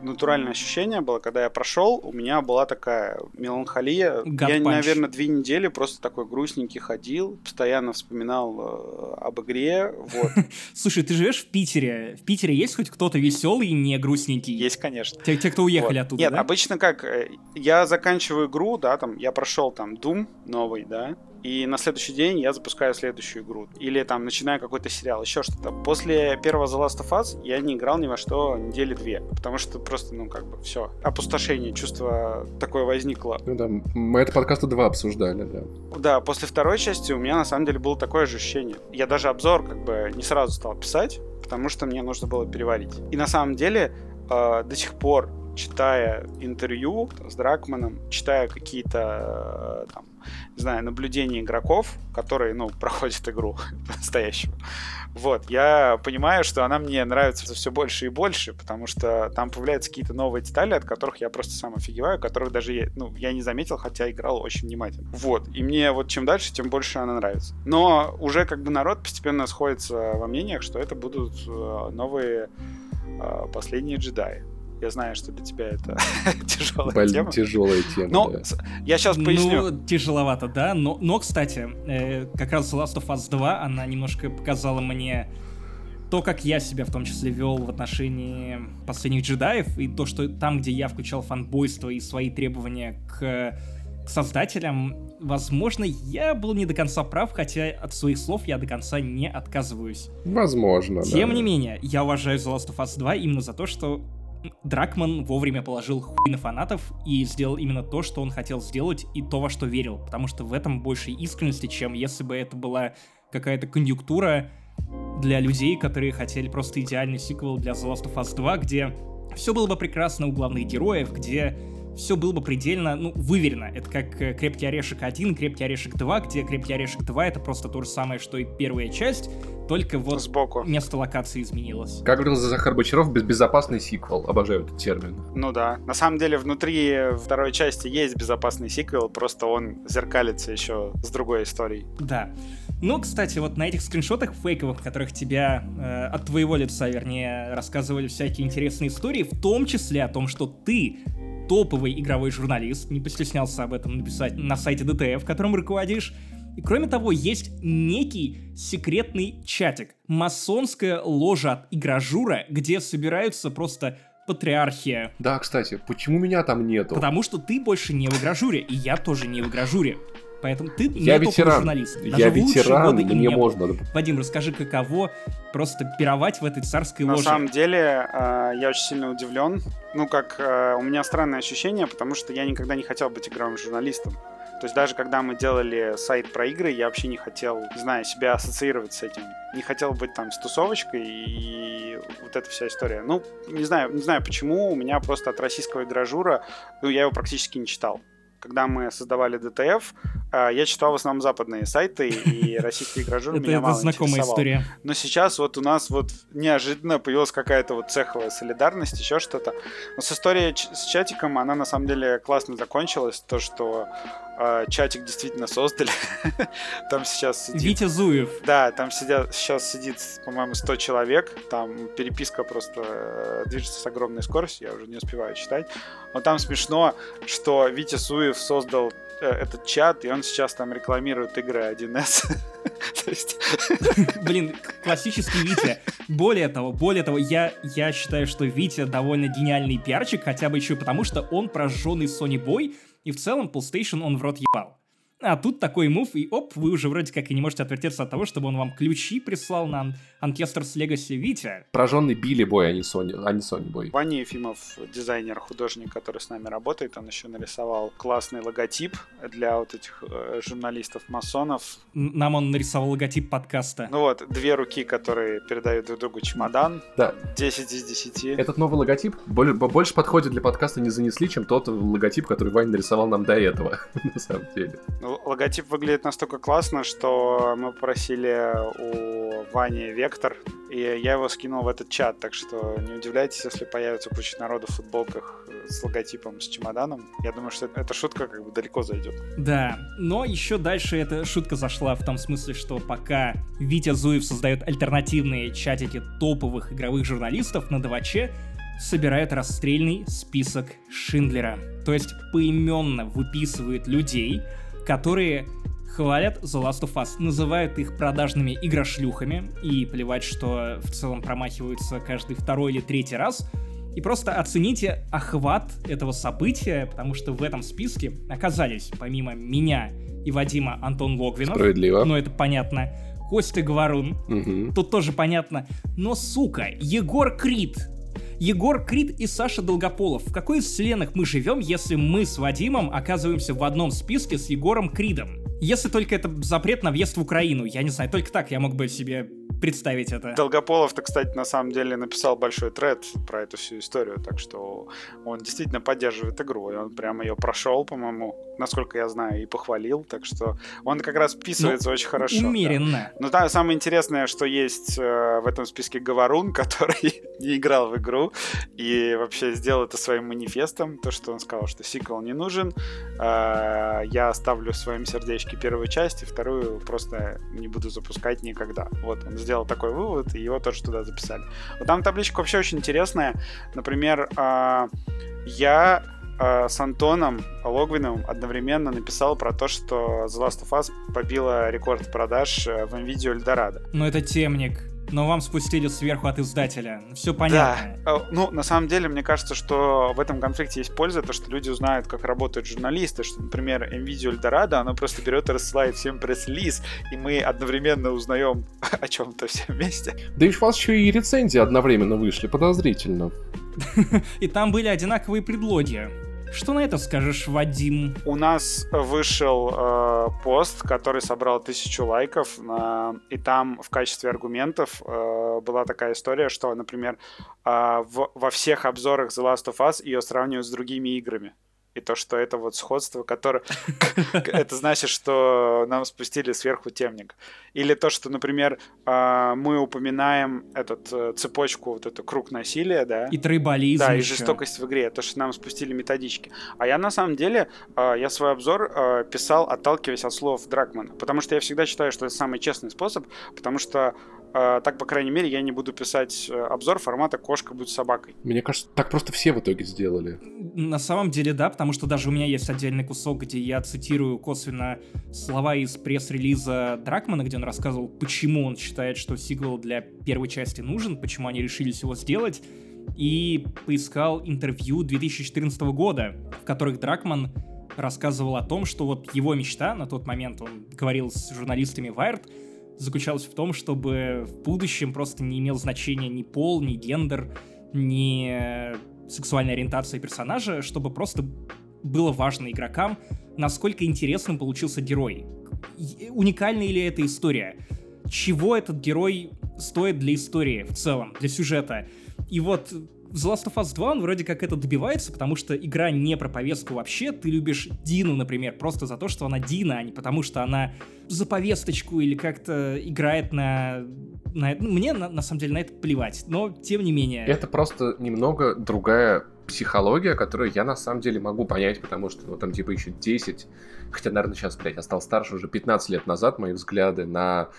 натуральное ощущение было, когда я прошел, у меня была такая меланхолия. Я, наверное, 2 недели просто такой грустненький ходил, постоянно вспоминал об игре. Вот. Слушай, ты живешь в Питере. В Питере есть хоть кто-то веселый и не грустненький? Есть, конечно. Те, кто уехали вот оттуда, нет, да? Обычно как? Я заканчиваю игру, да, там, я прошел там Doom новый, да, и на следующий день я запускаю следующую игру. Или там начинаю какой-то сериал, еще что-то. После первого The Last of Us я не играл ни во что 2 недели. Потому что просто, ну, как бы, все. Опустошение, чувство такое возникло. Ну да, мы это подкаста 2 обсуждали, да. Да, после второй части у меня, на самом деле, было такое же ощущение. Я даже обзор, как бы, не сразу стал писать, потому что мне нужно было переварить. И на самом деле, до сих пор, читая интервью с Дракманом, читая какие-то, там, не знаю, наблюдения игроков, которые, ну, проходят игру по-настоящему. Вот, я понимаю, что она мне нравится все больше и больше, потому что там появляются какие-то новые детали, от которых я просто сам офигеваю, которых даже я не заметил, хотя играл очень внимательно. Вот, и мне вот чем дальше, тем больше она нравится. Но уже как бы народ постепенно сходится во мнениях, что это будут новые последние джедаи. Я знаю, что для тебя это тяжелая тема. Но да. Я сейчас поясню. Ну, тяжеловато, да. Но кстати, как раз The Last of Us 2, она немножко показала мне то, как я себя в том числе вел в отношении последних джедаев, и то, что там, где я включал фанбойство и свои требования к создателям, возможно, я был не до конца прав, хотя от своих слов я до конца не отказываюсь. Возможно, Тем не менее, я уважаю The Last of Us 2 именно за то, что Дракман вовремя положил хуй на фанатов и сделал именно то, что он хотел сделать, и то, во что верил, потому что в этом больше искренности, чем если бы это была какая-то конъюнктура для людей, которые хотели просто идеальный сиквел для The Last of Us 2, где все было бы прекрасно у главных героев, где все было бы предельно, выверено. Это как «Крепкий орешек 1», «Крепкий орешек 2», где «Крепкий орешек 2» — это просто то же самое, что и первая часть, только вот сбоку место локации изменилось. Как говорил Захар Бочаров, безопасный сиквел. Обожаю этот термин. Ну да. На самом деле, внутри второй части есть безопасный сиквел, просто он зеркалится еще с другой историей. Да. Ну, кстати, вот на этих скриншотах фейковых, в которых тебя от твоего лица, вернее, рассказывали всякие интересные истории, в том числе о том, что ты топовый игровой журналист, не постеснялся об этом написать на сайте ДТФ, которым руководишь. И кроме того, есть некий секретный чатик, масонская ложа от игражура, где собираются просто патриархия. Да, кстати, почему меня там нету? Потому что ты больше не в игражуре, и я тоже не в игражуре. Поэтому ты я не ветеран. Топовый журналист. Даже я ветеран, мне можно. Вадим, расскажи, каково просто пировать в этой царской ложе. На самом деле, я очень сильно удивлен. У меня странное ощущение, потому что я никогда не хотел быть игровым журналистом. То есть даже когда мы делали сайт про игры, я вообще не хотел, не знаю, себя ассоциировать с этим. Не хотел быть там с тусовочкой и вот эта вся история. Не знаю почему, у меня просто от российского игражура, я его практически не читал. Когда мы создавали ДТФ, я читал в основном западные сайты, и российские игражуры меня мало интересовало. Это знакомая история. Но сейчас вот у нас вот неожиданно появилась какая-то вот цеховая солидарность, еще что-то. Но с историей с чатиком, она на самом деле классно закончилась, то, что чатик действительно создали. Там сейчас сидит... Витя Зуев. Да, там сейчас сидит, по-моему, 100 человек. Там переписка просто движется с огромной скоростью, я уже не успеваю читать. Но там смешно, что Витя Зуев создал этот чат, и он сейчас там рекламирует игры 1С. Блин, классический Витя. Более того, я считаю, что Витя довольно гениальный пиарчик, хотя бы еще потому, что он прожженный Sony Boy, и в целом PlayStation он в рот ебал. А тут такой мув, и оп, вы уже вроде как и не можете отвертеться от того, чтобы он вам ключи прислал на Ancestors Legacy Витя. Пораженный Билли Бой, а не Сони Бой. Ваня Ефимов, дизайнер, художник, который с нами работает, он еще нарисовал классный логотип для вот этих журналистов-масонов. Нам он нарисовал логотип подкаста. Ну вот, две руки, которые передают друг другу чемодан. Да. 10 из 10. Этот новый логотип больше подходит для подкаста «Не занесли», чем тот логотип, который Ваня нарисовал нам до этого, на самом деле. Логотип выглядит настолько классно, что мы попросили у Вани вектор, и я его скинул в этот чат, так что не удивляйтесь, если появится куча народу в футболках с логотипом, с чемоданом. Я думаю, что эта шутка как бы далеко зайдет. Да, но еще дальше эта шутка зашла в том смысле, что пока Витя Зуев создает альтернативные чатики топовых игровых журналистов на Дваче, собирает расстрельный список Шиндлера. То есть поименно выписывает людей, которые хвалят The Last of Us, называют их продажными игрошлюхами, и плевать, что в целом промахиваются каждый второй или третий раз, и просто оцените охват этого события, потому что в этом списке оказались, помимо меня и Вадима, Антон Логвинов. Справедливо. Но это понятно. Костя Говорун. Угу. Тут тоже понятно. Но, сука, Егор Крид. Егор Крид и Саша Долгополов. В какой из вселенных мы живем, если мы с Вадимом оказываемся в одном списке с Егором Кридом? Если только это запрет на въезд в Украину. Я не знаю, только так я мог бы себе представить это. Долгополов-то, кстати, на самом деле написал большой тред про эту всю историю, так что он действительно поддерживает игру, и он прям ее прошел, по-моему, насколько я знаю, и похвалил, так что он как раз вписывается, ну, очень хорошо. Умеренно. Да. Но там самое интересное, что есть в этом списке Говорун, который не играл в игру и вообще сделал это своим манифестом, то, что он сказал, что сиквел не нужен, я оставлю в своем сердечке первую часть, и вторую просто не буду запускать никогда. Вот он сделал такой вывод, и его тоже туда записали. Вот там табличка вообще очень интересная. Например, я с Антоном Логвиновым одновременно написал про то, что The Last of Us побила рекорд продаж в NVIDIA Эльдорадо. Но это темник. Но вам спустили сверху от издателя. Все понятно. Да. Ну, на самом деле, мне кажется, что в этом конфликте есть польза, то, что люди узнают, как работают журналисты, что, например, NVIDIA Eldorado, она просто берет и рассылает всем пресс-лиз, и мы одновременно узнаем о чем-то все вместе. Да и у вас еще и рецензии одновременно вышли, подозрительно. И там были одинаковые предлоги. Что на это скажешь, Вадим? У нас вышел пост, который собрал 1000 лайков, и там в качестве аргументов была такая история, что, например, во всех обзорах The Last of Us ее сравнивают с другими играми. И то, что это вот сходство, которое... Это значит, что нам спустили сверху темник. Или то, что, например, мы упоминаем этот цепочку, вот эту круг насилия, да? И трибализм. Да, и жестокость в игре. То, что нам спустили методички. А я, на самом деле, я свой обзор писал, отталкиваясь от слов Дракмана. Потому что я всегда считаю, что это самый честный способ. Потому что так, по крайней мере, я не буду писать обзор формата «Кошка будет собакой». Мне кажется, так просто все в итоге сделали. На самом деле, да, потому что даже у меня есть отдельный кусок, где я цитирую косвенно слова из пресс-релиза Дракмана, где он рассказывал, почему он считает, что сиквел для первой части нужен, почему они решились его сделать, и поискал интервью 2014 года, в которых Дракман рассказывал о том, что вот его мечта, на тот момент он говорил с журналистами Wired, заключалась в том, чтобы в будущем просто не имел значения ни пол, ни гендер, ни сексуальная ориентация персонажа, чтобы просто было важно игрокам, насколько интересным получился герой. Уникальна ли эта история? Чего этот герой стоит для истории в целом, для сюжета? И вот The Last of Us 2, он вроде как это добивается, потому что игра не про повестку вообще. Ты любишь Дину, например, просто за то, что она Дина, а не потому, что она за повесточку или как-то играет на... Мне, на самом деле, на это плевать, но тем не менее. Это просто немного другая психология, которую я, на самом деле, могу понять, потому что, ну, там, типа, еще 10... Хотя, наверное, сейчас, блядь, я стал старше уже 15 лет назад, мои взгляды на...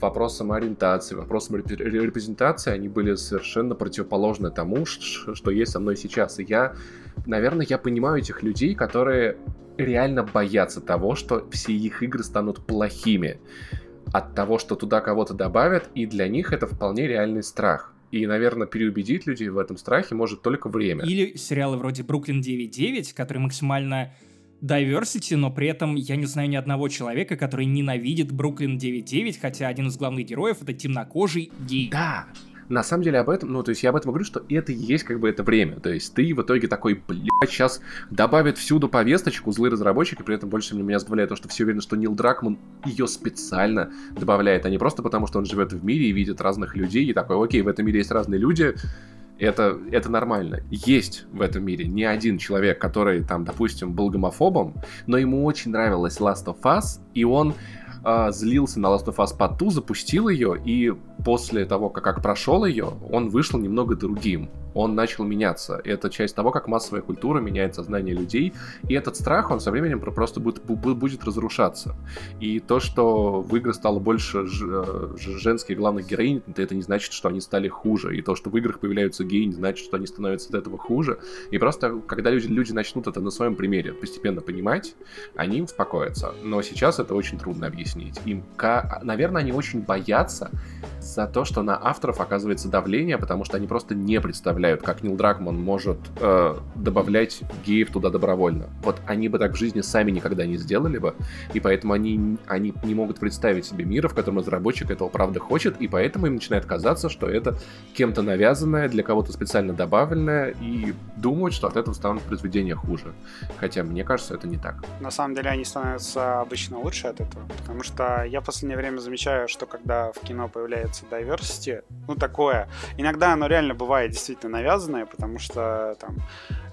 Вопрос самоориентации, вопрос репрезентации, они были совершенно противоположны тому, что есть со мной сейчас. И я, наверное, я понимаю этих людей, которые реально боятся того, что все их игры станут плохими от того, что туда кого-то добавят, и для них это вполне реальный страх. И, наверное, переубедить людей в этом страхе может только время. Или сериалы вроде «Бруклин 9.9», которые максимально diversity, но при этом я не знаю ни одного человека, который ненавидит Бруклин 99, хотя один из главных героев — это темнокожий гей. Да, на самом деле об этом, ну, то есть я об этом говорю, что это и есть как бы это время. То есть ты в итоге такой, блядь, сейчас добавят всюду повесточку, злые разработчики, при этом больше меня сбавляет то, что все уверены, что Нил Дракман ее специально добавляет, а не просто потому, что он живет в мире и видит разных людей, и такой, окей, в этом мире есть разные люди, это нормально. Есть в этом мире не один человек, который, там, допустим, был гомофобом, но ему очень нравилась Last of Us, и он злился на Last of Us Part 2, запустил ее, и после того, как прошел ее, он вышел немного другим. Он начал меняться. Это часть того, как массовая культура меняет сознание людей, и этот страх, он со временем просто будет разрушаться. И то, что в играх стало больше женских главных героинь, это не значит, что они стали хуже. И то, что в играх появляются геи, не значит, что они становятся от этого хуже. И просто, когда люди начнут это на своем примере постепенно понимать, они успокоятся. Но сейчас это очень трудно объяснить. Им, наверное, они очень боятся за то, что на авторов оказывается давление, потому что они просто не представляют, как Нил Дракман может добавлять геев туда добровольно. Вот они бы так в жизни сами никогда не сделали бы, и поэтому они не могут представить себе мира, в котором разработчик этого правда хочет, и поэтому им начинает казаться, что это кем-то навязанное, для кого-то специально добавленное, и думают, что от этого станут произведения хуже. Хотя, мне кажется, это не так. На самом деле, они становятся обычно лучше от этого, потому что я в последнее время замечаю, что когда в кино появляется diversity, ну такое, иногда оно реально бывает действительно навязанное, потому что там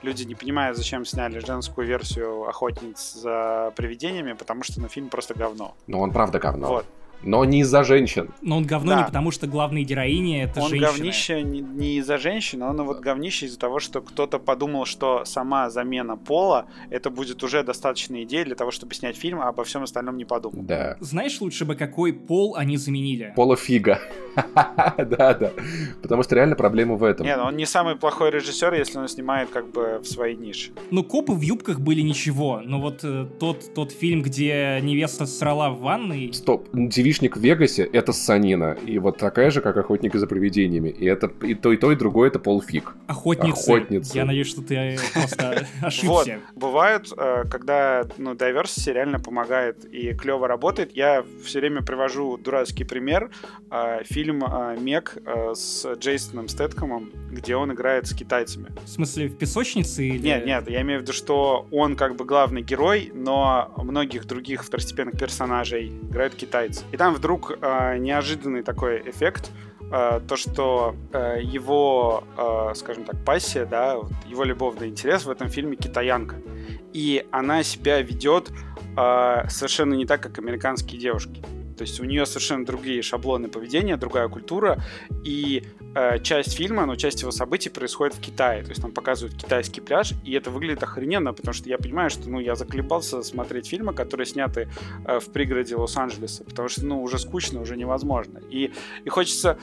люди не понимают, зачем сняли женскую версию «Охотниц за привидениями», потому что фильм просто говно. Ну, он правда говно. Вот. Но не из-за женщин. Но он говно да. Не потому, что главные героини — это он женщины. Он говнище не из-за женщин, он вот говнище из-за того, что кто-то подумал, что сама замена пола — это будет уже достаточная идея для того, чтобы снять фильм, а обо всем остальном не подумал. Да. Знаешь, лучше бы какой пол они заменили? Полофига. Да-да. Потому что реально проблема в этом. Нет, он не самый плохой режиссер, если он снимает как бы в своей нише. Ну, «Копы в юбках» были ничего, но вот тот фильм, где невеста срала в ванной... Стоп, «Девичник в Вегасе» — это ссанина, и вот такая же, как «Охотники за привидениями», и это и то, и другое — это полфиг. Охотницы. Я надеюсь, что ты просто ошибся. Вот, бывают, когда diversity реально помогает и клево работает. Я все время привожу дурацкий пример. Фильм «Мег» с Джейсоном Стэткомом, где он играет с китайцами. В смысле, в песочнице? Или... Нет, я имею в виду, что он как бы главный герой, но многих других второстепенных персонажей играют китайцы. И там вдруг неожиданный такой эффект, то, что его, скажем так, пассия, да, его любовный интерес в этом фильме китаянка. И она себя ведет совершенно не так, как американские девушки. То есть у нее совершенно другие шаблоны поведения, другая культура, и часть фильма, но часть его событий происходит в Китае. То есть там показывают китайский пляж, и это выглядит охрененно, потому что я понимаю, что я заколебался смотреть фильмы, которые сняты в пригороде Лос-Анджелеса, потому что уже скучно, уже невозможно. И хочется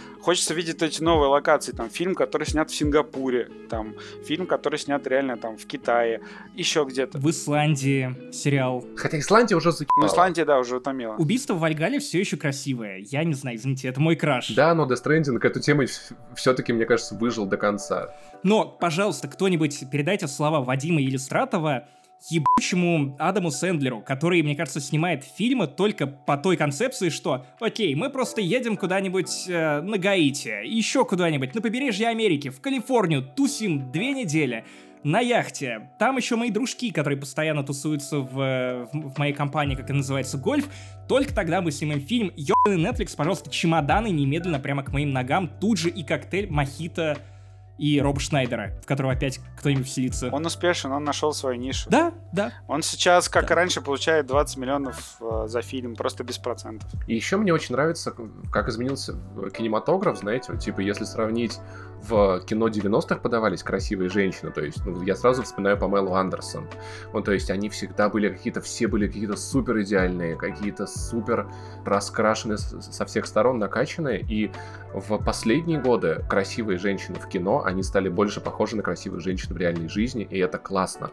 видеть эти новые локации. Там фильм, который снят в Сингапуре, там фильм, который снят реально там в Китае, еще где-то. В Исландии сериал. Хотя Исландия уже закипала. Ну, Исландия, да, уже утомила. Убийство в Вальгалле все еще красивое. Я не знаю, извините, это мой краш. Да, но Death Stranding эту тему все-таки, мне кажется, выжил до конца. Но, пожалуйста, кто-нибудь передайте слова Вадима Елистратова ебучему Адаму Сэндлеру, который, мне кажется, снимает фильмы только по той концепции, что окей, мы просто едем куда-нибудь на Гаити, еще куда-нибудь, на побережье Америки, в Калифорнию, тусим 2 недели, на яхте. Там еще мои дружки, которые постоянно тусуются в моей компании, как и называется, гольф. Только тогда мы снимем фильм. Ёбаный Netflix, пожалуйста, чемоданы немедленно прямо к моим ногам. Тут же и коктейль мохито и Роба Шнайдера, в которого опять кто-нибудь вселится. Он успешен, он нашел свою нишу. Да. Он сейчас, как и раньше, получает 20 миллионов за фильм, просто без процентов. И еще мне очень нравится, как изменился кинематограф, знаете, вот, типа, если сравнить, в кино 90-х подавались красивые женщины, то есть, я сразу вспоминаю Памелу Андерсон. То есть, они всегда были все были какие-то супер идеальные, какие-то супер раскрашенные со всех сторон, накачанные, и в последние годы красивые женщины в кино, они стали больше похожи на красивых женщин в реальной жизни, и это классно.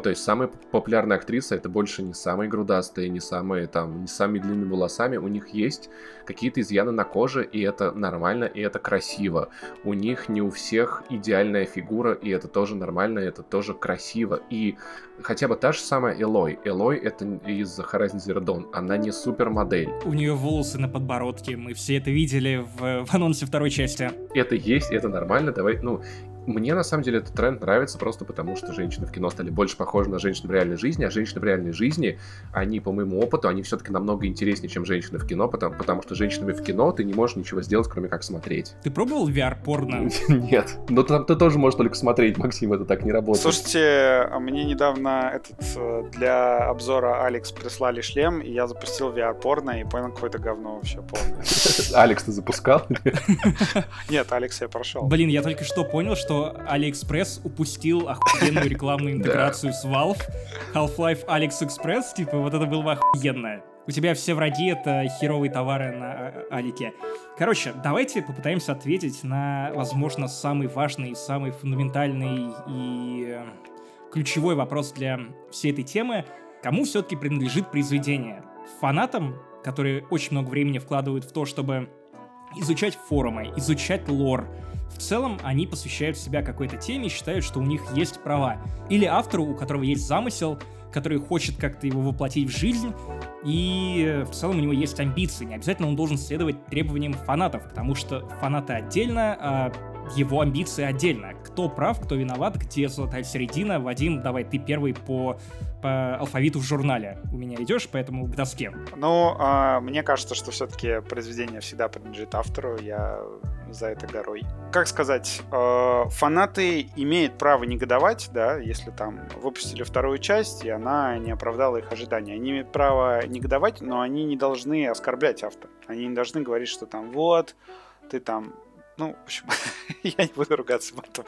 То есть, самые популярные актрисы — это больше не самые грудастые, не самые длинными волосами, у них есть какие-то изъяны на коже, и это нормально, и это красиво. У них них не у всех идеальная фигура, и это тоже нормально, это тоже красиво. И хотя бы та же самая Элой. Элой — это из Horizon Zero Dawn. Она не супермодель. У нее волосы на подбородке, мы все это видели в анонсе второй части. Это есть, это нормально, давай, ну... Мне, на самом деле, этот тренд нравится просто потому, что женщины в кино стали больше похожи на женщин в реальной жизни, а женщины в реальной жизни, они, по моему опыту, они все-таки намного интереснее, чем женщины в кино, потому что женщинами в кино ты не можешь ничего сделать, кроме как смотреть. Ты пробовал VR-порно? Нет. Но там ты тоже можешь только смотреть, Максим, это так не работает. Слушайте, мне недавно для обзора Алекс прислали шлем, и я запустил VR-порно, и понял, какое-то говно вообще полное. Алекс, ты запускал? Нет, Алекс, я прошел. Блин, я только что понял, что AliExpress упустил охуенную рекламную интеграцию с Valve. Half-Life AliExpress, типа, вот это было бы охуенно. У тебя все враги — это херовые товары на Алике. Короче, давайте попытаемся ответить на, возможно, самый важный, самый фундаментальный и ключевой вопрос для всей этой темы. Кому все-таки принадлежит произведение? Фанатам, которые очень много времени вкладывают в то, чтобы изучать форумы, изучать лор. В целом, они посвящают себя какой-то теме и считают, что у них есть права. Или автору, у которого есть замысел, который хочет как-то его воплотить в жизнь, и в целом у него есть амбиции. Не обязательно он должен следовать требованиям фанатов, потому что фанаты отдельно, а его амбиции отдельно. Кто прав, кто виноват, где золотая середина. Вадим, давай, ты первый по алфавиту в журнале у меня идешь, поэтому к доске. Ну, мне кажется, что все-таки произведение всегда принадлежит автору, я за это горой. Как сказать, фанаты имеют право негодовать, да, если там выпустили вторую часть, и она не оправдала их ожиданий. Они имеют право негодовать, но они не должны оскорблять автора. Они не должны говорить, что там вот, ты там... Ну, в общем, я не буду ругаться матом.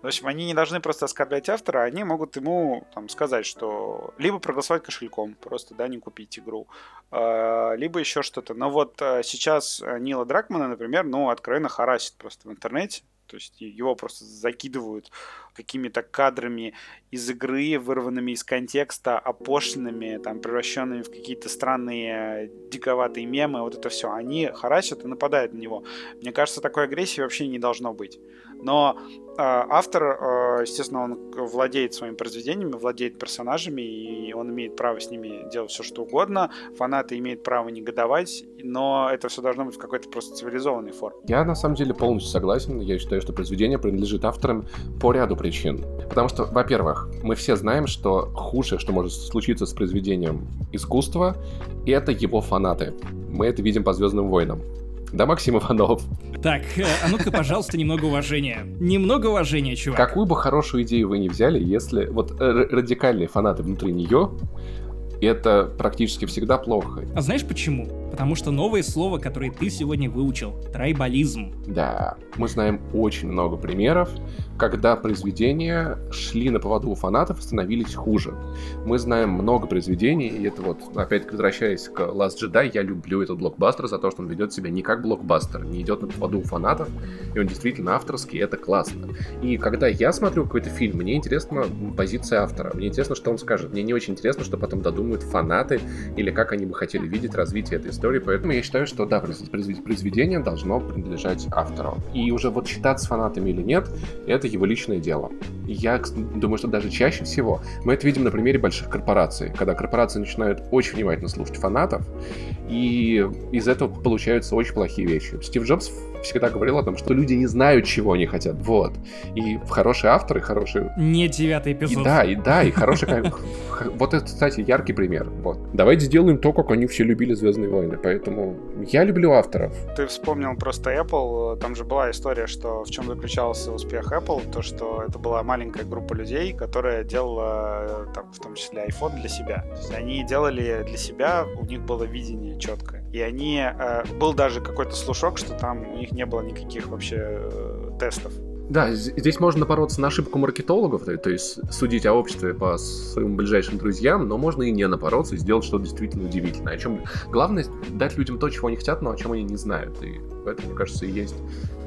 В общем, они не должны просто оскорблять автора, они могут ему там сказать, что либо проголосовать кошельком, просто, да, не купить игру, либо еще что-то. Но вот сейчас Нила Дракмана, например, ну, откровенно харасит просто в интернете. То есть его просто закидывают какими-то кадрами из игры, вырванными из контекста, опошленными, там, превращенными в какие-то странные диковатые мемы. Вот это все. Они харасят и нападают на него. Мне кажется, такой агрессии вообще не должно быть. Но автор, естественно, он владеет своими произведениями, владеет персонажами, и он имеет право с ними делать все, что угодно. Фанаты имеют право негодовать, но это все должно быть в какой-то просто цивилизованной форме. Я, на самом деле, полностью согласен. Я считаю, что произведение принадлежит авторам по ряду причин. Потому что, во-первых, мы все знаем, что худшее, что может случиться с произведением искусства, это его фанаты. Мы это видим по «Звездным войнам». Да, Максим Иванов? Так, а ну-ка, пожалуйста, немного уважения. Немного уважения, чувак. Какую бы хорошую идею вы ни взяли, если... Вот радикальные фанаты внутри нее, это практически всегда плохо. А знаешь почему? Потому что новое слово, которое ты сегодня выучил — трайбализм. Да, мы знаем очень много примеров, когда произведения шли на поводу у фанатов и становились хуже. Мы знаем много произведений, и это вот, опять-таки, возвращаясь к Last Jedi, я люблю этот блокбастер за то, что он ведет себя не как блокбастер, не идет на поводу у фанатов, и он действительно авторский, и это классно. И когда я смотрю какой-то фильм, мне интересна позиция автора, мне интересно, что он скажет, мне не очень интересно, что потом додумают фанаты, или как они бы хотели видеть развитие этой истории, поэтому я считаю, что да, произведение должно принадлежать автору. И уже вот считаться фанатами или нет, это его личное дело. Я думаю, что даже чаще всего мы это видим на примере больших корпораций, когда корпорации начинают очень внимательно слушать фанатов, и из этого получаются очень плохие вещи. Стив Джобс всегда говорил о том, что люди не знают, чего они хотят, вот. И хорошие авторы, хорошие... Не девятый эпизод. И хорошие... Вот это, кстати, яркий пример. Давайте сделаем то, как они все любили «Звездные войны», поэтому я люблю авторов. Ты вспомнил просто Apple, там же была история, что в чем заключался успех Apple, то, что это была маленькая группа людей, которая делала, там, в том числе, iPhone для себя. То есть они делали для себя, у них было видение четкое. И они... был даже какой-то слушок, что там у них не было никаких вообще тестов. Да, здесь можно напороться на ошибку маркетологов, то есть судить о обществе по своим ближайшим друзьям, но можно и не напороться и сделать что-то действительно удивительное. О чем... Главное — дать людям то, чего они хотят, но о чем они не знают. И в этом, мне кажется, и есть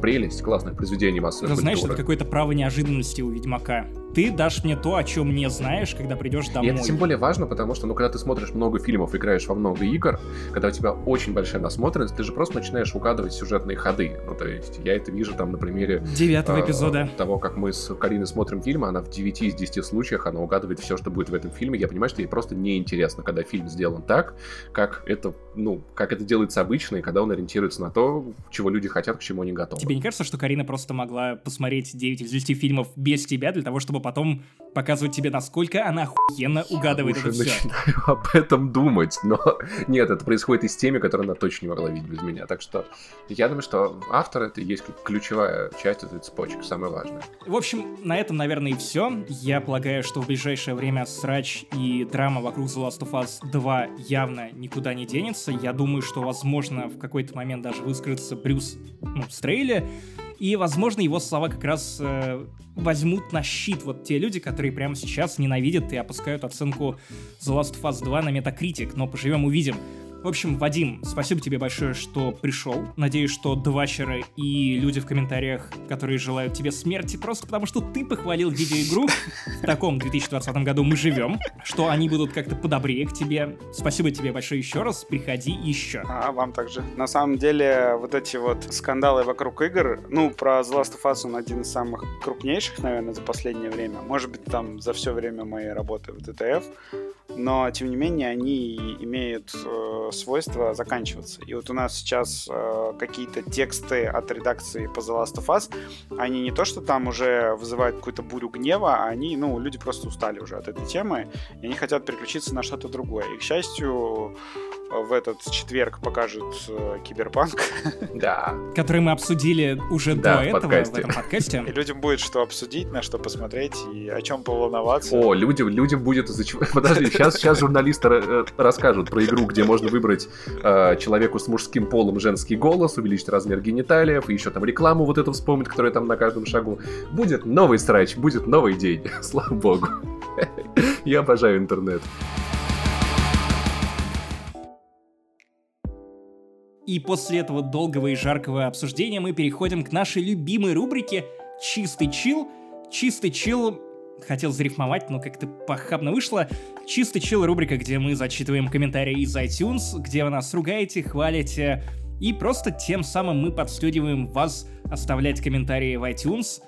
прелесть классных произведений массовой культуры. Ты знаешь, это какое-то право неожиданности у «Ведьмака». ты дашь мне то, о чем не знаешь, когда придешь домой. И это тем более важно, потому что, ну, когда ты смотришь много фильмов, играешь во много игр, когда у тебя очень большая насмотренность, ты же просто начинаешь угадывать сюжетные ходы. Ну, то есть я это вижу там на примере 9-го эпизода. Того, как мы с Кариной смотрим фильм, она в 9 из 10 случаях она угадывает все, что будет в этом фильме. Я понимаю, что ей просто неинтересно, когда фильм сделан так, как это, ну, как это делается обычно, и когда он ориентируется на то, чего люди хотят, к чему они готовы. Тебе не кажется, что Карина просто могла посмотреть 9 из 10 фильмов без тебя для того, чтобы потом показывать тебе, насколько она охуенно угадывает это все. Я уже начинаю об этом думать, но нет, это происходит и с теми, которые она точно не могла видеть без меня. Так что я думаю, что автор — это и есть ключевая часть этой цепочки, самое важное. В общем, на этом, наверное, и все. Я полагаю, что в ближайшее время срач и драма вокруг The Last of Us 2 явно никуда не денется. Я думаю, что, возможно, в какой-то момент даже выскажется Брюс, ну, Стрейли, и, возможно, его слова как раз возьмут на щит вот те люди, которые прямо сейчас ненавидят и опускают оценку The Last of Us 2 на Metacritic. Но поживем, увидим. В общем, Вадим, спасибо тебе большое, что пришел. Надеюсь, что девачеры и люди в комментариях, которые желают тебе смерти просто потому, что ты похвалил видеоигру, в таком 2020 году мы живем, что они будут как-то подобрее к тебе. Спасибо тебе большое еще раз, приходи еще. А вам также. На самом деле, вот эти вот скандалы вокруг игр, ну, про The Last of Us, он один из самых крупнейших, наверное, за последнее время. Может быть, там за все время моей работы в ДТФ. Но, тем не менее, они имеют свойство заканчиваться. И вот у нас сейчас какие-то тексты от редакции по The Last of Us, они не то, что там уже вызывают какую-то бурю гнева, а они, ну, люди просто устали уже от этой темы, и они хотят переключиться на что-то другое. И, к счастью, в этот четверг покажут Киберпанк. Да. Который мы обсудили уже до этого в этом подкасте. И людям будет что обсудить, на что посмотреть и о чем поволноваться. О, людям будет из-за чего... Подожди, сейчас журналисты расскажут про игру, где можно выбрать человеку с мужским полом женский голос, увеличить размер гениталиев, и еще там рекламу вот эту вспомнить, которая там на каждом шагу. Будет новый срач, будет новый день. Слава богу. Я обожаю интернет. И после этого долгого и жаркого обсуждения мы переходим к нашей любимой рубрике «Чистый чил». «Чистый чил» хотел зарифмовать, но как-то похабно вышло. «Чистый чил» — рубрика, где мы зачитываем комментарии из iTunes, где вы нас ругаете, хвалите, и просто тем самым мы подстегиваем вас оставлять комментарии в iTunes.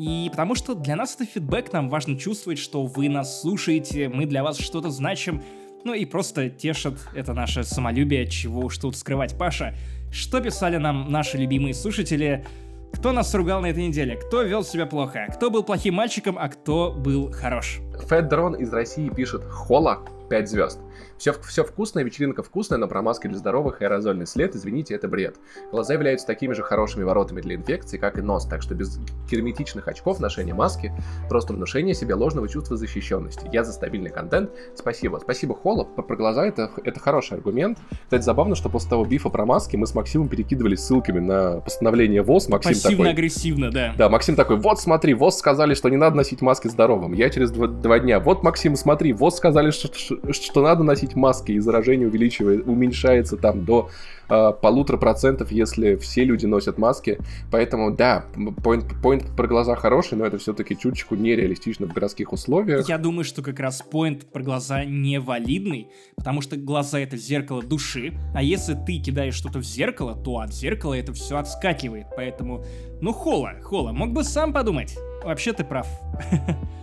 И потому что для нас это фидбэк, нам важно чувствовать, что вы нас слушаете, мы для вас что-то значим. Ну и просто тешат это наше самолюбие, чего уж тут скрывать. Паша, что писали нам наши любимые слушатели? Кто нас ругал на этой неделе? Кто вел себя плохо? Кто был плохим мальчиком, а кто был хорош? Фэт Дрон из России пишет: «Хола, 5 звезд. Все вкусное, вечеринка вкусная, но про маски для здоровых и аэрозольный след, извините, это бред. Глаза являются такими же хорошими воротами для инфекции, как и нос, так что без герметичных очков ношение маски просто внушение себе ложного чувства защищенности. Я за стабильный контент. Спасибо». Спасибо, Холоп. Про глаза это хороший аргумент. Кстати, забавно, что после того бифа про маски мы с Максимом перекидывались ссылками на постановление ВОЗ. Максим пассивно-агрессивно, такой, да. Да, Максим такой: «Вот смотри, ВОЗ сказали, что не надо носить маски здоровым». Я через два дня: «Вот, Максим, смотри, ВОЗ сказали, что надо носить маски, и заражение уменьшается там до 1,5%, если все люди носят маски». Поэтому, да, поинт про глаза хороший, но это все-таки чуточку нереалистично в городских условиях. Я думаю, что как раз поинт про глаза невалидный, потому что глаза — это зеркало души, а если ты кидаешь что-то в зеркало, то от зеркала это все отскакивает, поэтому, ну, Хола, мог бы сам подумать. Вообще ты прав.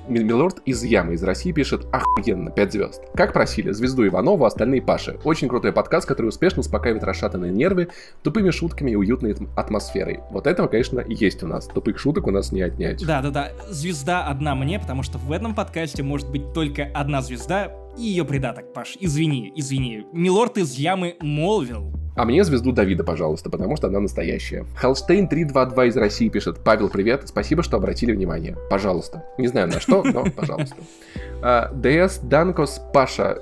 Милорд из Ямы из России пишет: «Охуенно, 5 звезд. Как просили, звезду Иванова, остальные Паши. Очень крутой подкаст, который успешно успокаивает расшатанные нервы тупыми шутками и уютной атмосферой». Вот этого, конечно, и есть у нас. Тупых шуток у нас не отнять. Да. Звезда одна мне, потому что в этом подкасте может быть только одна звезда и ее придаток, Паш. Извини. Милорд из Ямы молвил. А мне звезду Давида, пожалуйста, потому что она настоящая. Холштейн 322 из России пишет: «Павел, привет. Спасибо, что обратили внимание. Пожалуйста». Не знаю на что, но пожалуйста. ДС Данкос Паша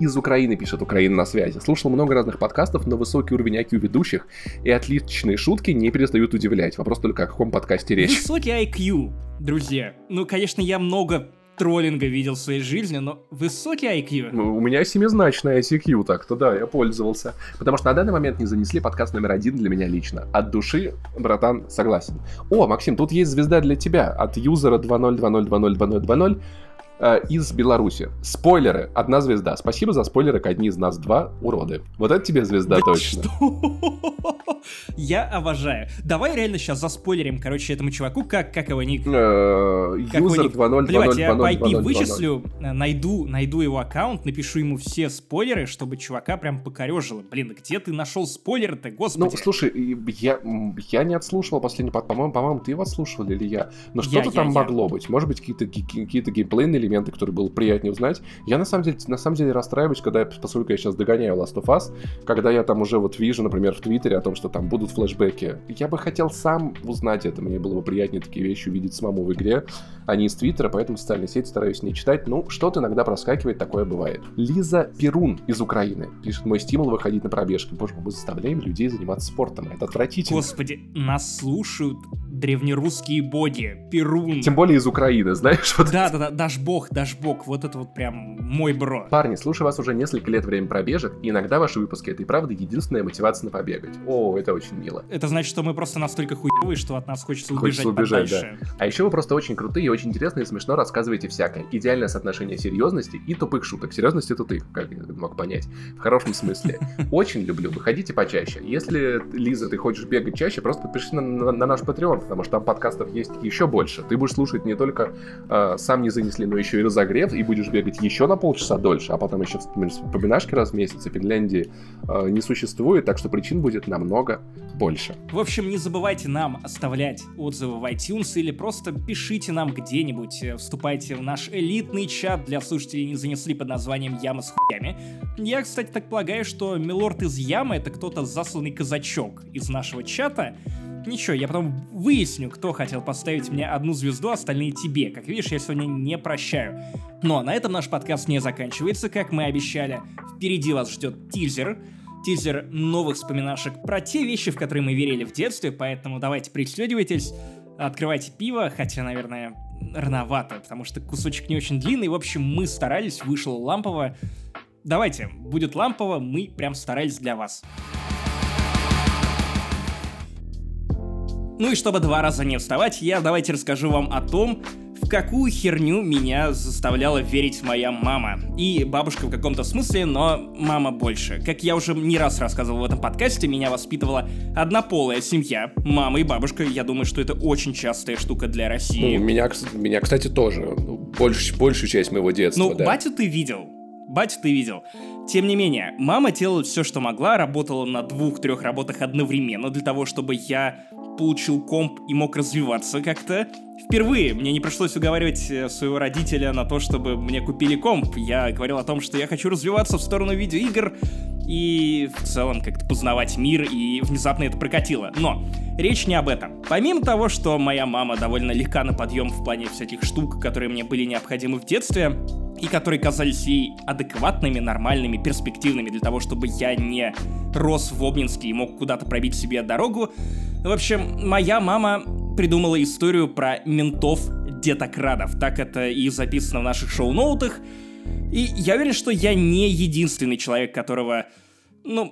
из Украины пишет: «Украина на связи. Слушал много разных подкастов, но высокий уровень IQ ведущих и отличные шутки не перестают удивлять. Вопрос только, о каком подкасте речь». Высокий IQ, друзья. Ну, конечно, я много троллинга видел в своей жизни, но высокий IQ. У меня семизначное IQ, так-то да, я пользовался. Потому что на данный момент не занесли подкаст номер 1 для меня лично. От души, братан, согласен. О, Максим, тут есть звезда для тебя от юзера 2020202020 из Беларуси. Спойлеры. Одна звезда. Спасибо за спойлеры к «Одни из нас два, уроды». Вот это тебе звезда, да, точно. Что? Я обожаю. Давай реально сейчас заспойлерим, короче, этому чуваку. Как его ник? Юзер 20202020. Плевать, я по IP вычислю, найду его аккаунт, напишу ему все спойлеры, чтобы чувака прям покорежило. Блин, где ты нашел спойлеры-то, господи? Ну, слушай, я не отслушивал последний, по-моему, ты его отслушивал или я? Но что-то там могло быть. Может быть, какие-то геймплейные элементы, которые было приятнее узнать. Я на самом деле расстраиваюсь, когда я, поскольку я сейчас догоняю Last of Us, когда я там уже вот вижу, например, в Твиттере о том, что там будут флешбеки. Я бы хотел сам узнать это, мне было бы приятнее такие вещи увидеть самому в игре, а не из Твиттера, поэтому социальные сети стараюсь не читать, но что-то иногда проскакивает, такое бывает. Лиза Перун из Украины пишет: мой стимул выходить на пробежки. Боже мой, мы заставляем людей заниматься спортом, это отвратительно. Господи, нас слушают древнерусские боги, Перун. Тем более из Украины, знаешь? Вот да, Дашбог, вот это вот прям мой бро. Парни, слушаю вас уже несколько лет, время пробежек, и иногда ваши выпуски — это и правда единственная мотивация на побегать. О, это очень мило. Это значит, что мы просто настолько хуевые, что от нас хочется убежать подальше. Да. А еще вы просто очень крутые и очень интересные, и смешно рассказываете всякое. Идеальное соотношение серьезности и тупых шуток. Серьезность — это ты, как я мог понять, в хорошем смысле. Очень люблю, выходите почаще. Если, Лиза, ты хочешь бегать чаще, просто подпишись на наш Patreon, потому что там подкастов есть еще больше. Ты будешь слушать не только «Сам не занесли», но еще и «Разогрев», и будешь бегать еще на полчаса дольше, а потом еще вспоминашки раз в месяц, и Финляндии не существует, так что причин будет намного больше. В общем, не забывайте нам оставлять отзывы в iTunes или просто пишите нам где-нибудь, вступайте в наш элитный чат для слушателей «Не занесли» под названием «Яма с хуями». Я, кстати, так полагаю, что милорд из ямы — это кто-то засланный казачок из нашего чата. Ничего, я потом выясню, кто хотел поставить мне одну звезду, остальные тебе. Как видишь, я сегодня не прощаю. Но на этом наш подкаст не заканчивается, как мы обещали. Впереди вас ждет тизер. Тизер новых вспоминашек про те вещи, в которые мы верили в детстве. Поэтому давайте приследуйтесь, открывайте пиво, хотя, наверное, рановато, потому что кусочек не очень длинный. В общем, мы старались, вышло лампово. Давайте, будет лампово, мы прям старались для вас. Ну и чтобы два раза не вставать, я давайте расскажу вам о том, в какую херню меня заставляла верить моя мама. И бабушка в каком-то смысле, но мама больше. Как я уже не раз рассказывал в этом подкасте, меня воспитывала однополая семья. Мама и бабушка, я думаю, что это очень частая штука для России. Ну, меня кстати, тоже. Большую часть моего детства, да. Ну, батю ты видел. Тем не менее, мама делала все, что могла, работала на 2-3 работах одновременно для того, чтобы я получил комп и мог развиваться как-то. Впервые мне не пришлось уговаривать своего родителя на то, чтобы мне купили комп. Я говорил о том, что я хочу развиваться в сторону видеоигр и в целом как-то познавать мир, и внезапно это прокатило. Но речь не об этом. Помимо того, что моя мама довольно легка на подъем в плане всяких штук, которые мне были необходимы в детстве, и которые казались ей адекватными, нормальными, перспективными для того, чтобы я не рос в Обнинске и мог куда-то пробить себе дорогу. В общем, моя мама придумала историю про ментов-детокрадов. Так это и записано в наших шоу-ноутах. И я уверен, что я не единственный человек, которого,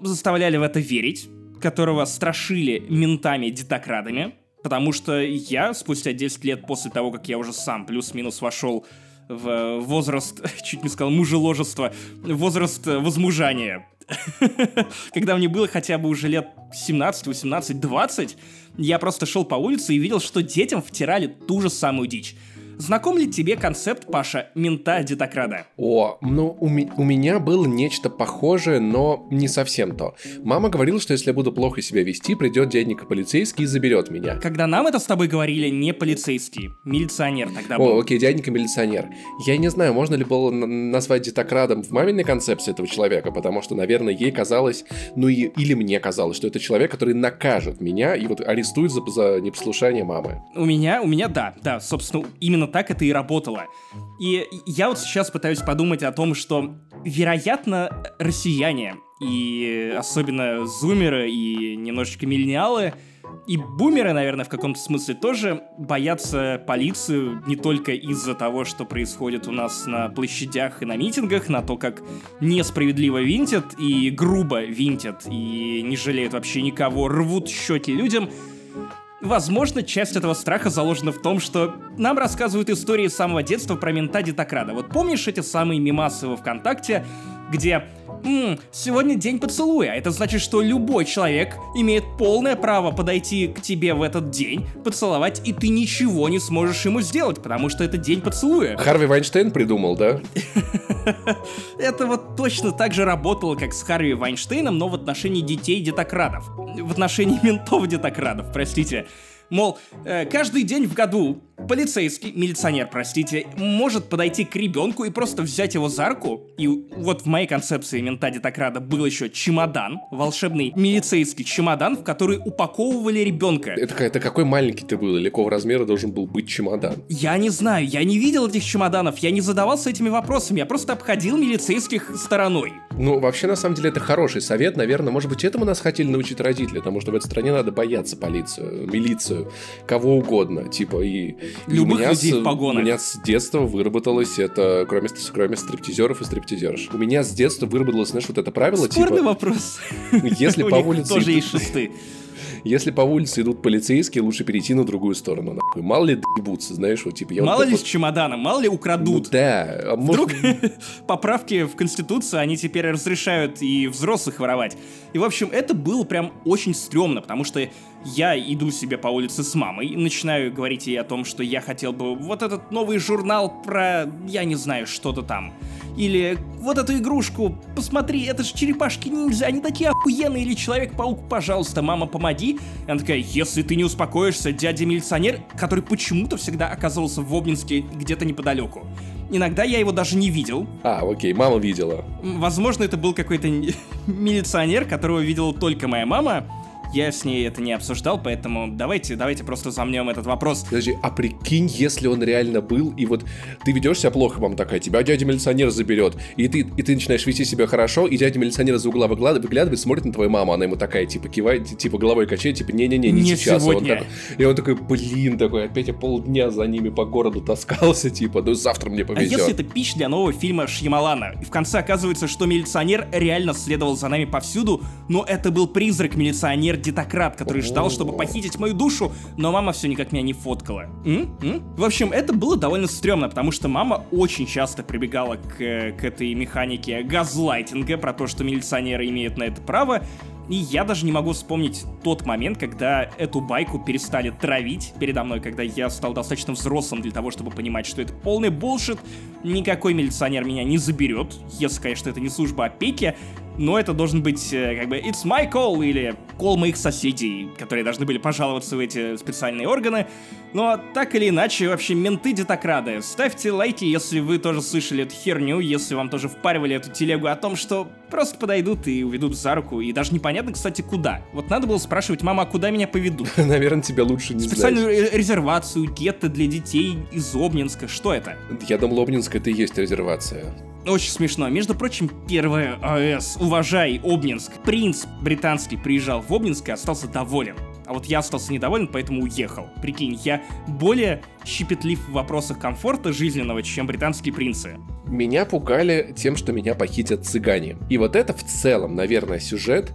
заставляли в это верить, которого страшили ментами-детокрадами, потому что я спустя 10 лет после того, как я уже сам плюс-минус вошел в возраст, чуть не сказал мужеложества, возраст возмужания. Когда мне было хотя бы уже лет 17, 18, 20, я просто шел по улице и видел, что детям втирали ту же самую дичь. Знаком ли тебе концепт, Паша, мента-детокрада? О, у меня было нечто похожее, но не совсем то. Мама говорила, что если я буду плохо себя вести, придет дяденька полицейский и заберет меня. Когда нам это с тобой говорили, не полицейский, милиционер тогда был. О, окей, дяденька-милиционер. Я не знаю, можно ли было назвать детокрадом в маминой концепции этого человека, потому что, наверное, ей казалось, или мне казалось, что это человек, который накажет меня и вот арестует за непослушание мамы. У меня да, собственно, именно так это и работало. И я вот сейчас пытаюсь подумать о том, что, вероятно, россияне, и особенно зумеры и немножечко миллениалы, И бумеры, наверное, в каком-то смысле тоже боятся полицию не только из-за того, что происходит у нас на площадях и на митингах, на то, как несправедливо винтят и грубо винтят, и не жалеют вообще никого, рвут щеки людям. Возможно, часть этого страха заложена в том, что нам рассказывают истории с самого детства про мента Дитокрада. Вот помнишь эти самые мемасы во ВКонтакте, где сегодня день поцелуя. Это значит, что любой человек имеет полное право подойти к тебе в этот день, поцеловать, и ты ничего не сможешь ему сделать, потому что это день поцелуя. Харви Вайнштейн придумал, да? Это вот точно так же работало, как с Харви Вайнштейном, но в отношении детей-детокрадов. В отношении ментов-детокрадов, простите. Мол, каждый день в году полицейский, милиционер, простите, может подойти к ребенку и просто взять его за руку. И вот в моей концепции мента-детокрада был еще чемодан, волшебный милицейский чемодан, в который упаковывали ребенка. Это какой маленький ты был, или какого размера должен был быть чемодан? Я не знаю, я не видел этих чемоданов, я не задавался этими вопросами, я просто обходил милицейских стороной. Ну, вообще, на самом деле, это хороший совет, наверное, может быть, этому нас хотели научить родители, потому что в этой стране надо бояться полицию, милицию, кого угодно, типа, и... Любых людей в погонах. У меня с детства выработалось это, кроме стриптизеров и стриптизерш. У меня с детства выработалось, знаешь, вот это правило, спорный типа... вопрос. Если по улице... тоже есть шесты. Если по улице идут полицейские, лучше перейти на другую сторону, нахуй. Мало ли доебутся, знаешь, вот типа... Мало ли с чемоданом, мало ли украдут. Ну, да. А вдруг поправки в Конституцию, они теперь разрешают и взрослых воровать. И, в общем, это было прям очень стрёмно, потому что я иду себе по улице с мамой, начинаю говорить ей о том, что я хотел бы вот этот новый журнал про, я не знаю, что-то там. Или вот эту игрушку, посмотри, это же черепашки-ниндзя, они такие охуенные, или Человек-паук, пожалуйста, мама, помоги. И она такая: если ты не успокоишься, дядя-милиционер, который почему-то всегда оказывался в Обнинске где-то неподалеку. Иногда я его даже не видел. А, окей, мама видела. Возможно, это был какой-то милиционер, которого видела только моя мама. Я с ней это не обсуждал, поэтому давайте просто замнем этот вопрос. Подожди, а прикинь, если он реально был, и вот ты ведешь себя плохо, мама такая, тебя дядя-милиционер заберет, и ты начинаешь вести себя хорошо, и дядя-милиционер за угла выглядывает, смотрит на твою маму, она ему такая, типа, кивает, типа, головой качает, типа, не-не-не, не сейчас. Сегодня. Он такой, и он такой, блин, такой, опять я полдня за ними по городу таскался, типа, ну завтра мне повезет. А если это пич для нового фильма Шьямалана? И в конце оказывается, что милиционер реально следовал за нами повсюду, но это был призрак-милиционер Дитократ, который ждал, чтобы похитить мою душу, но мама все никак меня не фоткала. В общем, это было довольно стрёмно, потому что мама очень часто прибегала к этой механике газлайтинга, про то, что милиционеры имеют на это право, и я даже не могу вспомнить тот момент, когда эту байку перестали травить передо мной, когда я стал достаточно взрослым для того, чтобы понимать, что это полный булшит, никакой милиционер меня не заберет, если, конечно, это не служба опеки, но это должен быть как бы «It's my call» или «Call моих соседей», которые должны были пожаловаться в эти специальные органы. Но так или иначе, вообще, менты-детокрады, ставьте лайки, если вы тоже слышали эту херню, если вам тоже впаривали эту телегу о том, что просто подойдут и уведут за руку, и даже непонятно, кстати, куда. Вот надо было спрашивать: мама, а куда меня поведут? Наверное, тебя лучше не знать. Специальную резервацию, гетто для детей из Обнинска, что это? Я думал, Обнинск — это и есть резервация. Очень смешно. Между прочим, первая АЭС «Уважай Обнинск». Принц британский приезжал в Обнинск и остался доволен. А вот я остался недоволен, поэтому уехал. Прикинь, я более щепетлив в вопросах комфорта жизненного, чем британские принцы. Меня пугали тем, что меня похитят цыгане. И вот это в целом, наверное, сюжет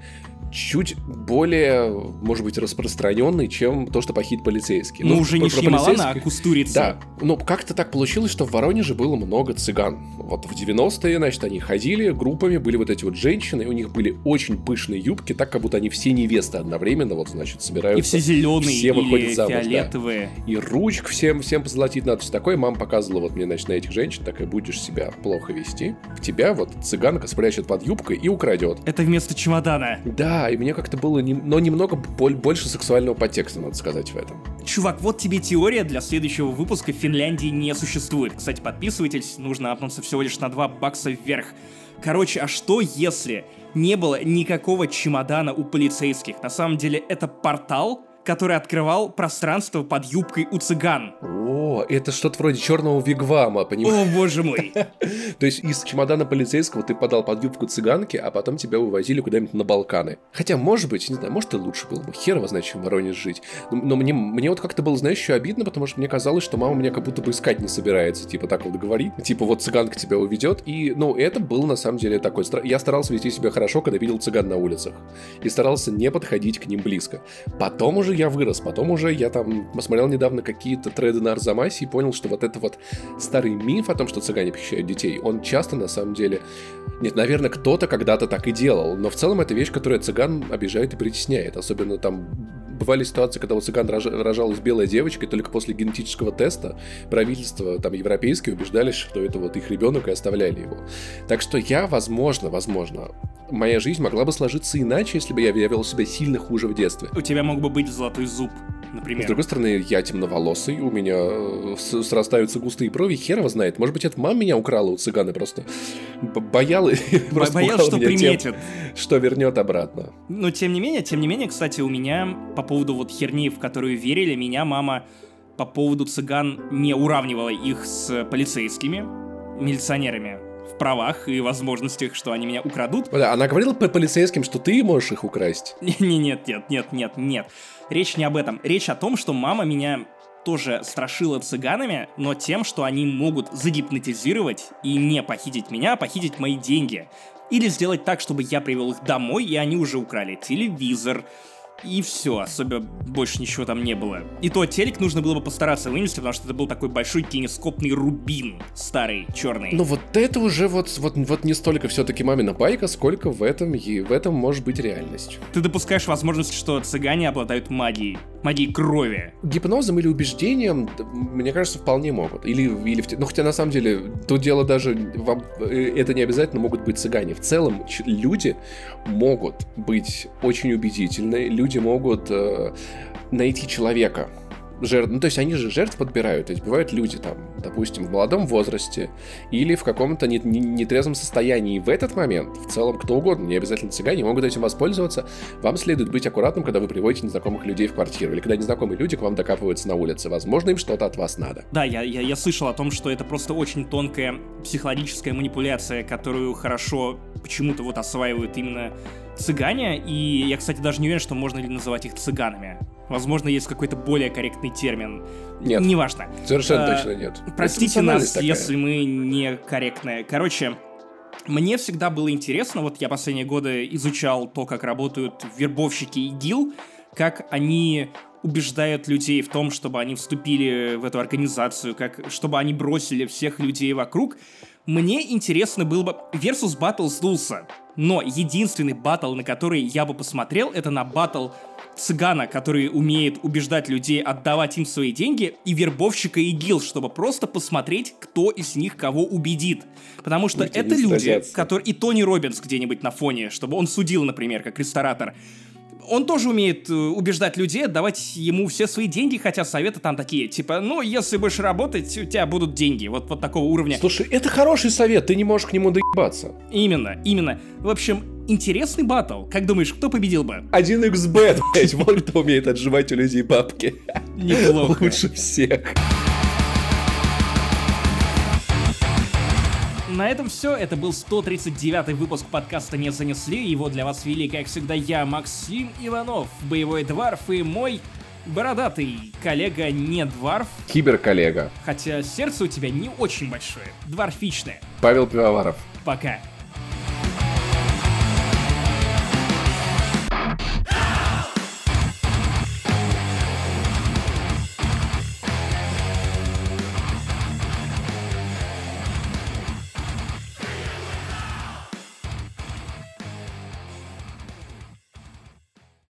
чуть более, может быть, распространенный, чем то, что похитит полицейский. Ну, уже не Шьямалана, а Кустурица. Да, но как-то так получилось, что в Воронеже было много цыган. Вот в 90-е, значит, они ходили группами, были вот эти вот женщины, и у них были очень пышные юбки, так, как будто они все невесты одновременно, вот, значит, собираются. И все зеленые, все выходят замуж, фиолетовые. Да. И ручек всем позолотить надо, все такое. Мама показывала вот мне, значит, на этих женщин, такая: будешь себя плохо вести, тебя вот цыганка спрячет под юбкой и украдет. Это вместо чемодана. Да. И мне как-то было, но немного больше сексуального подтекста, надо сказать, в этом. Чувак, вот тебе теория для следующего выпуска «Финляндии не существует». Кстати, подписывайтесь, нужно апнуться всего лишь на $2 вверх. Короче, а что если не было никакого чемодана у полицейских? На самом деле это портал, который открывал пространство под юбкой у цыган. О, это что-то вроде черного вигвама, понимаешь? О, боже мой! То есть из чемодана полицейского ты подал под юбку цыганки, а потом тебя увозили куда-нибудь на Балканы. Хотя, может быть, не знаю, может и лучше было бы, хер его знает, чем в Воронеже жить. Но мне вот как-то было, знаешь, еще обидно, потому что мне казалось, что мама меня как будто бы искать не собирается, типа так вот говорит, типа вот цыганка тебя уведет. И, ну, это было на самом деле такой... Я старался вести себя хорошо, когда видел цыган на улицах. И старался не подходить к ним близко. Потом уже я вырос, потом уже я там посмотрел недавно какие-то треды на Арзамасе и понял, что вот это вот старый миф о том, что цыгане похищают детей, он часто на самом деле... Нет, наверное, кто-то когда-то так и делал, но в целом это вещь, которая цыган обижает и притесняет. Особенно там бывали ситуации, когда у цыган рожалась белая девочка, и только после генетического теста правительство там европейские убеждались, что это вот их ребенок, и оставляли его. Так что я, возможно, моя жизнь могла бы сложиться иначе, если бы я вел себя сильно хуже в детстве. У тебя мог бы быть золотой зуб, например. С другой стороны, я темноволосый, у меня срастаются густые брови, хер его знает. Может быть, это мама меня украла у цыганы просто. Боялась, что приметит. Тем, что вернет обратно. Но тем не менее, кстати, у меня по поводу вот херни, в которую верили, меня мама по поводу цыган не уравнивала их с полицейскими, милиционерами. В правах и возможностях, что они меня украдут. Она говорила полицейским, что ты можешь их украсть? Нет. Речь не об этом. Речь о том, что мама меня тоже страшила цыганами, но тем, что они могут загипнотизировать и не похитить меня, а похитить мои деньги. Или сделать так, чтобы я привел их домой, и они уже украли телевизор. И все, особо больше ничего там не было. И то телек нужно было бы постараться вынести, потому что это был такой большой кинескопный рубин, старый, черный. Ну вот это уже вот не столько все-таки мамина байка, сколько в этом может быть реальность. Ты допускаешь возможность, что цыгане обладают магией крови. Гипнозом или убеждением, мне кажется, вполне могут. Ну хотя на самом деле, тут дело даже, это не обязательно могут быть цыгане. В целом люди могут быть очень убедительны, люди могут найти человека. Ну, то есть они же жертв подбирают. То есть бывают люди, там, допустим, в молодом возрасте или в каком-то нетрезвом состоянии. И в этот момент в целом кто угодно, не обязательно цыгане, могут этим воспользоваться. Вам следует быть аккуратным, когда вы приводите незнакомых людей в квартиру или когда незнакомые люди к вам докапываются на улице. Возможно, им что-то от вас надо. Да, я слышал о том, что это просто очень тонкая психологическая манипуляция, которую хорошо почему-то вот осваивают именно цыгане, и я, кстати, даже не уверен, что можно ли называть их цыганами. Возможно, есть какой-то более корректный термин. Нет. Неважно. Совершенно точно нет. Простите нас, такая. Если мы некорректные. Короче, мне всегда было интересно, вот я последние годы изучал то, как работают вербовщики ИГИЛ, как они убеждают людей в том, чтобы они вступили в эту организацию, как чтобы они бросили всех людей вокруг. Мне интересно было бы... Versus Battle сдулся. Но единственный баттл, на который я бы посмотрел, это на баттл цыгана, который умеет убеждать людей отдавать им свои деньги, и вербовщика ИГИЛ, чтобы просто посмотреть, кто из них кого убедит. Потому что это люди, которые... И Тони Роббинс где-нибудь на фоне, чтобы он судил, например, как ресторатор. Он тоже умеет убеждать людей отдавать ему все свои деньги, хотя советы там такие, типа, ну, если будешь работать, у тебя будут деньги, вот такого уровня. Слушай, это хороший совет, ты не можешь к нему доебаться. Именно. В общем, интересный баттл. Как думаешь, кто победил бы? 1xBet, блять, вон кто умеет отжимать у людей бабки. Неплохо. Лучше всех. На этом все. Это был 139-й выпуск подкаста «Не занесли». Его для вас вели, как всегда, я, Максим Иванов, боевой дварф, и мой бородатый коллега не дварф. Киберколлега. Хотя сердце у тебя не очень большое, дварфичное. Павел Пивоваров. Пока.